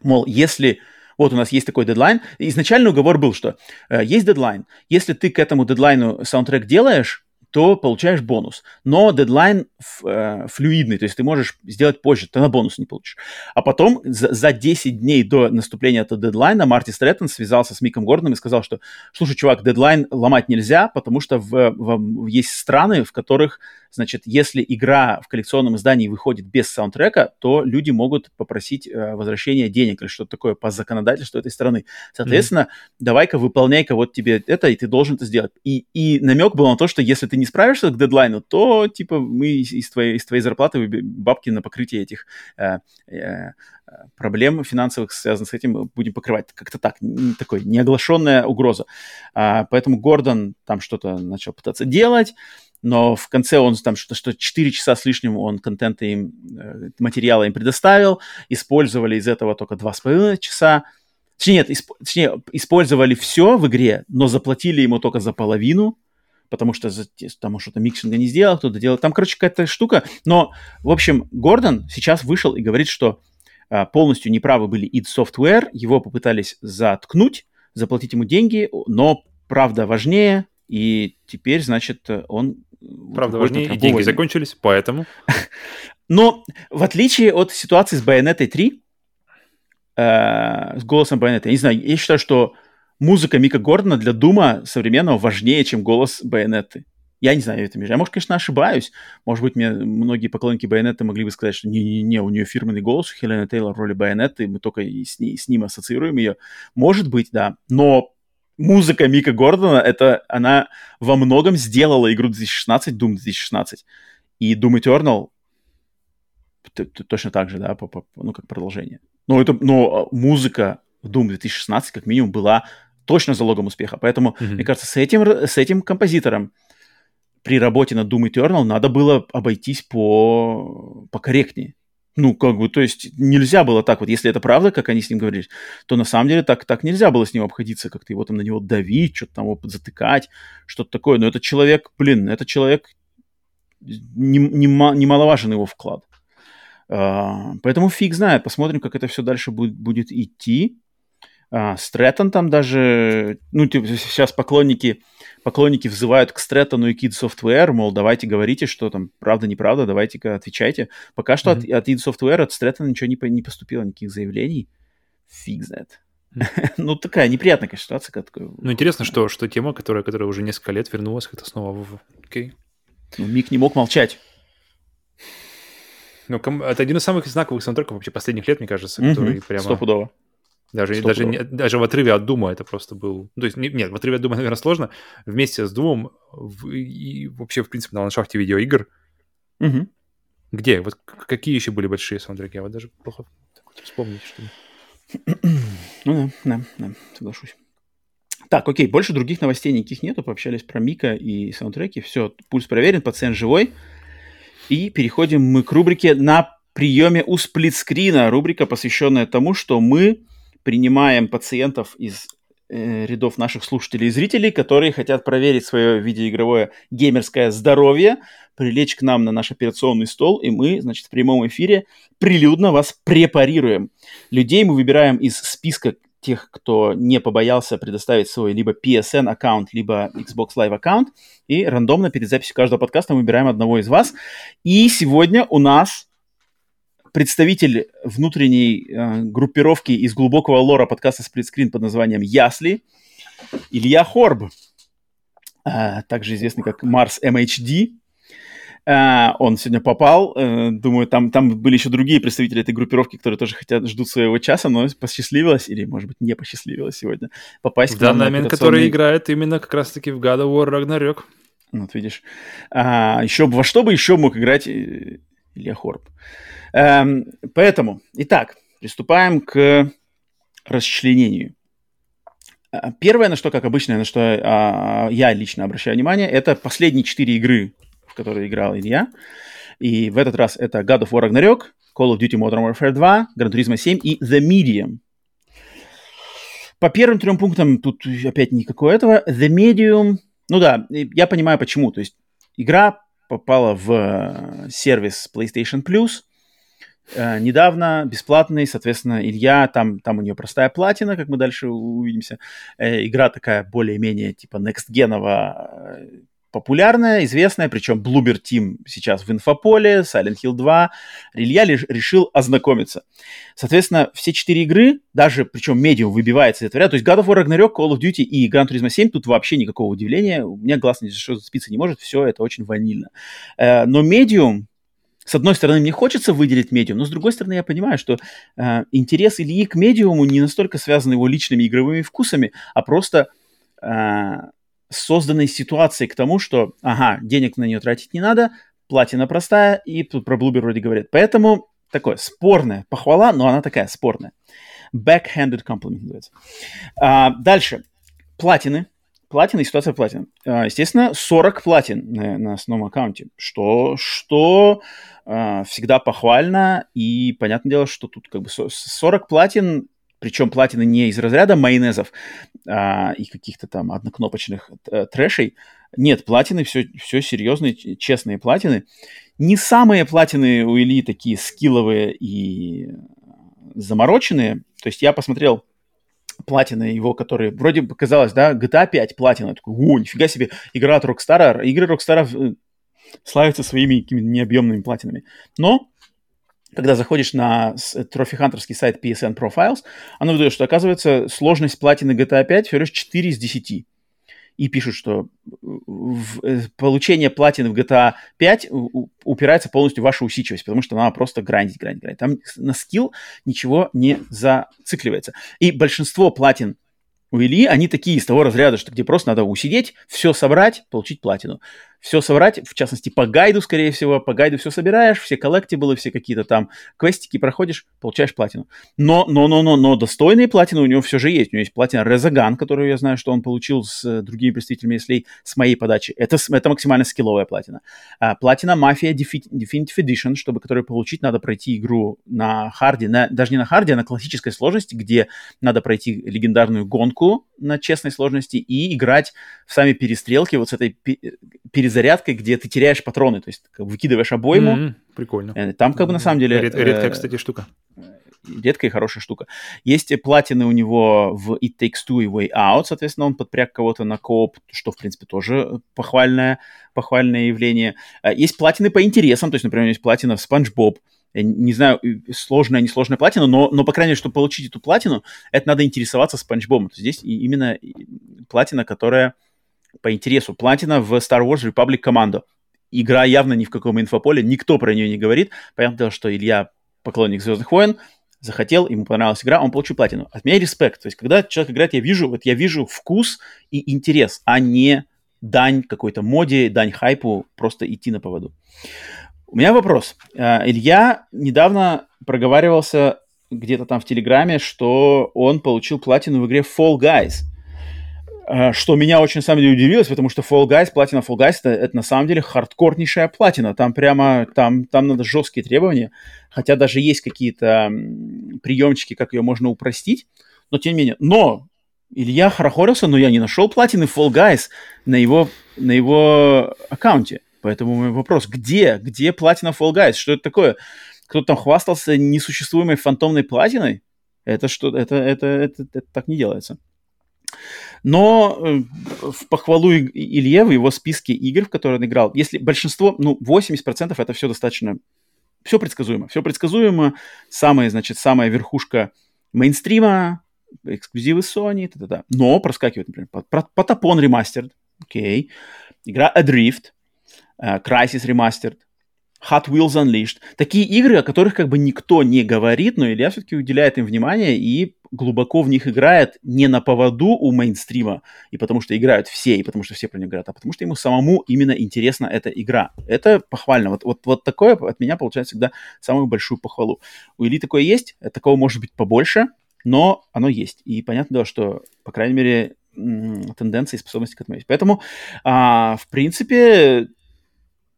мол, если... Вот у нас есть такой дедлайн. Изначально уговор был, что э, есть дедлайн. Если ты к этому дедлайну саундтрек делаешь, то получаешь бонус. Но дедлайн э, флюидный, то есть ты можешь сделать позже, тогда бонус не получишь. А потом за, за десять дней до наступления этого дедлайна Марти Стрэттон связался с Миком Гордоном и сказал, что, слушай, чувак, дедлайн ломать нельзя, потому что в, в, есть страны, в которых, значит, если игра в коллекционном издании выходит без саундтрека, то люди могут попросить э, возвращения денег или что-то такое по законодательству этой страны. Соответственно, mm-hmm. давай-ка выполняй-ка вот тебе это, и ты должен это сделать. И, и намек был на то, что если ты не справишься к дедлайну, то, типа, мы из твоей, из твоей зарплаты бабки на покрытие этих э, э, проблем финансовых, связанных с этим, будем покрывать. Как-то так, не, такой неоглашенная угроза. А, поэтому Гордон там что-то начал пытаться делать, но в конце он там что-то, что четыре часа с лишним он контента им, материала им предоставил, использовали из этого только два с половиной часа. Точнее, нет, исп, точнее, использовали все в игре, но заплатили ему только за половину, потому что там что-то микшинга не сделал, кто-то делал. Там, короче, какая-то штука. Но, в общем, Гордон сейчас вышел и говорит, что а, полностью неправы были id Software, его попытались заткнуть, заплатить ему деньги, но правда важнее, и теперь, значит, он... Правда важнее, и деньги закончились, поэтому... Но, в отличие от ситуации с Bayonetta три, э, с голосом Bayonetta, я не знаю, я считаю, что музыка Мика Гордона для Дума современного важнее, чем голос Байонетты. Я не знаю, это между. Я, может, конечно, ошибаюсь. Может быть, мне многие поклонники Байонетты могли бы сказать, что не-не-не, у нее фирменный голос, у Хелены Тейлор в роли Байонетты, мы только и с, ней, с ним ассоциируем ее. Может быть, да. Но музыка Мика Гордона, это она во многом сделала игру две тысячи шестнадцать, Doom две тысячи шестнадцать. И Doom Eternal точно так же, да, по, по, ну, как продолжение. Но, это, но музыка в Doom две тысячи шестнадцать, как минимум, была... точно залогом успеха. Поэтому, mm-hmm. мне кажется, с этим, с этим композитором при работе над Doom Eternal надо было обойтись по... покорректнее. Ну, как бы, то есть нельзя было так вот, если это правда, как они с ним говорили, то на самом деле так, так нельзя было с ним обходиться, как-то его там на него давить, что-то там его затыкать, что-то такое. Но этот человек, блин, этот человек, немаловажен его вклад. Поэтому фиг знает, посмотрим, как это все дальше будет, будет идти. а, Стрэттон там даже... Ну, типа, сейчас поклонники, поклонники взывают к Стрэттону и Кид Software, мол, давайте говорите, что там правда-неправда, давайте-ка отвечайте. Пока что mm-hmm. от Кид Software, от Стрэттона ничего не, не поступило, никаких заявлений. Фиг знает. Ну, такая неприятная, конечно, ситуация. Как такое... Ну, интересно, что, что тема, которая, которая уже несколько лет вернулась, как-то снова в... Окей. Ну, Мик не мог молчать. Ну, ком... это один из самых знаковых саундтреков вообще последних лет, мне кажется, который mm-hmm. прямо... Стопудово. Даже, даже, не, даже в отрыве от Дума это просто был... То есть, нет, в отрыве от Дума, наверное, сложно. Вместе с Думом в... и вообще, в принципе, на ландшафте видеоигр. Mm-hmm. Где? Вот какие еще были большие саундтреки? Я вот даже плохо вспомнить, что ли. Ну да, да, да, соглашусь. Так, окей, больше других новостей никаких нету. Пообщались про Мика и саундтреки. Все, пульс проверен, пациент живой. И переходим мы к рубрике «На приеме у сплит-скрина». Рубрика, посвященная тому, что мы принимаем пациентов из э, рядов наших слушателей и зрителей, которые хотят проверить свое видеоигровое геймерское здоровье, прилечь к нам на наш операционный стол, и мы, значит, в прямом эфире прилюдно вас препарируем. Людей мы выбираем из списка тех, кто не побоялся предоставить свой либо пи эс эн-аккаунт, либо Xbox Live-аккаунт, и рандомно перед записью каждого подкаста мы выбираем одного из вас. И сегодня у нас представитель внутренней э, группировки из глубокого лора подкаста «Сплит-скрин» под названием «Ясли» Илья Хорб, э, также известный как Марс эм эйч ди. Uh, он сегодня попал. Uh, думаю, там, там были еще другие представители этой группировки, которые тоже хотят, ждут своего часа, но посчастливилось, или, может быть, не посчастливилось сегодня попасть в данный момент, операционный... который играет именно как раз-таки в God of War Ragnarok. Вот видишь. Uh, еще, во что бы еще мог играть Илья Хорб. Uh, поэтому, итак, приступаем к расчленению. Uh, первое, на что, как обычно, на что uh, я лично обращаю внимание, это последние четыре игры, в который играл Илья. И в этот раз это God of War Ragnarok, Call of Duty Modern Warfare два, Gran Turismo семь и The Medium. По первым трем пунктам тут опять никакого этого. The Medium... Ну да, я понимаю почему. То есть игра попала в сервис PlayStation Plus э, недавно, бесплатный. Соответственно, Илья, там, там у нее простая платина, как мы дальше увидимся. Э, игра такая более-менее типа next-геновая, популярная, известная, причем Bloober Team сейчас в инфополе, Silent Hill два, Илья решил ознакомиться. Соответственно, все четыре игры, даже, причем Medium выбивается из этого ряда, то есть God of War, Ragnarok, Call of Duty и Gran Turismo семь, тут вообще никакого удивления, у меня глаз ни за что зацепиться не может, все это очень ванильно. Но Medium, с одной стороны, мне хочется выделить Medium, но с другой стороны, я понимаю, что интерес Ильи к Medium не настолько связан его личными игровыми вкусами, а просто... созданной ситуацией к тому, что, ага, денег на нее тратить не надо, платина простая, и тут про Bloober вроде говорят. Поэтому такое спорная похвала, но она такая спорная. Backhanded compliment называется. А, дальше. Платины. Платины и ситуация платин. А, естественно, сорок платин на, на основном аккаунте, что, что а, всегда похвально, и понятное дело, что тут как бы сорок платин. Причем платины не из разряда майонезов а, и каких-то там однокнопочных трэшей. Нет, платины, все, все серьезные, честные платины. Не самые платины у Ильи такие скилловые и замороченные. То есть я посмотрел платины его, которые вроде бы казалось, да, джи ти эй пять платина. Я такой, о, нифига себе, игра от Rockstar. Игры Rockstar славятся своими какими-то необъемными платинами. Но... когда заходишь на трофи-хантерский сайт пи эс эн Profiles, оно выдает, что, оказывается, сложность платины джи ти эй пять всего лишь четыре из десяти. И пишут, что в получение платины в джи ти эй пять упирается полностью в вашу усидчивость, потому что надо просто грандить, грандить, грандить. Там на скилл ничего не зацикливается. И большинство платин у Ильи, они такие из того разряда, что где просто надо усидеть, все собрать, получить платину. Все собрать, в частности, по гайду, скорее всего. По гайду все собираешь, все коллектиблы, все какие-то там квестики проходишь, получаешь платину. Но, но, но, но, но достойные платины у него все же есть. У него есть платина Резаган, которую я знаю, что он получил с другими представителями, если с моей подачи. Это, это максимально скилловая платина. А, платина Mafia Definitive Edition, чтобы которую получить, надо пройти игру на харде, на, даже не на харде, а на классической сложности, где надо пройти легендарную гонку на честной сложности и играть в сами перестрелки вот с этой перезарядкой, где ты теряешь патроны, то есть выкидываешь обойму. Mm-hmm, прикольно. Там как бы на самом деле... Редкая, кстати, штука. редкая и хорошая штука. Есть платины у него в It Takes Two и Way Out, соответственно, он подпряг кого-то на кооп, что, в принципе, тоже похвальное, похвальное явление. Есть платины по интересам, то есть, например, есть платина в Спанч Боб. Я не знаю, сложная, несложная платина, но, но, по крайней мере, чтобы получить эту платину, это надо интересоваться Спанч Бобом. Здесь именно платина, которая по интересу. Платина в Star Wars Republic Commando. Игра явно ни в каком инфополе, никто про нее не говорит. Понятно, что Илья, поклонник «Звездных войн», захотел, ему понравилась игра, он получил платину. От меня респект. То есть, когда человек играет, я вижу, вот я вижу вкус и интерес, а не дань какой-то моде, дань хайпу, просто идти на поводу. У меня вопрос. Илья недавно проговаривался где-то там в Телеграме, что он получил платину в игре Fall Guys, что меня очень, на самом деле, удивилось, потому что Fall Guys, платина Fall Guys, это, это на самом деле хардкорнейшая платина. Там прямо, там, там надо жесткие требования, хотя даже есть какие-то приемчики, как ее можно упростить, но тем не менее. Но Илья хорохорился, но я не нашел платины Fall Guys на его, на его аккаунте. Поэтому мой вопрос, где, где платина Fall Guys? Что это такое? Кто-то там хвастался несуществуемой фантомной платиной? Это что, это, это, это, это так не делается. Но в похвалу Илье в его списке игр, в которые он играл, если большинство, ну, восемьдесят процентов это все достаточно, все предсказуемо. Все предсказуемо, самая, значит, самая верхушка мейнстрима, эксклюзивы Sony, та-та-та. Но проскакивает, например, Потапон Remastered, окей, игра Adrift, Crysis Remastered, Hot Wheels Unleashed. Такие игры, о которых как бы никто не говорит, но Илья все-таки уделяет им внимание и глубоко в них играет не на поводу у мейнстрима, и потому что играют все, и потому что все про них играют, а потому что ему самому именно интересна эта игра. Это похвально. Вот, вот, вот такое от меня получает всегда самую большую похвалу. У Ильи такое есть, такого может быть побольше, но оно есть. И понятно, да, что, по крайней мере, тенденции и способности к этому есть. Поэтому, а, в принципе...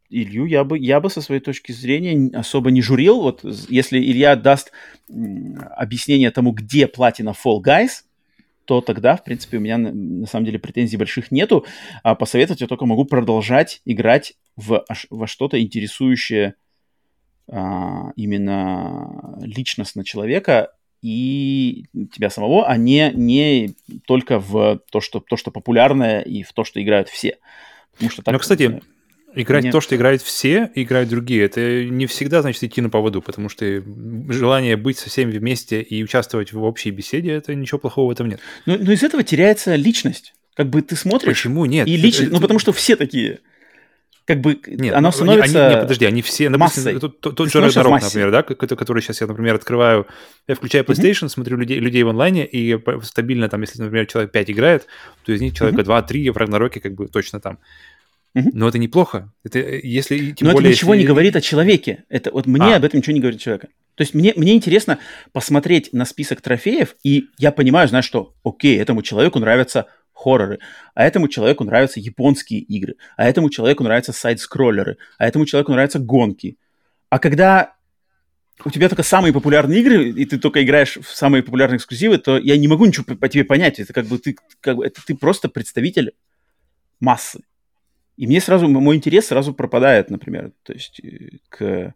Илью я бы, я бы со своей точки зрения особо не журил. Вот если Илья даст м, объяснение тому, где платина Fall Guys, то тогда, в принципе, у меня на, на самом деле претензий больших нету. А посоветовать я только могу продолжать играть в, во что-то интересующее а, именно личностно человека и тебя самого, а не, не только в то что, то, что популярное и в то, что играют все. Потому что так... Ну, кстати... Играть Нет. то, что играют все, играют другие. Это не всегда, значит, идти на поводу, потому что желание быть со всеми вместе и участвовать в общей беседе, это ничего плохого в этом нет. Но, но из этого теряется личность. Как бы ты смотришь... Почему нет? И личность, это, ну, это... потому что все такие... Как бы нет, она становится они, не, подожди, они все... Массой. Тот, тот же Ragnarok, например, да, который сейчас я, например, открываю... Я включаю PlayStation, mm-hmm. смотрю людей, людей в онлайне, и стабильно там, если, например, человек пять играет, то из них человека mm-hmm. два-три в Ragnarok'е как бы точно там. Но это неплохо. Это, если, тем Но более, это ничего если... не говорит о человеке. Это, вот мне а. об этом ничего не говорит человека. То есть мне, мне интересно посмотреть на список трофеев, и я понимаю, знаешь что, окей, этому человеку нравятся хорроры, а этому человеку нравятся японские игры, а этому человеку нравятся сайд-скроллеры, а этому человеку нравятся гонки. А когда у тебя только самые популярные игры, и ты только играешь в самые популярные эксклюзивы, то я не могу ничего по тебе понять. Это как бы ты, как бы, это ты просто представитель массы. И мне сразу, мой интерес сразу пропадает, например, то есть к,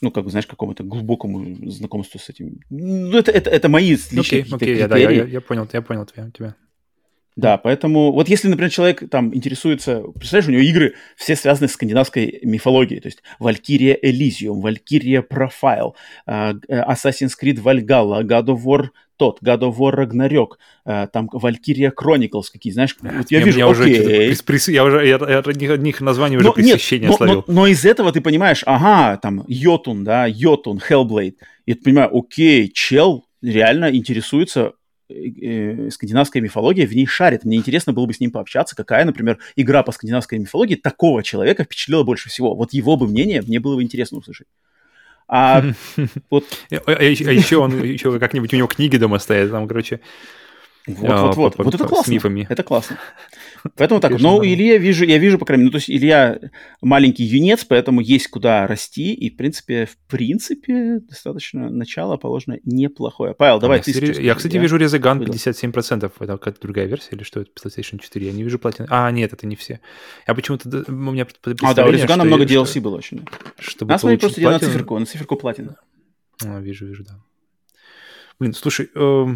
ну, как бы, знаешь, какому-то глубокому знакомству с этим. Ну, это, это, это мои личные okay, okay, критерии. Да, я, я, я понял, я понял тебя. Да, поэтому, вот если, например, человек там интересуется, представляешь, у него игры все связаны с скандинавской мифологией, то есть Valkyria Elysium, Valkyria Profile, Assassin's Creed Valhalla, God of War тот, God of War Ragnarok, там Valkyria Chronicles какие, знаешь, вот я, я вижу, окей. Уже, я уже я, я от них названий уже пресыщение словил. Но, но из этого ты понимаешь, ага, там Йотун, да, Йотун, Hellblade, и ты понимаешь, окей, чел реально интересуется скандинавская мифология, в ней шарит. Мне интересно было бы с ним пообщаться, какая, например, игра по скандинавской мифологии такого человека впечатлила больше всего. Вот его бы мнение мне было бы интересно услышать. А еще он, еще как-нибудь у него книги дома стоят, там, короче... Вот-вот-вот. Вот это классно. С мифами. Это классно. Поэтому так. Но Илья, вижу, я вижу, по крайней мере, ну, то есть Илья маленький юнец, поэтому есть куда расти, и, в принципе, в принципе, достаточно начало положено неплохое. Павел, давай ты сейчас. Я, кстати, вижу Резеган пятьдесят семь процентов. Это какая-то другая версия или что? Это PlayStation четыре. Я не вижу платины. А, нет, это не все. Я почему-то... У меня представление, что... А, да, у Резегана много ди эл си было очень. Чтобы получить платину. А, смотри, просто я на циферку, на циферку платина. Вижу, вижу, да. Блин, слушай... Э...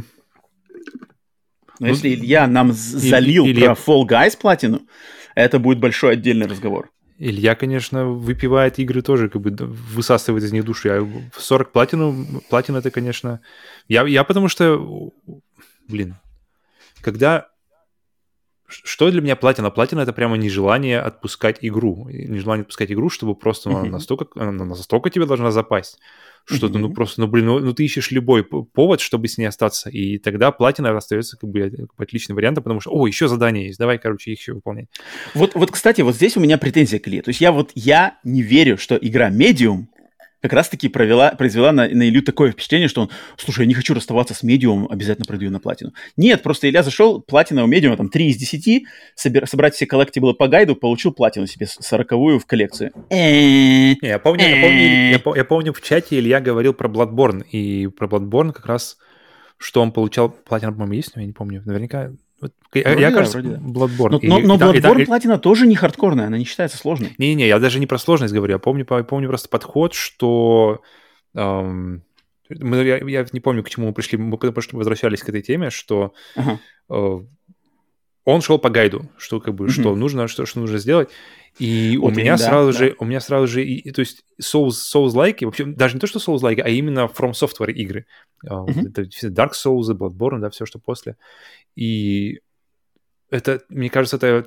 Но ну, если Илья нам и, залил и, Илья... про Fall Guys платину, это будет большой отдельный разговор. Илья, конечно, выпивает игры тоже, как бы высасывает из них душу. А сорок платину, платина это, конечно... Я, я потому что... Блин. Когда... Что для меня платина? Платина — это прямо нежелание отпускать игру. Нежелание отпускать игру, чтобы просто uh-huh. она настолько, она настолько тебе должна запасть, что uh-huh. ты, ну, просто, ну, блин, ну, ну, ты ищешь любой повод, чтобы с ней остаться. И тогда платина остается как бы отличным вариантом, потому что, о, еще задание есть, давай, короче, их еще выполнять. Вот, вот, кстати, вот здесь у меня претензия к Илье. То есть я вот, я не верю, что игра Medium как раз-таки провела, произвела на, на Илью такое впечатление, что он, слушай, я не хочу расставаться с медиумом, обязательно пройду на платину. Нет, просто Илья зашел, платина у медиума там три из десяти, собер, собрать все коллекции было по гайду, получил платину себе сороковую в коллекцию. Я помню, я, помню, я, я помню, в чате Илья говорил про Bloodborne, и про Bloodborne как раз, что он получал, платина, по-моему, есть, но я не помню, наверняка... Вот, я, я, да, кажется, Bloodborne. Но, но, но Bloodborne платина тоже не хардкорная, она не считается сложной. Не-не, я даже не про сложность говорю, я помню, помню просто подход, что... Эм, мы, я, я не помню, к чему мы пришли, мы возвращались к этой теме, что ага. э, он шел по гайду, что как бы, mm-hmm. что нужно, что, что нужно сделать. И вот у меня да, сразу да. же, у меня сразу же, и, то есть Souls, Souls-like, вообще даже не то, что Souls-like, а именно From Software игры. Mm-hmm. Это Dark Souls, Bloodborne, да, все, что после. И это, мне кажется, это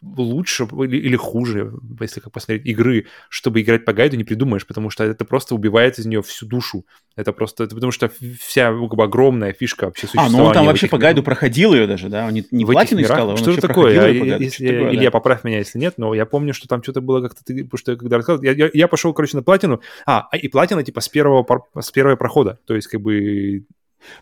лучше или, или хуже, если как посмотреть, игры, чтобы играть по гайду, не придумаешь, потому что это просто убивает из нее всю душу. Это просто, это потому что вся как бы, огромная фишка вообще существования. А, ну он там вообще по гайду мирах. Проходил ее даже, да? Он не, не платину искал, он что вообще такое? проходил ее по гайду. Что я, такое, Илья, да. поправь меня, если нет, но я помню, что там что-то было как-то... Потому что я когда рассказал... Я, я, я пошел, короче, на платину. А, и платина типа с первого, с первого прохода. То есть как бы...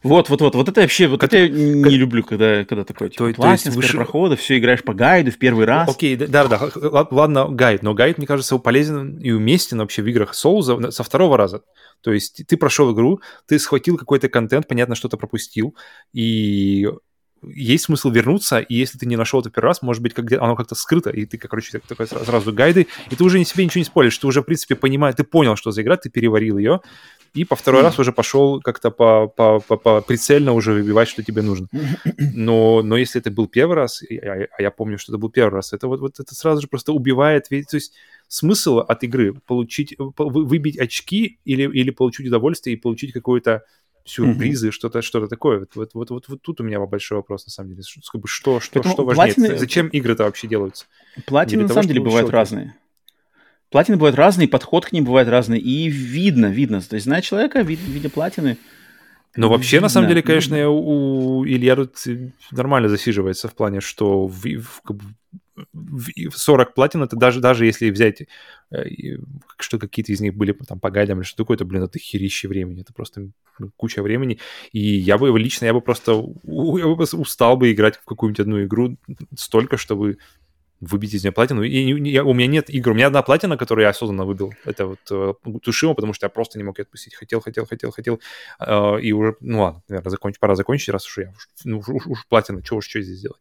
Вот, вот, вот, вот это вообще, вот как, это я не как, люблю, когда, когда такое, типа, то, пластин, то есть, прохода, все играешь по гайду в первый раз. Окей, да, да, ладно, гайд, но гайд, мне кажется, полезен и уместен вообще в играх Souls со второго раза. То есть ты прошел игру, ты схватил какой-то контент, понятно, что-то пропустил, и есть смысл вернуться, и если ты не нашел это в первый раз, может быть, как оно как-то скрыто, и ты, короче, такой сразу гайды, и ты уже себе ничего не споришь, ты уже, в принципе, понимаешь, ты понял, что за игра, ты переварил ее, и по второй mm-hmm. раз уже пошел как-то по, по, по, по прицельно уже выбивать, что тебе нужно. Но, но если это был первый раз, а, а я помню, что это был первый раз, это вот, вот это сразу же просто убивает, то есть смысл от игры получить, выбить очки или, или получить удовольствие и получить какое-то сюрпризы, mm-hmm. что-то, что-то такое. Вот, вот, вот, вот, вот тут у меня большой вопрос, на самом деле. Что, что, что важнее? Платины... Зачем игры-то вообще делаются? Платины, на того, самом деле, бывают человек. разные. Платины бывают разные, подход к ним бывает разный. И видно, видно. То есть, зная человека, вид, видя платины... Ну, вообще, видно. На самом деле, конечно, у Илья тут нормально засиживается в плане, что в, в, в сорок платин, это даже, даже если взять, что какие-то из них были там по гайдам или что-то такое, то, блин, это херище времени, это просто куча времени. И я бы лично, я бы просто я бы устал бы играть в какую-нибудь одну игру столько, чтобы... выбить из нее платину. И я, у меня нет игр. У меня одна платина, которую я осознанно выбил. Это вот э, Тушима, потому что я просто не мог ее отпустить. Хотел, хотел, хотел, хотел. Э, и уже, ну ладно, наверное, законч, пора закончить, раз уж я уж, ну, уж, уж платина, что уж что здесь делать.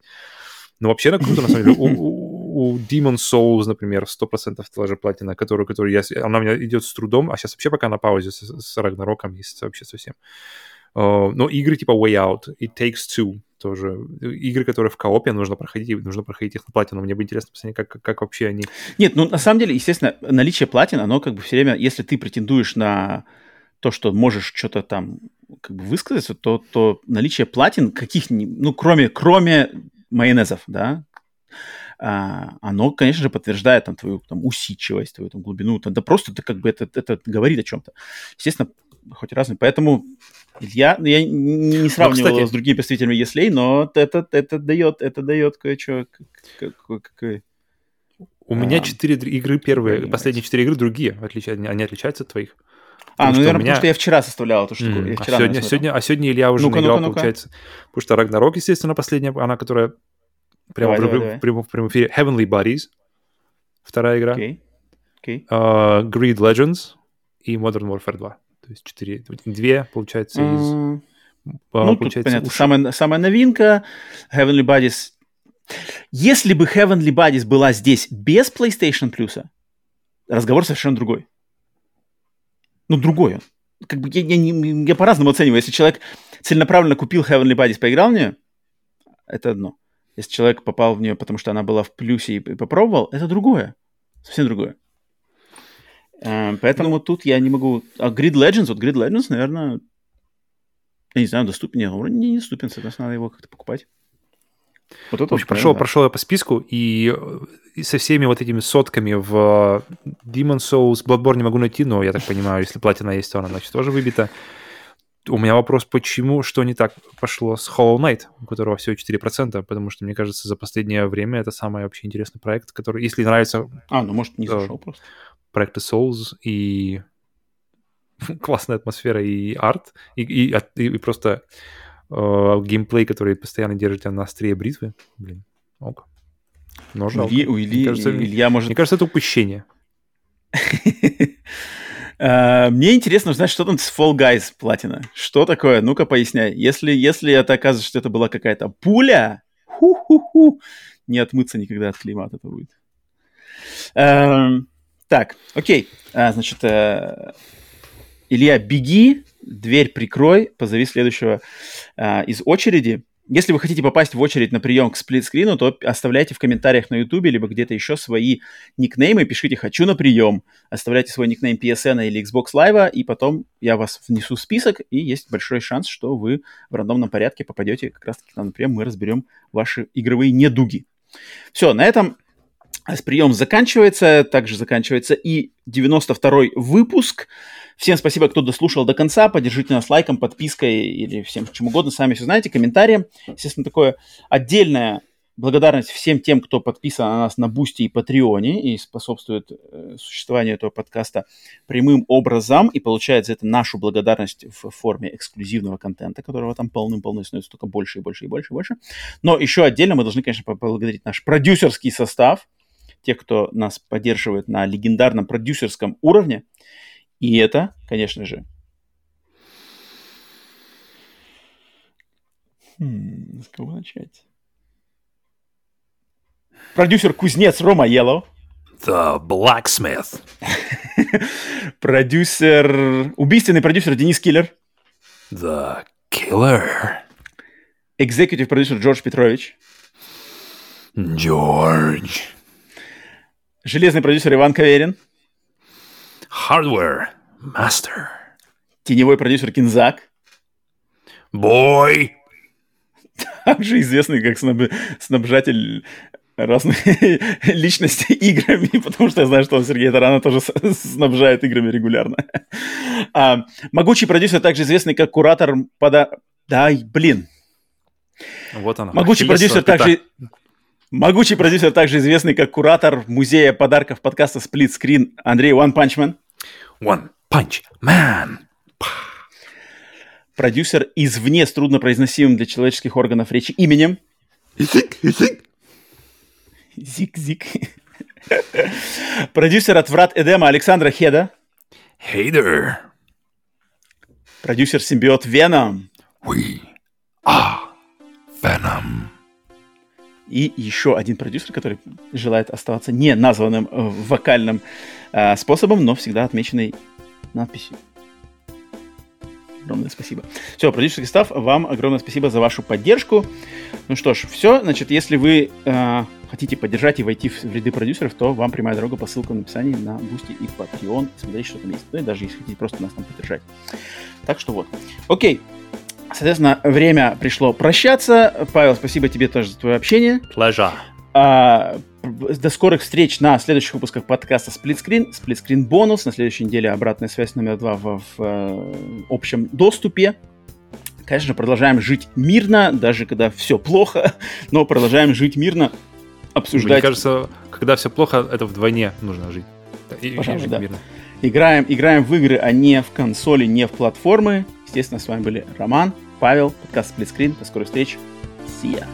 Но вообще это круто, на самом деле. У, у, у Demon's Souls, например, сто процентов та же платина, которую, которую я... Она у меня идет с трудом, а сейчас вообще пока на паузе с, с Рагнароком и с, вообще совсем. Uh, но игры типа Way Out, It Takes Two тоже. Игры, которые в коопе нужно проходить, нужно проходить их на платину. Мне бы интересно посмотреть, как, как, как вообще они... Нет, ну на самом деле, естественно, наличие платин, оно как бы все время, если ты претендуешь на то, что можешь что-то там как бы высказаться, то, то наличие платин каких-нибудь, ну кроме, кроме майонезов, да, Uh, оно, конечно же, подтверждает там, твою там, усидчивость, твою там, глубину. Там, да просто это как бы это, это говорит о чем-то. Естественно, хоть разные. Поэтому Илья, ну, я не сравнивал но, кстати... с другими представителями Еслей, но это, это дает, это дает кое-что. Какое... У а, меня четыре игры первые, последние четыре игры другие. Отлича... Они отличаются от твоих. А, потому ну, наверное, меня... потому что я вчера составлял эту штуку. Mm, а, сегодня, сегодня, а сегодня Илья уже ну-ка, наиграл, ну-ка, ну-ка. Получается. Потому что Рагнарок, естественно, последняя, она, которая... Прямо давай, в, давай, в, давай. В прямом эфире. Heavenly Bodies. Вторая игра. Okay. Okay. Uh, Greed Legends и Modern Warfare два. То есть четыре. Две, получается, mm. из... Uh, ну, получается, тут, понятно, самая, самая новинка. Heavenly Bodies. Если бы Heavenly Bodies была здесь без PlayStation Plus, разговор совершенно другой. Ну, другой он. как бы я, я, я, я по-разному оцениваю. Если человек целенаправленно купил Heavenly Bodies, поиграл в нее, это одно. Если человек попал в нее, потому что она была в плюсе и, и попробовал, это другое. Совсем другое. Э, поэтому ну, тут я не могу... А Grid Legends, вот Grid Legends, наверное, я не знаю, доступен. Нет, он не доступен, соответственно, надо его как-то покупать. Вот это, в общем, прошел, да. прошел я по списку, и, и со всеми вот этими сотками в Demon's Souls, Bloodborne не могу найти, но я так понимаю, если платина есть, то она, значит, тоже выбита. У меня вопрос, почему, что не так пошло с Hollow Knight, у которого всего четыре процента, потому что, мне кажется, за последнее время это самый вообще интересный проект, который, если нравится... А, ну, может, не зашел просто. Проекты Souls и классная атмосфера и арт, и, и, и, и просто... Uh, геймплей, который постоянно держит на острие бритвы. Блин, ок. Ножи, Ильи, ок. У Ильи, мне кажется, Илья может... Мне кажется, это упущение. Мне интересно узнать, что там с Fall Guys Platinum. Что такое? Ну-ка, поясняй. Если это оказывается, что это была какая-то пуля, не отмыться никогда от клейма от этого будет. Так, окей. Значит, Илья, беги. Дверь прикрой, позови следующего а, из очереди. Если вы хотите попасть в очередь на прием к сплит-скрину, то оставляйте в комментариях на YouTube либо где-то еще свои никнеймы, пишите «хочу на прием», оставляйте свой никнейм пи эс эн или Xbox Live, и потом я вас внесу в список, и есть большой шанс, что вы в рандомном порядке попадете как раз-таки на прием, мы разберем ваши игровые недуги. Все, на этом прием заканчивается, также заканчивается и девяносто второй выпуск. Всем спасибо, кто дослушал до конца. Поддержите нас лайком, подпиской или всем чем угодно. Сами все знаете, комментарием. Естественно, такое отдельное благодарность всем тем, кто подписан на нас на Boosty и Patreon и способствует э, существованию этого подкаста прямым образом и получает за это нашу благодарность в форме эксклюзивного контента, которого там полным-полно становится только больше и больше и больше и больше. Но еще отдельно мы должны, конечно, поблагодарить наш продюсерский состав, тех, кто нас поддерживает на легендарном продюсерском уровне. И это, конечно же... Хм, с кого начать? Продюсер-кузнец Рома Yellow. The Blacksmith. Продюсер... Убийственный продюсер Денис Киллер. The Killer. Executive продюсер Джордж Петрович. Джордж. Железный продюсер Иван Каверин. Hardware Master. Теневой продюсер Кинзак. Бой. Также известный как снаб... снабжатель разных личностей играми, потому что я знаю, что Сергей Тарана тоже снабжает играми регулярно. А, могучий продюсер, также известный как куратор... Пода... Дай, блин. Вот она. Могучий продюсер, также... Могучий продюсер, также известный как куратор музея подарков подкаста «Сплит-скрин» Андрей One Punch Man. One Punch Man. Продюсер извне с труднопроизносимым для человеческих органов речи именем. Зик, зик. Зик, зик. Продюсер от «Врат Эдема» Александра Хеда. Хейдер. Продюсер-симбиот Веном. We are Venom. И еще один продюсер, который желает оставаться не названным вокальным э, способом, но всегда отмеченной надписью. Огромное спасибо. Все, продюсерский став, вам огромное спасибо за вашу поддержку. Ну что ж, все. Значит, если вы э, хотите поддержать и войти в ряды продюсеров, то вам прямая дорога по ссылкам в описании на Boosty и Patreon. Смотрите, что там есть. Ну и даже если хотите просто нас там поддержать. Так что вот. Окей. Соответственно, время пришло прощаться. Павел, спасибо тебе тоже за твое общение. Pleasure. А, до скорых встреч на следующих выпусках подкаста «Сплитскрин», «Сплитскрин бонус». На следующей неделе обратная связь номер два в, в, в общем доступе. Конечно же, продолжаем жить мирно, даже когда все плохо, но продолжаем жить мирно, обсуждать. Мне кажется, когда все плохо, это вдвойне нужно жить. И, Пожалуйста, жить да. мирно. Играем, играем в игры, а не в консоли, не в платформы. Естественно, с вами были Роман, Павел, подкаст «Сплитскрин». До скорой встречи. See ya.